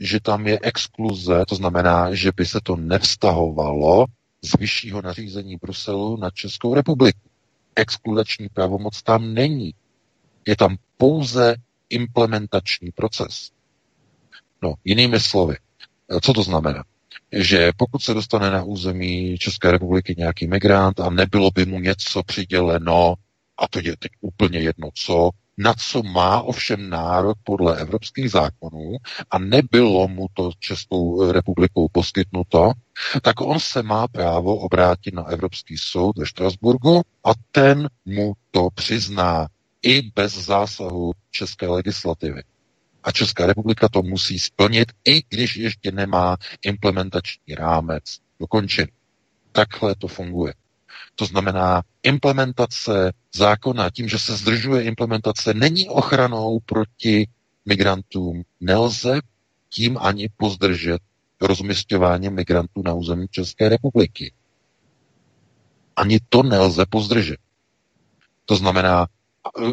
že tam je exkluze, to znamená, že by se to nevztahovalo z vyššího nařízení Bruselu na Českou republiku. Exkludační pravomoc tam není. Je tam pouze implementační proces. No, jinými slovy, co to znamená? Že pokud se dostane na území České republiky nějaký migrant a nebylo by mu něco přiděleno, a to je teď úplně jedno co, na co má ovšem nárok podle evropských zákonů a nebylo mu to Českou republikou poskytnuto, tak on se má právo obrátit na Evropský soud ve Štrasburgu a ten mu to přizná i bez zásahu české legislativy. A Česká republika to musí splnit, i když ještě nemá implementační rámec dokončen. Takhle to funguje. To znamená, implementace zákona, tím, že se zdržuje implementace, není ochranou proti migrantům. Nelze tím ani pozdržet rozmisťování migrantů na území České republiky. Ani to nelze pozdržet. To znamená,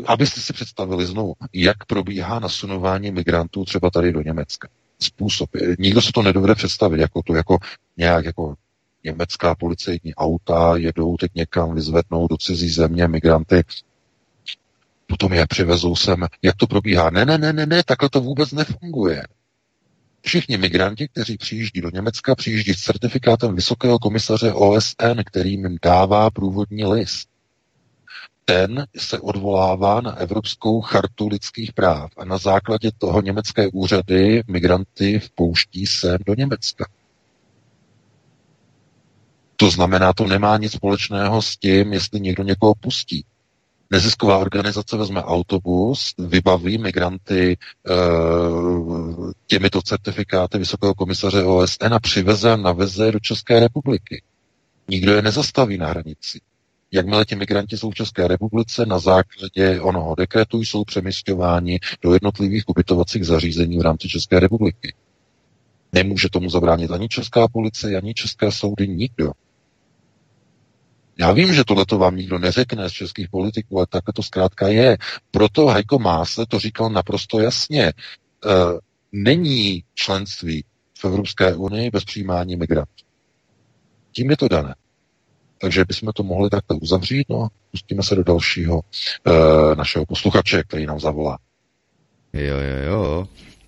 abyste si představili znovu, jak probíhá nasunování migrantů třeba tady do Německa. Způsob. Nikdo se to nedovede představit, jako německá policejní auta jedou teď někam, vyzvednou do cizí země migranty, potom je přivezou sem. Jak to probíhá? Ne, takhle to vůbec nefunguje. Všichni migranti, kteří přijíždí do Německa, přijíždí s certifikátem Vysokého komisaře OSN, kterým jim dává průvodní list. Ten se odvolává na Evropskou chartu lidských práv a na základě toho německé úřady migranty vpouští sem do Německa. To znamená, to nemá nic společného s tím, jestli někdo někoho pustí. Nezisková organizace vezme autobus, vybaví migranty těmito certifikáty Vysokého komisaře OSN a přiveze a naveze do České republiky. Nikdo je nezastaví na hranici. Jakmile ti migranti jsou v České republice, na základě onoho dekretu jsou přemísťováni do jednotlivých ubytovacích zařízení v rámci České republiky. Nemůže tomu zabránit ani česká policie, ani české soudy, nikdo. Já vím, že tohleto vám nikdo neřekne z českých politiků, ale takhle to zkrátka je. Proto Heiko Maas to říkal naprosto jasně. Není členství v Evropské unii bez přijímání migrantů. Tím je to dané. Takže bychom to mohli takto uzavřít, no a pustíme se do dalšího našeho posluchače, který nám zavolá. Jo.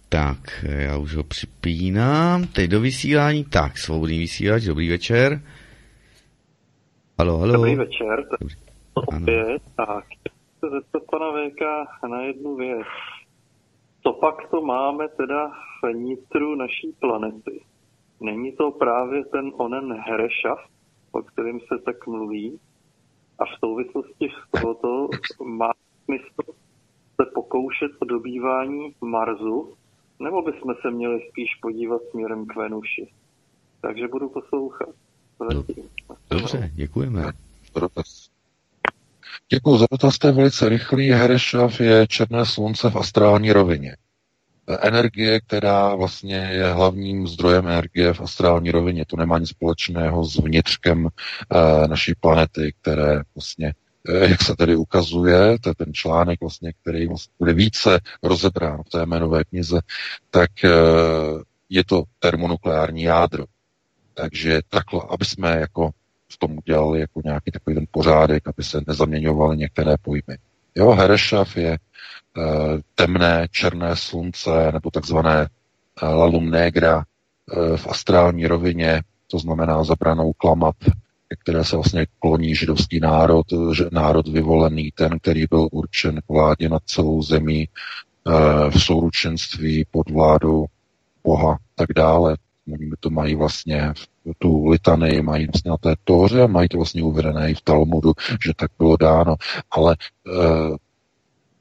Tak, já už ho připínám. Teď do vysílání. Tak, Svobodný vysílač, dobrý večer. Haló. Dobrý večer. Dobrý. Opět, tak. Chci se zeptat pana Véka na jednu věc. Co pak to máme teda v nitru naší planety? Není to právě ten onen herešaft, o kterém se tak mluví? A v souvislosti s tohoto má smysl se pokoušet o dobývání Marsu, nebo bychom se měli spíš podívat směrem k Venuši? Takže budu poslouchat. Dobře, děkujeme. Děkuji za dotaz, to je velice rychlý. Herešav je černé slunce v astrální rovině. Energie, která vlastně je hlavním zdrojem energie v astrální rovině. To nemá nic společného s vnitřkem naší planety, které vlastně, jak se tedy ukazuje, to je ten článek, vlastně, který bude více rozebrán v té jmenové knize, tak je to termonukleární jádro. Takže takhle, aby jsme jako v tom udělali jako nějaký takový ten pořádek, aby se nezaměňovaly některé pojmy. Jo, Herešav je temné černé slunce nebo takzvané lalum negra v astrální rovině, to znamená zabranou klamat, které se vlastně kloní židovský národ, národ vyvolený, ten, který byl určen k vládě nad celou zemí, v souručenství pod vládu Boha, tak dále. Oni to mají vlastně tu litany, mají vlastně na té tóře a mají to vlastně uvedené i v Talmudu, že tak bylo dáno. Ale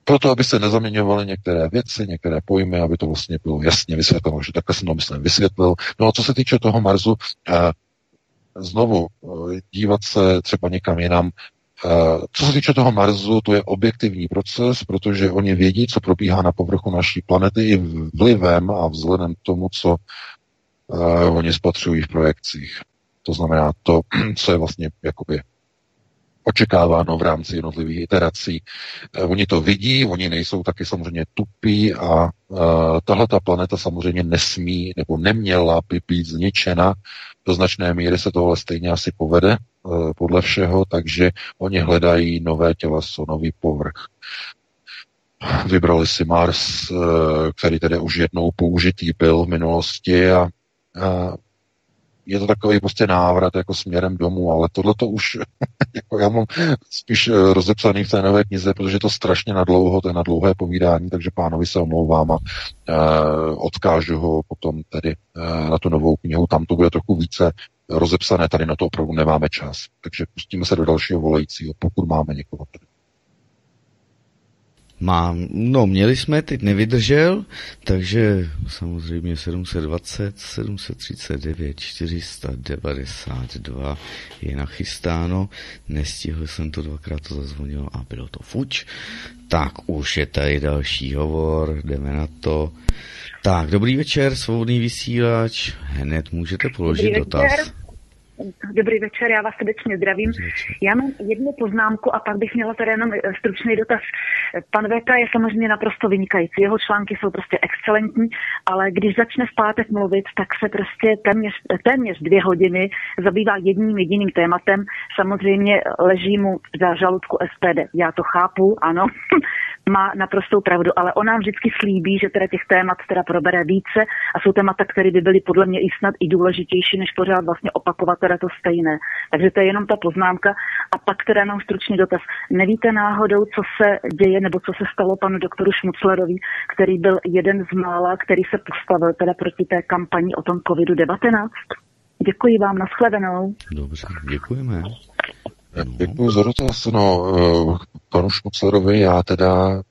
proto, aby se nezaměňovaly některé věci, některé pojmy, aby to vlastně bylo jasně vysvětleno, že takhle jsem to myslím vysvětlil. No a co se týče toho Marsu, znovu dívat se třeba někam jinam. Co se týče toho Marsu, to je objektivní proces, protože oni vědí, co probíhá na povrchu naší planety i vlivem a vzhledem k tomu, co oni spatřují v projekcích. To znamená to, co je vlastně jakoby očekáváno v rámci jednotlivých iterací. Oni to vidí, oni nejsou taky samozřejmě tupí a tahle ta planeta samozřejmě nesmí nebo neměla by být zničena. Do značné míry se tohle stejně asi povede podle všeho, takže oni hledají nové těleso, nový povrch. Vybrali si Mars, který tedy už jednou použitý byl v minulosti a je to takový prostě návrat jako směrem domů, ale tohle to už jako já mám spíš rozepsaný v té nové knize, protože to strašně nadlouho, to je nadlouhé povídání, takže pánovi se omlouvám a odkážu ho potom tedy na tu novou knihu, tam to bude trochu více rozepsané, tady na to opravdu nemáme čas, takže pustíme se do dalšího volajícího, pokud máme někoho tady. Mám, no měli jsme, teď nevydržel, takže samozřejmě 720, 739, 492 je nachystáno, nestihl jsem to, dvakrát to zazvonilo a bylo to fuč. Tak už je tady další hovor, jdeme na to. Tak, dobrý večer, svobodný vysílač, hned můžete položit dotaz. Dobrý večer, já vás srdečně zdravím. Já mám jednu poznámku a pak bych měla tady jenom stručný dotaz. Pan Veta je samozřejmě naprosto vynikající, jeho články jsou prostě excelentní, ale když začne v pátek mluvit, tak se prostě téměř 2 hodiny zabývá jedním jediným tématem. Samozřejmě leží mu za žaludku SPD. Já to chápu, ano, má naprostou pravdu, ale on nám vždycky slíbí, že teda těch témat teda probere více a jsou témata, které by byly podle mě i snad i důležitější, než pořád vlastně opakovat teda to stejné. Takže to je jenom ta poznámka. A pak teda mám stručný dotaz. Nevíte náhodou, co se děje, nebo co se stalo panu doktoru Šmuclerovi, který byl jeden z mála, který se postavil teda proti té kampani o tom COVID-19? Děkuji vám, nashledanou. Dobře, děkujeme. Děkuji za dotaz. No, panu Šmuclerovi, já teda...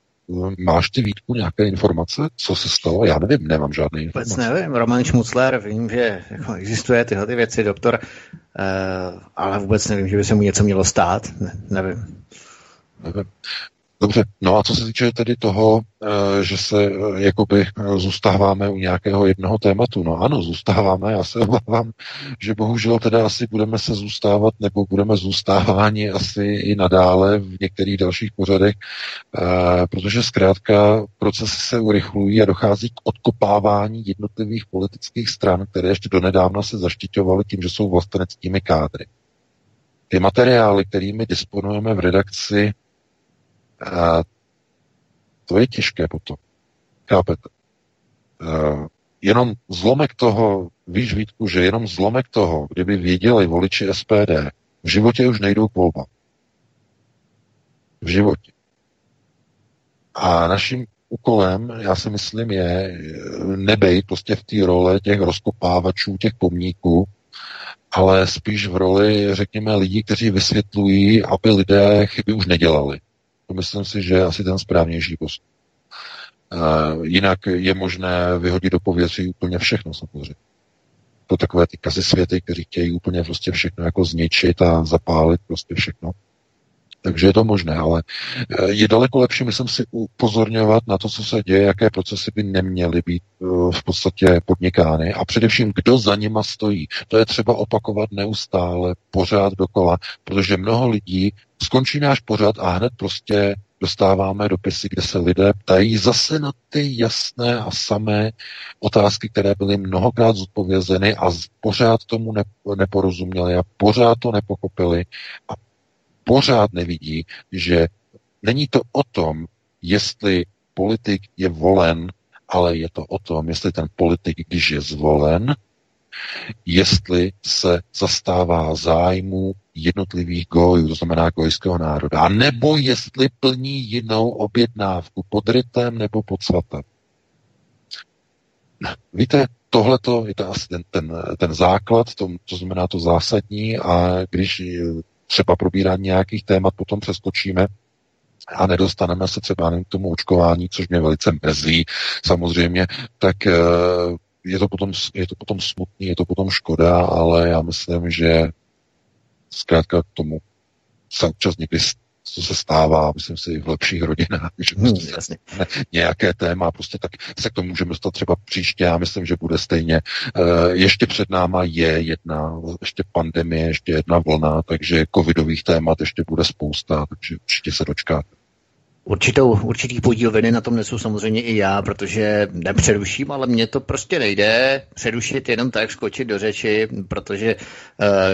Máš ty, Vítku, nějaké informace? Co se stalo? Já nevím, nemám žádné informace. Vůbec nevím, Roman Šmucler, vím, že existuje tyhle ty věci, doktor, ale vůbec nevím, že by se mu něco mělo stát, nevím. Dobře, no a co se týče tedy toho, že se jakoby zůstáváme u nějakého jednoho tématu, no ano, zůstáváme, já se obávám, že bohužel teda asi budeme se zůstávat, nebo budeme zůstáváni asi i nadále v některých dalších pořadech, protože zkrátka procesy se urychlují a dochází k odkopávání jednotlivých politických stran, které ještě donedávna se zaštiťovaly tím, že jsou vlasteneckými kádry. Ty materiály, kterými disponujeme v redakci, a to je těžké potom. Chápete? Jenom zlomek toho, víš, Vítku, že jenom zlomek toho, kdyby věděli voliči SPD, v životě už nejdou k volbám. V životě. A naším úkolem, já si myslím, je nebejt prostě v té role těch rozkopávačů, těch pomníků, ale spíš v roli, řekněme, lidí, kteří vysvětlují, aby lidé chyby už nedělali. Myslím si, že asi ten správnější postup. Jinak je možné vyhodit do povětří úplně všechno, samozřejmě. To takové ty kazy světy, kteří chtějí úplně prostě všechno jako zničit a zapálit prostě všechno. Takže je to možné, ale je daleko lepší, myslím si, upozorňovat na to, co se děje, jaké procesy by neměly být v podstatě podnikány a především, kdo za nima stojí. To je třeba opakovat neustále, pořád dokola, protože mnoho lidí skončí náš pořad a hned prostě dostáváme dopisy, kde se lidé ptají zase na ty jasné a samé otázky, které byly mnohokrát zodpovězeny a pořád tomu neporozuměli a pořád to nepochopili a pořád nevidí, že není to o tom, jestli politik je volen, ale je to o tom, jestli ten politik, když je zvolen, jestli se zastává zájmu jednotlivých gojů, to znamená gojského národa, a nebo jestli plní jinou objednávku pod rytem nebo pod svatem. Víte, tohleto je to asi ten základ, to znamená to zásadní, a když třeba probírání nějakých témat potom přeskočíme a nedostaneme se třeba k tomu očkování, což mě velice mrzí samozřejmě, tak je to potom smutný, je to potom škoda, ale já myslím, že zkrátka k tomu se občas někdy, co se stává, myslím si, v lepších rodinách, že prostě nějaké téma, prostě tak se k tomu můžeme dostat třeba příště. Já myslím, že bude stejně. Ještě před náma ještě pandemie, ještě jedna vlna, takže covidových témat ještě bude spousta, takže určitě se dočkáte. Určitý podíl viny na tom nesu samozřejmě i já, protože nepřeruším, ale mně to prostě nejde přerušit jenom tak, skočit do řeči, protože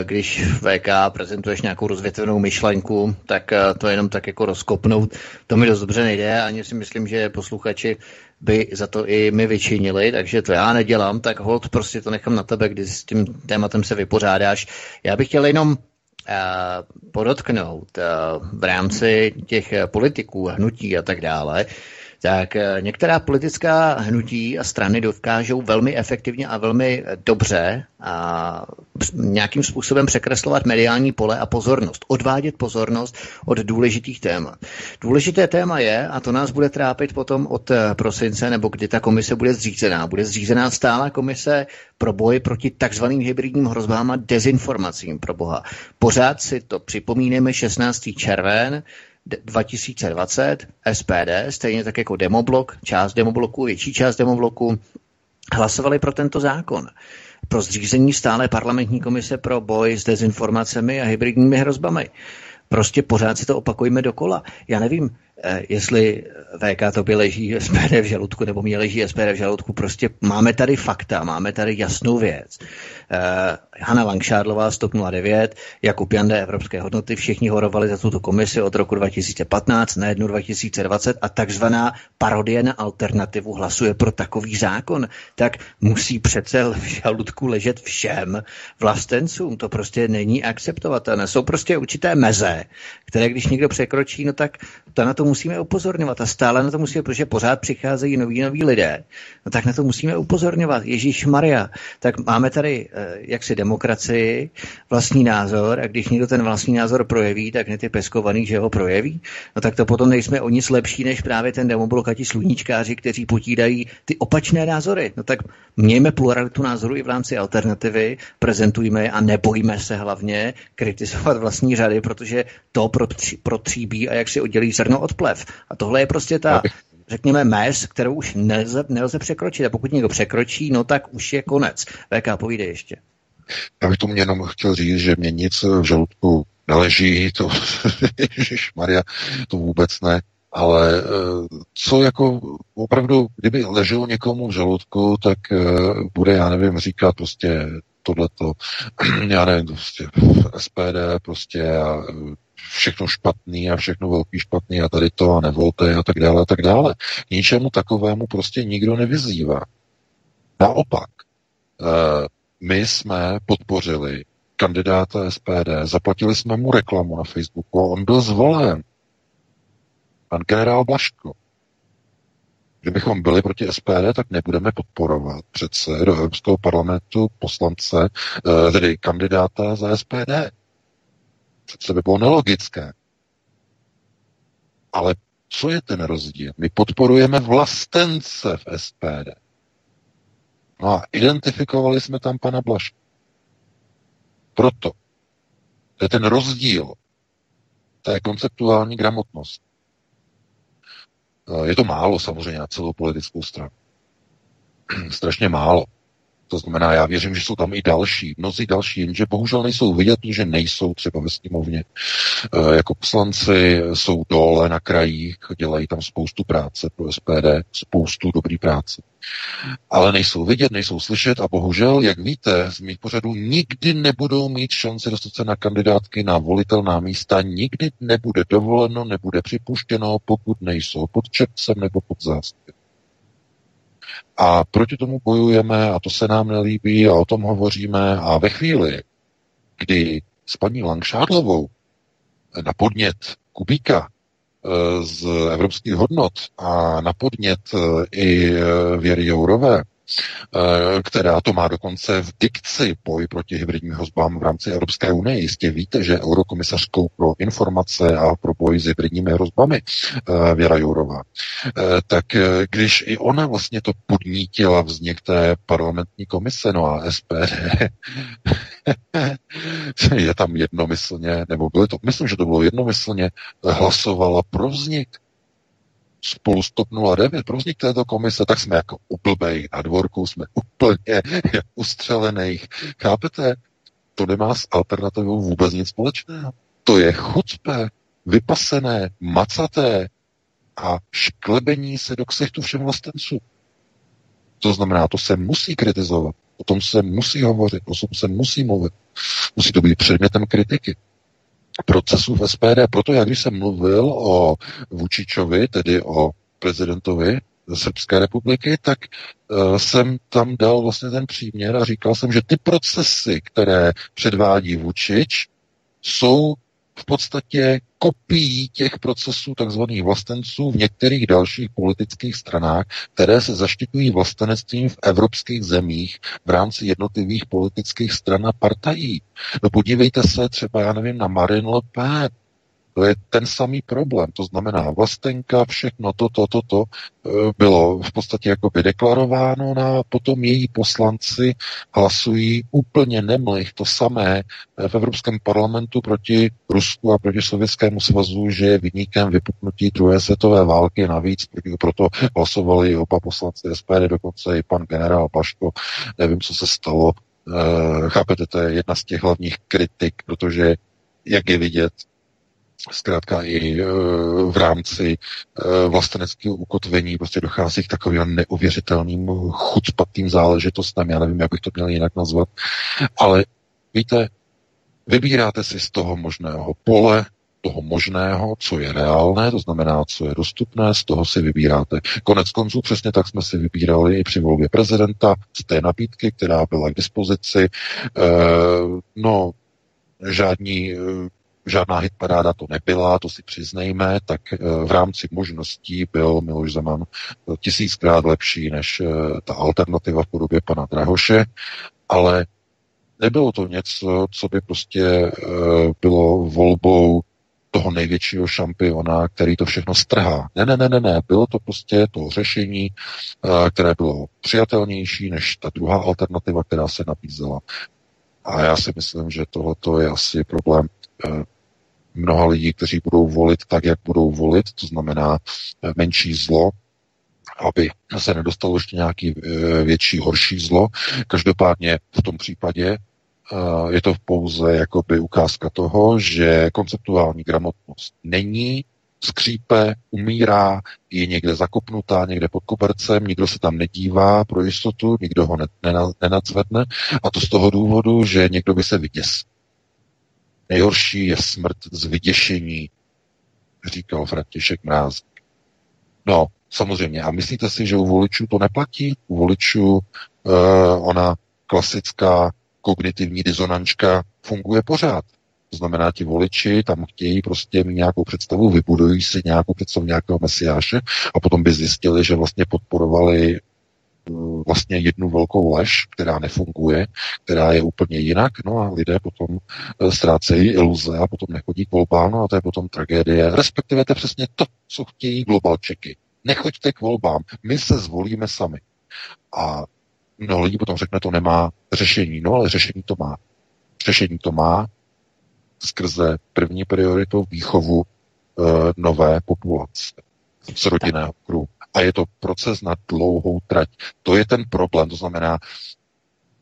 když VK prezentuješ nějakou rozvětvenou myšlenku, tak to jenom tak jako rozkopnout, to mi dost dobře nejde, ani si myslím, že posluchači by za to i my vyčinili, takže to já nedělám, tak holt prostě to nechám na tebe, když s tím tématem se vypořádáš. Já bych chtěl jenom podotknout v rámci těch politiků, hnutí a tak dále, tak některá politická hnutí a strany dokážou velmi efektivně a velmi dobře a nějakým způsobem překreslovat mediální pole a pozornost, odvádět pozornost od důležitých témat. Důležité téma je, a to nás bude trápit potom od prosince, nebo kdy ta komise bude zřízená stálá komise pro boj proti takzvaným hybridním hrozbám a dezinformacím, pro boha. Pořád si to připomínáme, 16. červen 2020, SPD, stejně tak jako Demoblok, část Demobloku, větší část Demobloku, hlasovali pro tento zákon, pro zřízení stálé parlamentní komise pro boj s dezinformacemi a hybridními hrozbami. Prostě pořád si to opakujeme dokola. Já nevím, jestli VK tobě leží SPD v žaludku, nebo mě leží SPD v žaludku, prostě máme tady fakta, máme tady jasnou věc. Hana Langšádlová, TOP 09, Jakub Janda, Evropské hodnoty, všichni horovali za tuto komisi od roku 2015 na jednu 2020 a takzvaná parodie na alternativu hlasuje pro takový zákon. Tak musí přece v žaludku ležet všem vlastencům. To prostě není akceptovatelné. Jsou prostě určité meze, které když někdo překročí, no tak to na to musíme upozorňovat a stále na to musíme, protože pořád přicházejí noví lidé, no tak na to musíme upozorňovat. Ježíšmarja, tak máme tady jaksi demokracii, vlastní názor, a když někdo ten vlastní názor projeví, tak ne ty peskovaný, že ho projeví, no tak to potom nejsme o nic lepší, než právě ten Demoblok a ti sluníčkáři, kteří potídají ty opačné názory. No tak mějme pluralitu názoru i v rámci alternativy, prezentujme a nebojíme se hlavně kritizovat vlastní řady, protože to protříbí a jak si oddělí zrno od plev. A tohle je prostě ta, řekněme, mez, kterou už nelze překročit. A pokud někdo překročí, no tak už je konec. VK, povídej ještě. Já bych tomu jenom chtěl říct, že mě nic v žaludku neleží, to ježišmarja, to vůbec ne. Ale co jako opravdu, kdyby leželo někomu v žaludku, tak bude, já nevím, říkat prostě tohleto, já nevím, prostě SPD prostě a všechno špatný a všechno velký špatný a tady to a nevolte a tak dále a tak dále. Ničemu takovému prostě nikdo nevyzývá. Naopak, my jsme podpořili kandidáta SPD, zaplatili jsme mu reklamu na Facebooku a on byl zvolen. Pan generál Blaško. Kdybychom byli proti SPD, tak nebudeme podporovat přece do Evropského parlamentu poslance, tedy kandidáta za SPD. Přece by bylo nelogické. Ale co je ten rozdíl? My podporujeme vlastence v SPD. No a identifikovali jsme tam pana Blaška. Proto. To je ten rozdíl. To je konceptuální gramotnost. Je to málo samozřejmě na celou politickou stranu. Strašně málo. To znamená, já věřím, že jsou tam i další, mnozí další, jenže bohužel nejsou vidět, že nejsou třeba ve sněmovně. Jako poslanci jsou dole na krajích, dělají tam spoustu práce pro SPD, spoustu dobrý práce. Ale nejsou vidět, nejsou slyšet a bohužel, jak víte, z mých pořadů nikdy nebudou mít šance dostat se na kandidátky na volitelná místa, nikdy nebude dovoleno, nebude připuštěno, pokud nejsou pod čepcem nebo pod zástupem. A proti tomu bojujeme a to se nám nelíbí a o tom hovoříme. A ve chvíli, kdy s paní Langšádlovou na podnět Kubíka z evropských hodnot a na podnět i Věry Jourové, která to má dokonce v dikci boj proti hybridním hrozbám v rámci Evropské unie. Jistě víte, že eurokomisařkou pro informace a pro boj s hybridními hrozbami Věra Jourová. Tak když i ona vlastně to podnítila vznik té parlamentní komise, no a SPD je tam jednomyslně, nebo bylo to, myslím, že to bylo jednomyslně, hlasovala pro vznik spolu s TOP 09 pro vznik této komise, tak jsme jako u blbejch na dvorku, jsme úplně ustřelených. Chápete? To nemá s alternativou vůbec nic společného. To je chucpe, vypasené, macaté a šklebení se do ksichtu všem vlastenců. To znamená, to se musí kritizovat, o tom se musí hovořit, o tom se musí mluvit. Musí to být předmětem kritiky. Procesu v SPD. Proto já, když jsem mluvil o Vučičovi, tedy o prezidentovi Srbské republiky, tak jsem tam dal vlastně ten příměr a říkal jsem, že ty procesy, které předvádí Vučič, jsou v podstatě kopií těch procesů takzvaných vlastenců v některých dalších politických stranách, které se zaštiťují vlastenectvím v evropských zemích v rámci jednotlivých politických stran a partají. No podívejte se třeba, já nevím, na Marine Le Pen. To je ten samý problém. To znamená vlastenka, všechno to bylo v podstatě jakoby deklarováno a potom její poslanci hlasují úplně nemlich to samé v Evropském parlamentu proti Rusku a proti Sovětskému svazu, že je viníkem vypuknutí druhé světové války. Navíc proto hlasovali oba poslanci SPD, dokonce i pan generál Blaško. Nevím, co se stalo. Chápete, to je jedna z těch hlavních kritik, protože jak je vidět, zkrátka i v rámci vlasteneckého ukotvení prostě dochází k takovým neuvěřitelným chucpatým záležitostem. Já nevím, jak bych to měl jinak nazvat. Ale víte, vybíráte si z toho možného pole, toho možného, co je reálné, to znamená, co je dostupné, z toho si vybíráte. Konec konců přesně tak jsme si vybírali i při volbě prezidenta z té nabídky, která byla k dispozici. No, žádná hitparáda to nebyla, to si přiznejme, tak v rámci možností byl Miloš Zeman 1000krát lepší než ta alternativa v podobě pana Drahoše, ale nebylo to něco, co by prostě bylo volbou toho největšího šampiona, který to všechno strhá. Ne, bylo to prostě to řešení, které bylo přijatelnější než ta druhá alternativa, která se nabízela. A já si myslím, že tohleto je asi problém mnoha lidí, kteří budou volit tak, jak budou volit, to znamená menší zlo, aby se nedostalo ještě nějaký větší, horší zlo. Každopádně v tom případě je to pouze jakoby ukázka toho, že konceptuální gramotnost není, skřípe, umírá, je někde zakopnutá, někde pod kobercem, nikdo se tam nedívá pro jistotu, nikdo ho nenadzvedne a to z toho důvodu, že někdo by se vyděsil. Nejhorší je smrt z vyděšení, říkal František Mrázek. No, samozřejmě. A myslíte si, že u voličů to neplatí? U voličů ona klasická kognitivní disonančka funguje pořád. To znamená, ti voliči tam chtějí prostě mít nějakou představu, vybudují si nějakou představu nějakého mesiáše a potom by zjistili, že vlastně podporovali vlastně jednu velkou lež, která nefunguje, která je úplně jinak, no a lidé potom ztrácejí iluze a potom nechodí k volbám, no a to je potom tragédie. Respektive to je přesně to, co chtějí globalčeky. Nechoďte k volbám, my se zvolíme sami. A mnoho lidí potom řekne, to nemá řešení, no ale řešení to má. Řešení to má skrze první prioritu výchovu nové populace z rodinného kruhu. A je to proces na dlouhou trať. To je ten problém, to znamená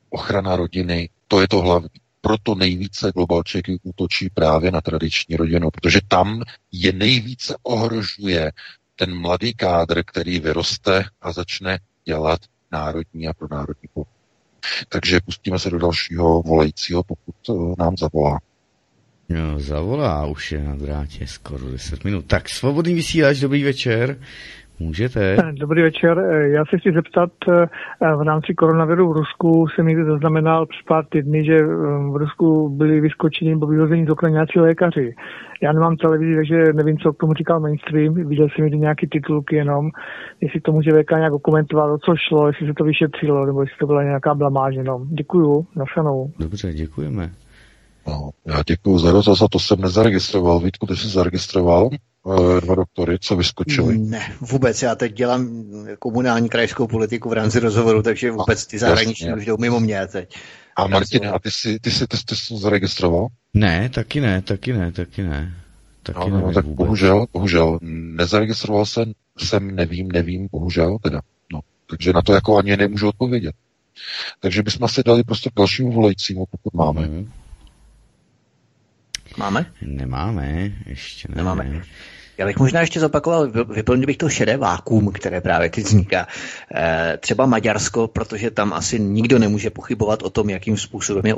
ochrana rodiny, to je to hlavní. Proto nejvíce globalčeky útočí právě na tradiční rodinu, protože tam je nejvíce ohrožuje ten mladý kádr, který vyroste a začne dělat národní a pronárodní politiku. Takže pustíme se do dalšího volajícího, pokud nám zavolá. No, zavolá, už je na drátě skoro 10 minut. Tak, svobodný vysílač, dobrý večer. Můžete. Dobrý večer. Já se chci zeptat, v rámci koronaviru v Rusku jsem někdy zaznamenal před pár týdny, že v Rusku byli vyskočeni nebo vyhozeni z okna nějací lékaři. Já nemám televizi, takže nevím, co k tomu říkal mainstream. Viděl jsem někdy nějaký titulky jenom, jestli to může VK nějak komentovat, o co šlo, jestli se to vyšetřilo, nebo jestli to byla nějaká blamáž jenom. Děkuju, nashanou. Dobře, děkujeme. No, já děkuju za dotaz, a to jsem nezaregistroval. Vítku, ty jsi zaregistroval? Dva doktory, co vyskočili? Ne, vůbec. Já teď dělám komunální krajskou politiku v rámci rozhovoru, takže vůbec ty zahraniční už jdou mimo mě teď. A Martin, a ty jsi zaregistroval? Ne, taky ne. Taky no, tak bohužel, nezaregistroval jsem, nevím, bohužel teda. No, takže na to jako ani nemůžu odpovědět. Takže bychom asi dali prostě k dalšímu volajícímu, pokud máme. Mm. Máme? Nemáme, ještě ne. Nemáme. Já bych možná ještě zopakoval, vyplnil bych to šedé vákuum, které právě teď vzniká. Třeba Maďarsko, protože tam asi nikdo nemůže pochybovat o tom, jakým způsobem je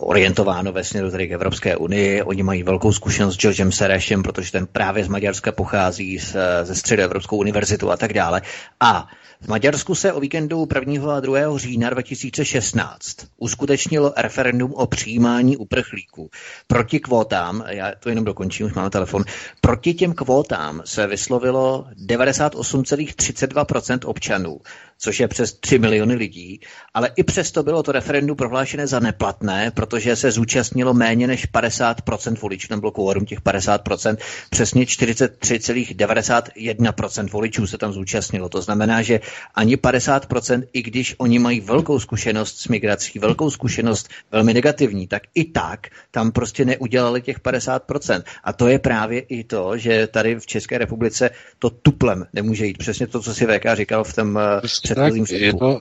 orientováno ve směru k Evropské unii. Oni mají velkou zkušenost s Georgem Sorosem, protože ten právě z Maďarska pochází ze Středoevropskou univerzitu a tak dále. A v Maďarsku se o víkendu 1. a 2. října 2016 uskutečnilo referendum o přijímání uprchlíků. Proti kvótám, já to jenom dokončím, už máme telefon, proti těm kvótám se vyslovilo 98,32% občanů, což je přes 3 miliony lidí, ale i přesto bylo to referendum prohlášené za neplatné, protože se zúčastnilo méně než 50% voličů, tam bylo kvórum těch 50%, přesně 43,91% voličů se tam zúčastnilo. To znamená, že ani 50%, i když oni mají velkou zkušenost s migrací, velkou zkušenost velmi negativní, tak i tak tam prostě neudělali těch 50%. A to je právě i to, že tady v České republice to tuplem nemůže jít. Přesně to, co si VK říkal v tom předchozím vstupu.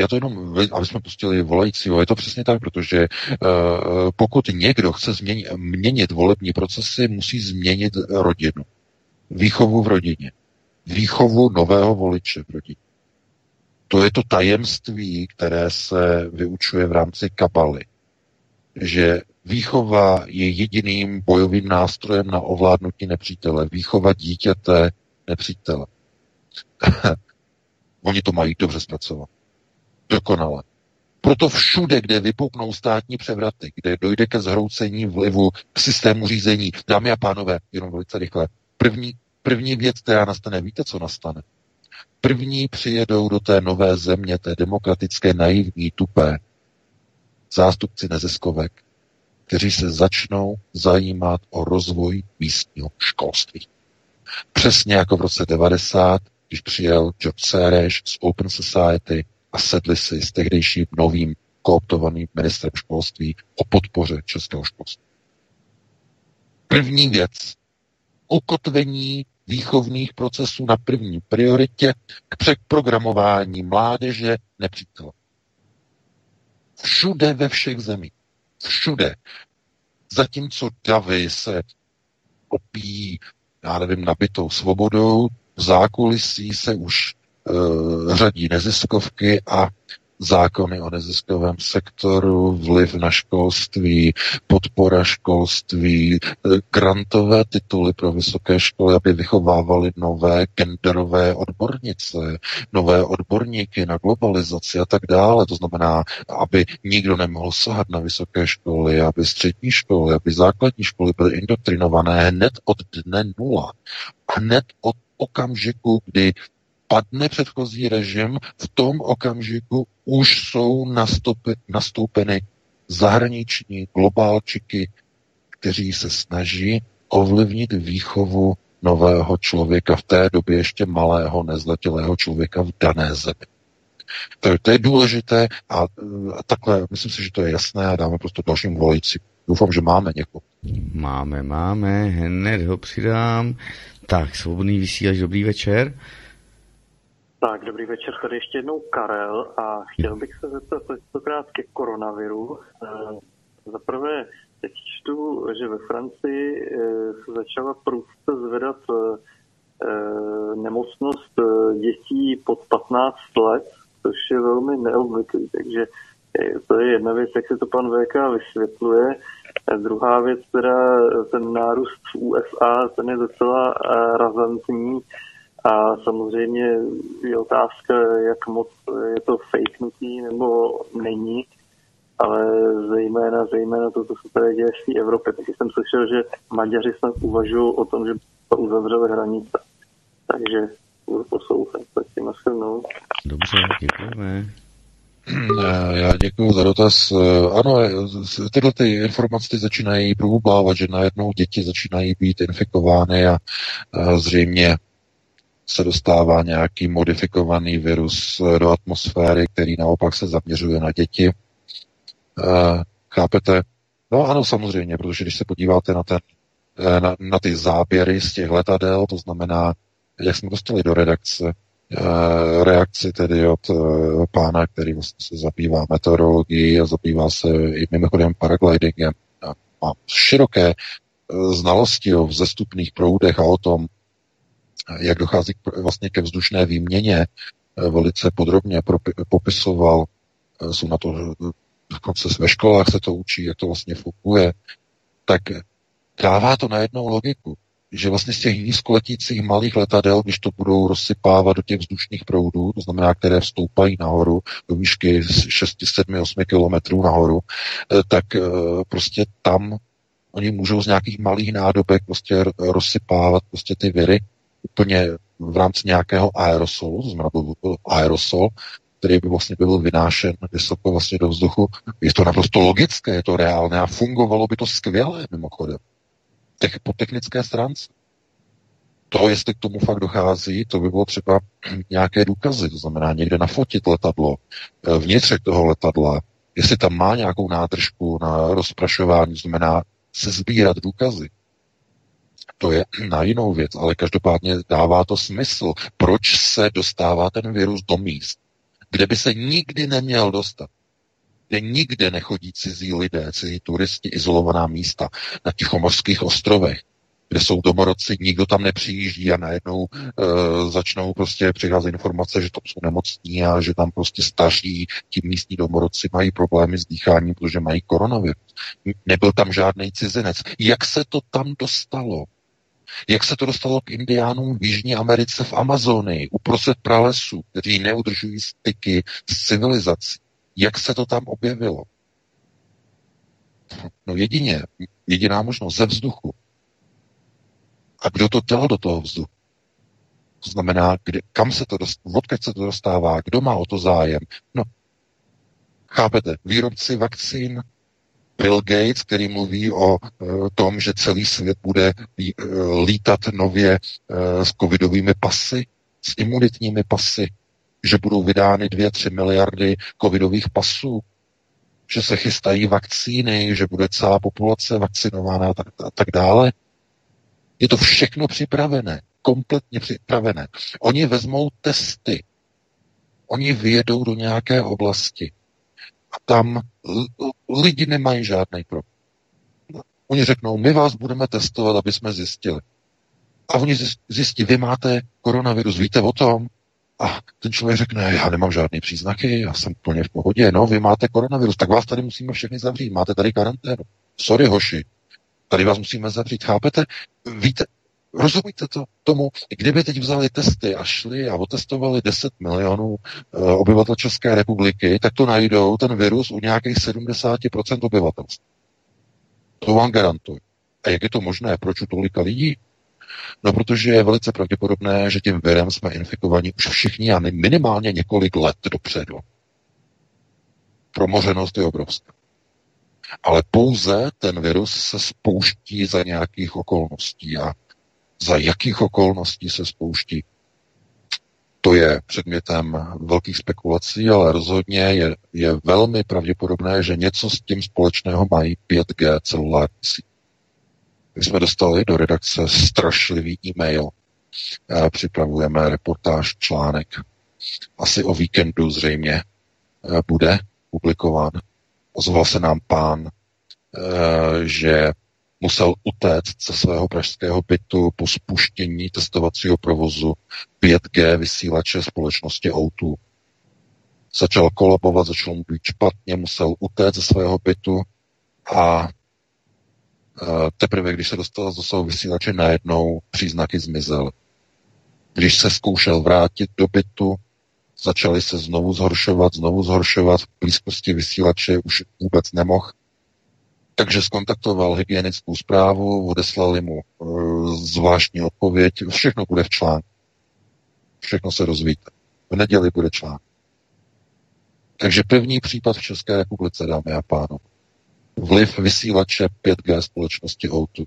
Já to jenom, aby jsme pustili volajícího, je to přesně tak, protože pokud někdo chce měnit volební procesy, musí změnit rodinu. Výchovu v rodině. Výchovu nového voliče v rodině. To je to tajemství, které se vyučuje v rámci kabaly. Že výchova je jediným bojovým nástrojem na ovládnutí nepřítele. Výchova dítěte nepřítele. Oni to mají dobře zpracovat. Dokonale. Proto všude, kde vypuknou státní převraty, kde dojde ke zhroucení vlivu systému řízení, dámy a pánové, jenom velice rychle, první věc, která nastane, víte, co nastane? První přijedou do té nové země, té demokratické, naivní, tupé, zástupci neziskovek, kteří se začnou zajímat o rozvoj místního školství. Přesně jako v roce 90, když přijel George Soros z Open Society a sedli si s tehdejším novým kooptovaným ministrem školství o podpoře českého školství. První věc. Ukotvení výchovných procesů na první prioritě k přeprogramování mládeže nepřítele. Všude ve všech zemích. Všude. Zatímco davy se opíjí, já nevím, nabitou svobodou, v zákulisí se už řadí neziskovky a zákony o neziskovém sektoru, vliv na školství, podpora školství, grantové tituly pro vysoké školy, aby vychovávali nové genderové odbornice, nové odborníky na globalizaci a tak dále. To znamená, aby nikdo nemohl sahat na vysoké školy, aby střední školy, aby základní školy byly indoktrinované hned od dne nula. Hned od okamžiku, kdy padne předchozí režim, v tom okamžiku už jsou nastoupeny zahraniční globálčiky, kteří se snaží ovlivnit výchovu nového člověka, v té době ještě malého, nezletilého člověka v dané zemi. To je důležité a takhle, myslím si, že to je jasné a dáme prostě dalším volajícím. Doufám, že máme někoho. Máme, hned ho přidám. Tak, Svobodný vysílač, dobrý večer. Tak, dobrý večer, tady ještě jednou Karel a chtěl bych se zeptat tentokrát ke koronaviru. Zaprvé teď čtu, že ve Francii se začala prudce zvedat nemocnost dětí pod 15 let, což je velmi neobvyklý, takže To je jedna věc, jak se to pan VK vysvětluje. A druhá věc, teda ten nárůst v USA, ten je docela razantní a samozřejmě je otázka, jak moc je to fejknutí nebo není, ale zejména to, co se tady děje v té Evropě. Takže jsem slyšel, že Maďaři snad uvažují o tom, že uzavřeli hranice. Takže budu poslouchat, tak tím asi mnou. Dobře, děkujeme. Já děkuju za dotaz. Ano, tyhle ty informace začínají prohublávat, že najednou děti začínají být infikovány a zřejmě se dostává nějaký modifikovaný virus do atmosféry, který naopak se zaměřuje na děti. Chápete? No ano, samozřejmě, protože když se podíváte na ty záběry z těch letadel, to znamená, jak jsme dostali do redakce, reakci tedy od pána, který vlastně se zabývá meteorologií a zabývá se i mimochodem paraglidingem. Mám široké znalosti o vzestupných proudech a o tom, jak dochází vlastně ke vzdušné výměně, velice podrobně popisoval. Jsou na to dokonce ve školách se to učí, jak to vlastně funguje. Tak dává to najednou logiku, že vlastně z těch nízkoletících malých letadel, když to budou rozsypávat do těch vzdušných proudů, to znamená, které vstoupají nahoru do výšky 6, 7, 8 kilometrů nahoru, tak prostě tam oni můžou z nějakých malých nádobek prostě rozsypávat prostě ty viry úplně v rámci nějakého aerosolu, to znamená aerosol, který by vlastně byl vynášen vysoko vlastně do vzduchu. Je to naprosto logické, je to reálné a fungovalo by to skvěle mimochodem. Po technické stránce. To, jestli k tomu fakt dochází, to by bylo třeba nějaké důkazy, to znamená někde nafotit letadlo, vnitřek toho letadla, jestli tam má nějakou nádržku na rozprašování, to znamená sezbírat důkazy. To je na jinou věc, ale každopádně dává to smysl, proč se dostává ten virus do míst, kde by se nikdy neměl dostat. Kde nikde nechodí cizí lidé, cizí turisti, izolovaná místa na Tichomořských ostrovech, kde jsou domorodci, nikdo tam nepřijíždí a najednou začnou prostě přicházet informace, že tam jsou nemocní a že tam prostě staří, ti místní domorodci mají problémy s dýcháním, protože mají koronavirus. Nebyl tam žádný cizinec. Jak se to tam dostalo? Jak se to dostalo k indiánům v Jižní Americe v Amazonii, uprostřed pralesů, kteří neudržují styky s civilizací? Jak se to tam objevilo? No jediná možnost ze vzduchu. A kdo to dal do toho vzduchu? To znamená, kam se to dostává, odkud se to dostává, kdo má o to zájem? No, chápete, výrobci vakcín, Bill Gates, který mluví o tom, že celý svět bude lítat nově s covidovými pasy, s imunitními pasy, že budou vydány 2-3 miliardy covidových pasů, že se chystají vakcíny, že bude celá populace vakcinována a tak dále. Je to všechno připravené, kompletně připravené. Oni vezmou testy, oni vyjedou do nějaké oblasti a tam lidi nemají žádný problém. Oni řeknou, my vás budeme testovat, aby jsme zjistili. A oni zjistí, vy máte koronavirus, víte o tom? A ten člověk řekne, já nemám žádný příznaky, já jsem plně v pohodě, no, vy máte koronavirus, tak vás tady musíme všechny zavřít, máte tady karanténu. Sorry, hoši, tady vás musíme zavřít, chápete? Víte, rozumíte to tomu, kdyby teď vzali testy a šli a otestovali 10 milionů obyvatel České republiky, tak to najdou, ten virus, u nějakých 70% obyvatelstva. To vám garantuji. A jak je to možné, proč u tolika lidí? No, protože je velice pravděpodobné, že tím virem jsme infikovaní už všichni a minimálně několik let dopředu. Promořenost je obrovská. Ale pouze ten virus se spouští za nějakých okolností. A za jakých okolností se spouští? To je předmětem velkých spekulací, ale rozhodně je velmi pravděpodobné, že něco s tím společného mají 5G celulární síť. My jsme dostali do redakce strašlivý e-mail. Připravujeme reportáž, článek. Asi o víkendu zřejmě bude publikován. Ozval se nám pán, že musel utéct ze svého pražského bytu po spuštění testovacího provozu 5G vysílače společnosti O2. začal kolabovat, začal mluvit špatně, musel utéct ze svého bytu a teprve, když se dostal z dosahu vysílače, najednou příznaky zmizel. Když se zkoušel vrátit do bytu, začaly se znovu zhoršovat, v blízkosti vysílače už vůbec nemohl. Takže skontaktoval hygienickou zprávu, odeslali mu zvláštní odpověď, všechno bude v článku. Všechno se rozvíte. V neděli bude článek. Takže první případ v České republice, dámy a pánové. Vliv vysílače 5G společnosti O2.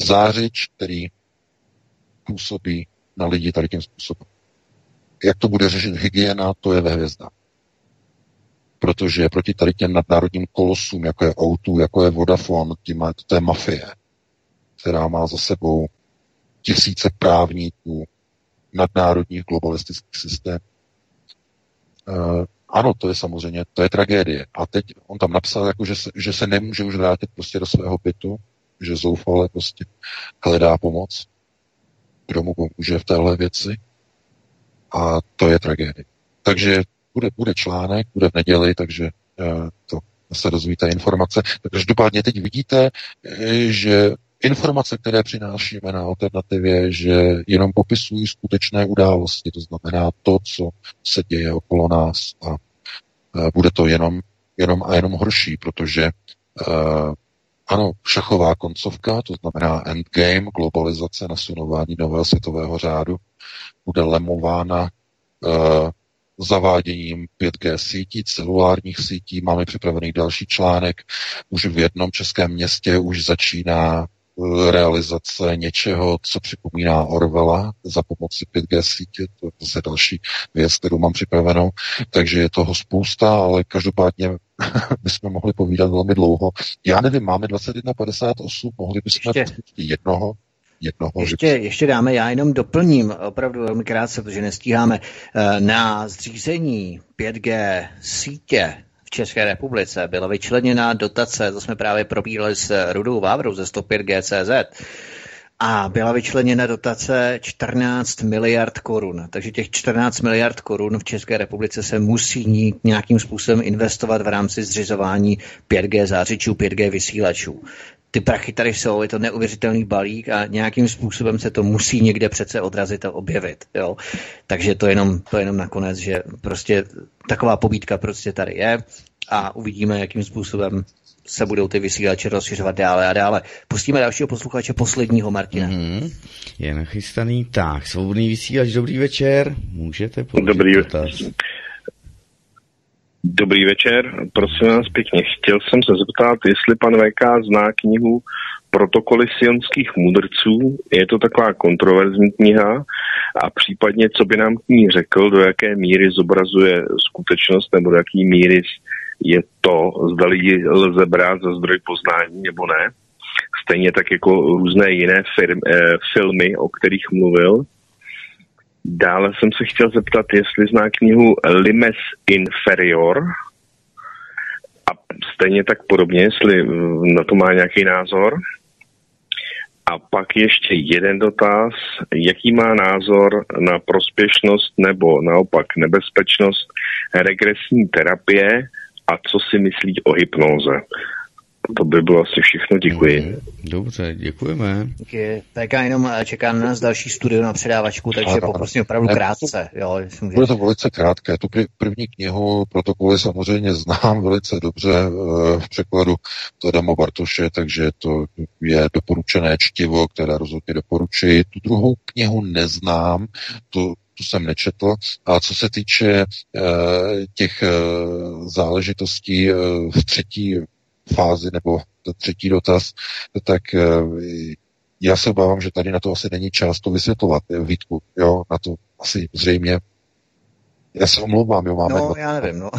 Zářič, který působí na lidi tady tím způsobem. Jak to bude řešit hygiena, to je ve hvězdách. Protože proti tady těm nadnárodním kolosům, jako je O2, jako je Vodafone, to je mafie, která má za sebou tisíce právníků nadnárodních globalistických systémů. Ano, to je samozřejmě, to je tragédie. A teď on tam napsal, jako, že se nemůže už vrátit prostě do svého bytu, že zoufale prostě hledá pomoc, kdo mu pomůže v téhle věci. A to je tragédie. Takže bude článek, bude v neděli, takže to se dozvíte informace. Takže dopadně teď vidíte, že informace, které přinášíme na Alternativě, že jenom popisují skutečné události, to znamená to, co se děje okolo nás a bude to jenom horší, protože ano, šachová koncovka, to znamená endgame, globalizace, nasunování nového světového řádu, bude lemována zaváděním 5G sítí, celulárních sítí. Máme připravený další článek. Už v jednom českém městě už začíná realizace něčeho, co připomíná Orwella za pomoci 5G sítě. To je zase další věc, kterou mám připravenou. Takže je toho spousta, ale každopádně bychom mohli povídat velmi dlouho. Já nevím, máme 21:58, mohli bychom ještě dáme, já jenom doplním opravdu velmi krátce, protože nestíháme. Na zřízení 5G sítě v České republice byla vyčleněna dotace, to jsme právě probírali s Rudou Vávrou ze 105G.cz, a byla vyčleněna dotace 14 miliard korun. Takže těch 14 miliard korun v České republice se musí nějakým způsobem investovat v rámci zřizování 5G zářičů, 5G vysílačů. Ty prachy tady jsou, je to neuvěřitelný balík a nějakým způsobem se to musí někde přece odrazit a objevit. Jo? Takže to jenom nakonec, že prostě taková pobídka prostě tady je a uvidíme, jakým způsobem se budou ty vysílače rozšiřovat dále a dále. Pustíme dalšího posluchače, posledního, Martina. Mm-hmm. Je nachystaný. Tak, Svobodný vysílač, dobrý večer. Můžete položit dotaz. Dobrý večer, prosím vás pěkně. Chtěl jsem se zeptat, jestli pan VK zná knihu Protokoly sionských mudrců. Je to taková kontroverzní kniha a případně, co by nám k ní řekl, do jaké míry zobrazuje skutečnost nebo do jaké míry je to, zda lidi lze brát za zdroj poznání nebo ne. Stejně tak jako různé jiné filmy, o kterých mluvil. Dále jsem se chtěl zeptat, jestli zná knihu Limes Inferior a stejně tak podobně, jestli na to má nějaký názor. A pak ještě jeden dotaz, jaký má názor na prospěšnost nebo naopak nebezpečnost regresní terapie a co si myslí o hypnóze. To by bylo asi všechno, děkuji. Dobře, děkujeme. Díky. PK jenom čeká na nás další studio na předávačku, takže poprosím opravdu krátce. Jo, bude to velice krátké. Tu první knihu Protokoly samozřejmě znám velice dobře v překladu Adama Bartoše, takže to je doporučené čtivo, které rozhodně doporučuji. Tu druhou knihu neznám, tu jsem nečetl. A co se týče těch záležitostí v třetí fázi nebo třetí dotaz, tak já se obávám, že tady na to asi není čas to vysvětlovat, Vítku, jo, na to asi zřejmě, já se omlouvám, jo, máme... No, já nevím, no.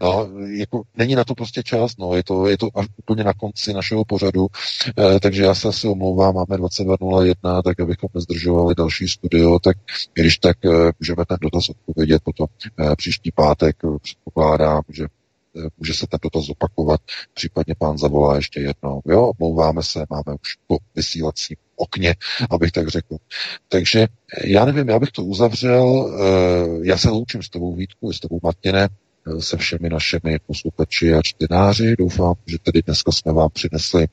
No, jako, není na to prostě čas, no, je to až úplně na konci našeho pořadu, takže já se asi omlouvám, máme 22:01, tak abychom nezdržovali další studio, tak když tak můžeme ten dotaz odpovědět potom příští pátek, předpokládám, že může se ten dotaz opakovat, případně pán zavolá ještě jednou. Jo, omlouváme se, máme už po vysílacím okně, abych tak řekl. Takže já nevím, já bych to uzavřel. Já se loučím s tebou, Vítku, s tebou, Martine, se všemi našimi posluchači a čtenáři. Doufám, že tedy dneska jsme vám přinesli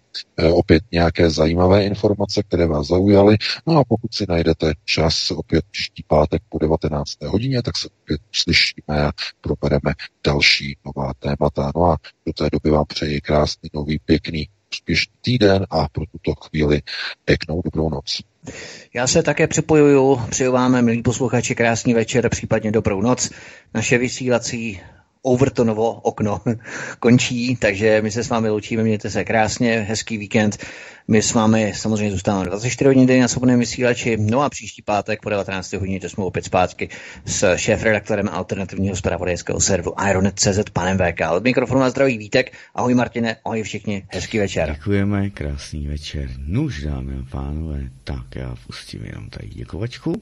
opět nějaké zajímavé informace, které vás zaujaly. No a pokud si najdete čas opět příští pátek po 19. hodině, tak se opět slyšíme a probereme další nová témata. No a do té doby vám přeji krásný, nový, pěkný, úspěšný týden a pro tuto chvíli pěknou dobrou noc. Já se také připojuju, přeju vám, milí posluchači, krásný večer, případně dobrou noc. Naše vysílací Overtonovo okno končí, takže my se s vámi loučíme, mějte se krásně, hezký víkend. My s vámi samozřejmě zůstáváme 24 hodin denně na svobodném vysílači, no a příští pátek po 19. hodině to jsme opět zpátky s šéfredaktorem alternativního zpravodajského serveru Ironet.cz panem VK. Od mikrofonu a zdraví Vítek, ahoj Martine, ahoj všichni, hezký večer. Děkujeme, krásný večer. Nuž dámy a pánové, tak já pustím jenom tady děkovačku.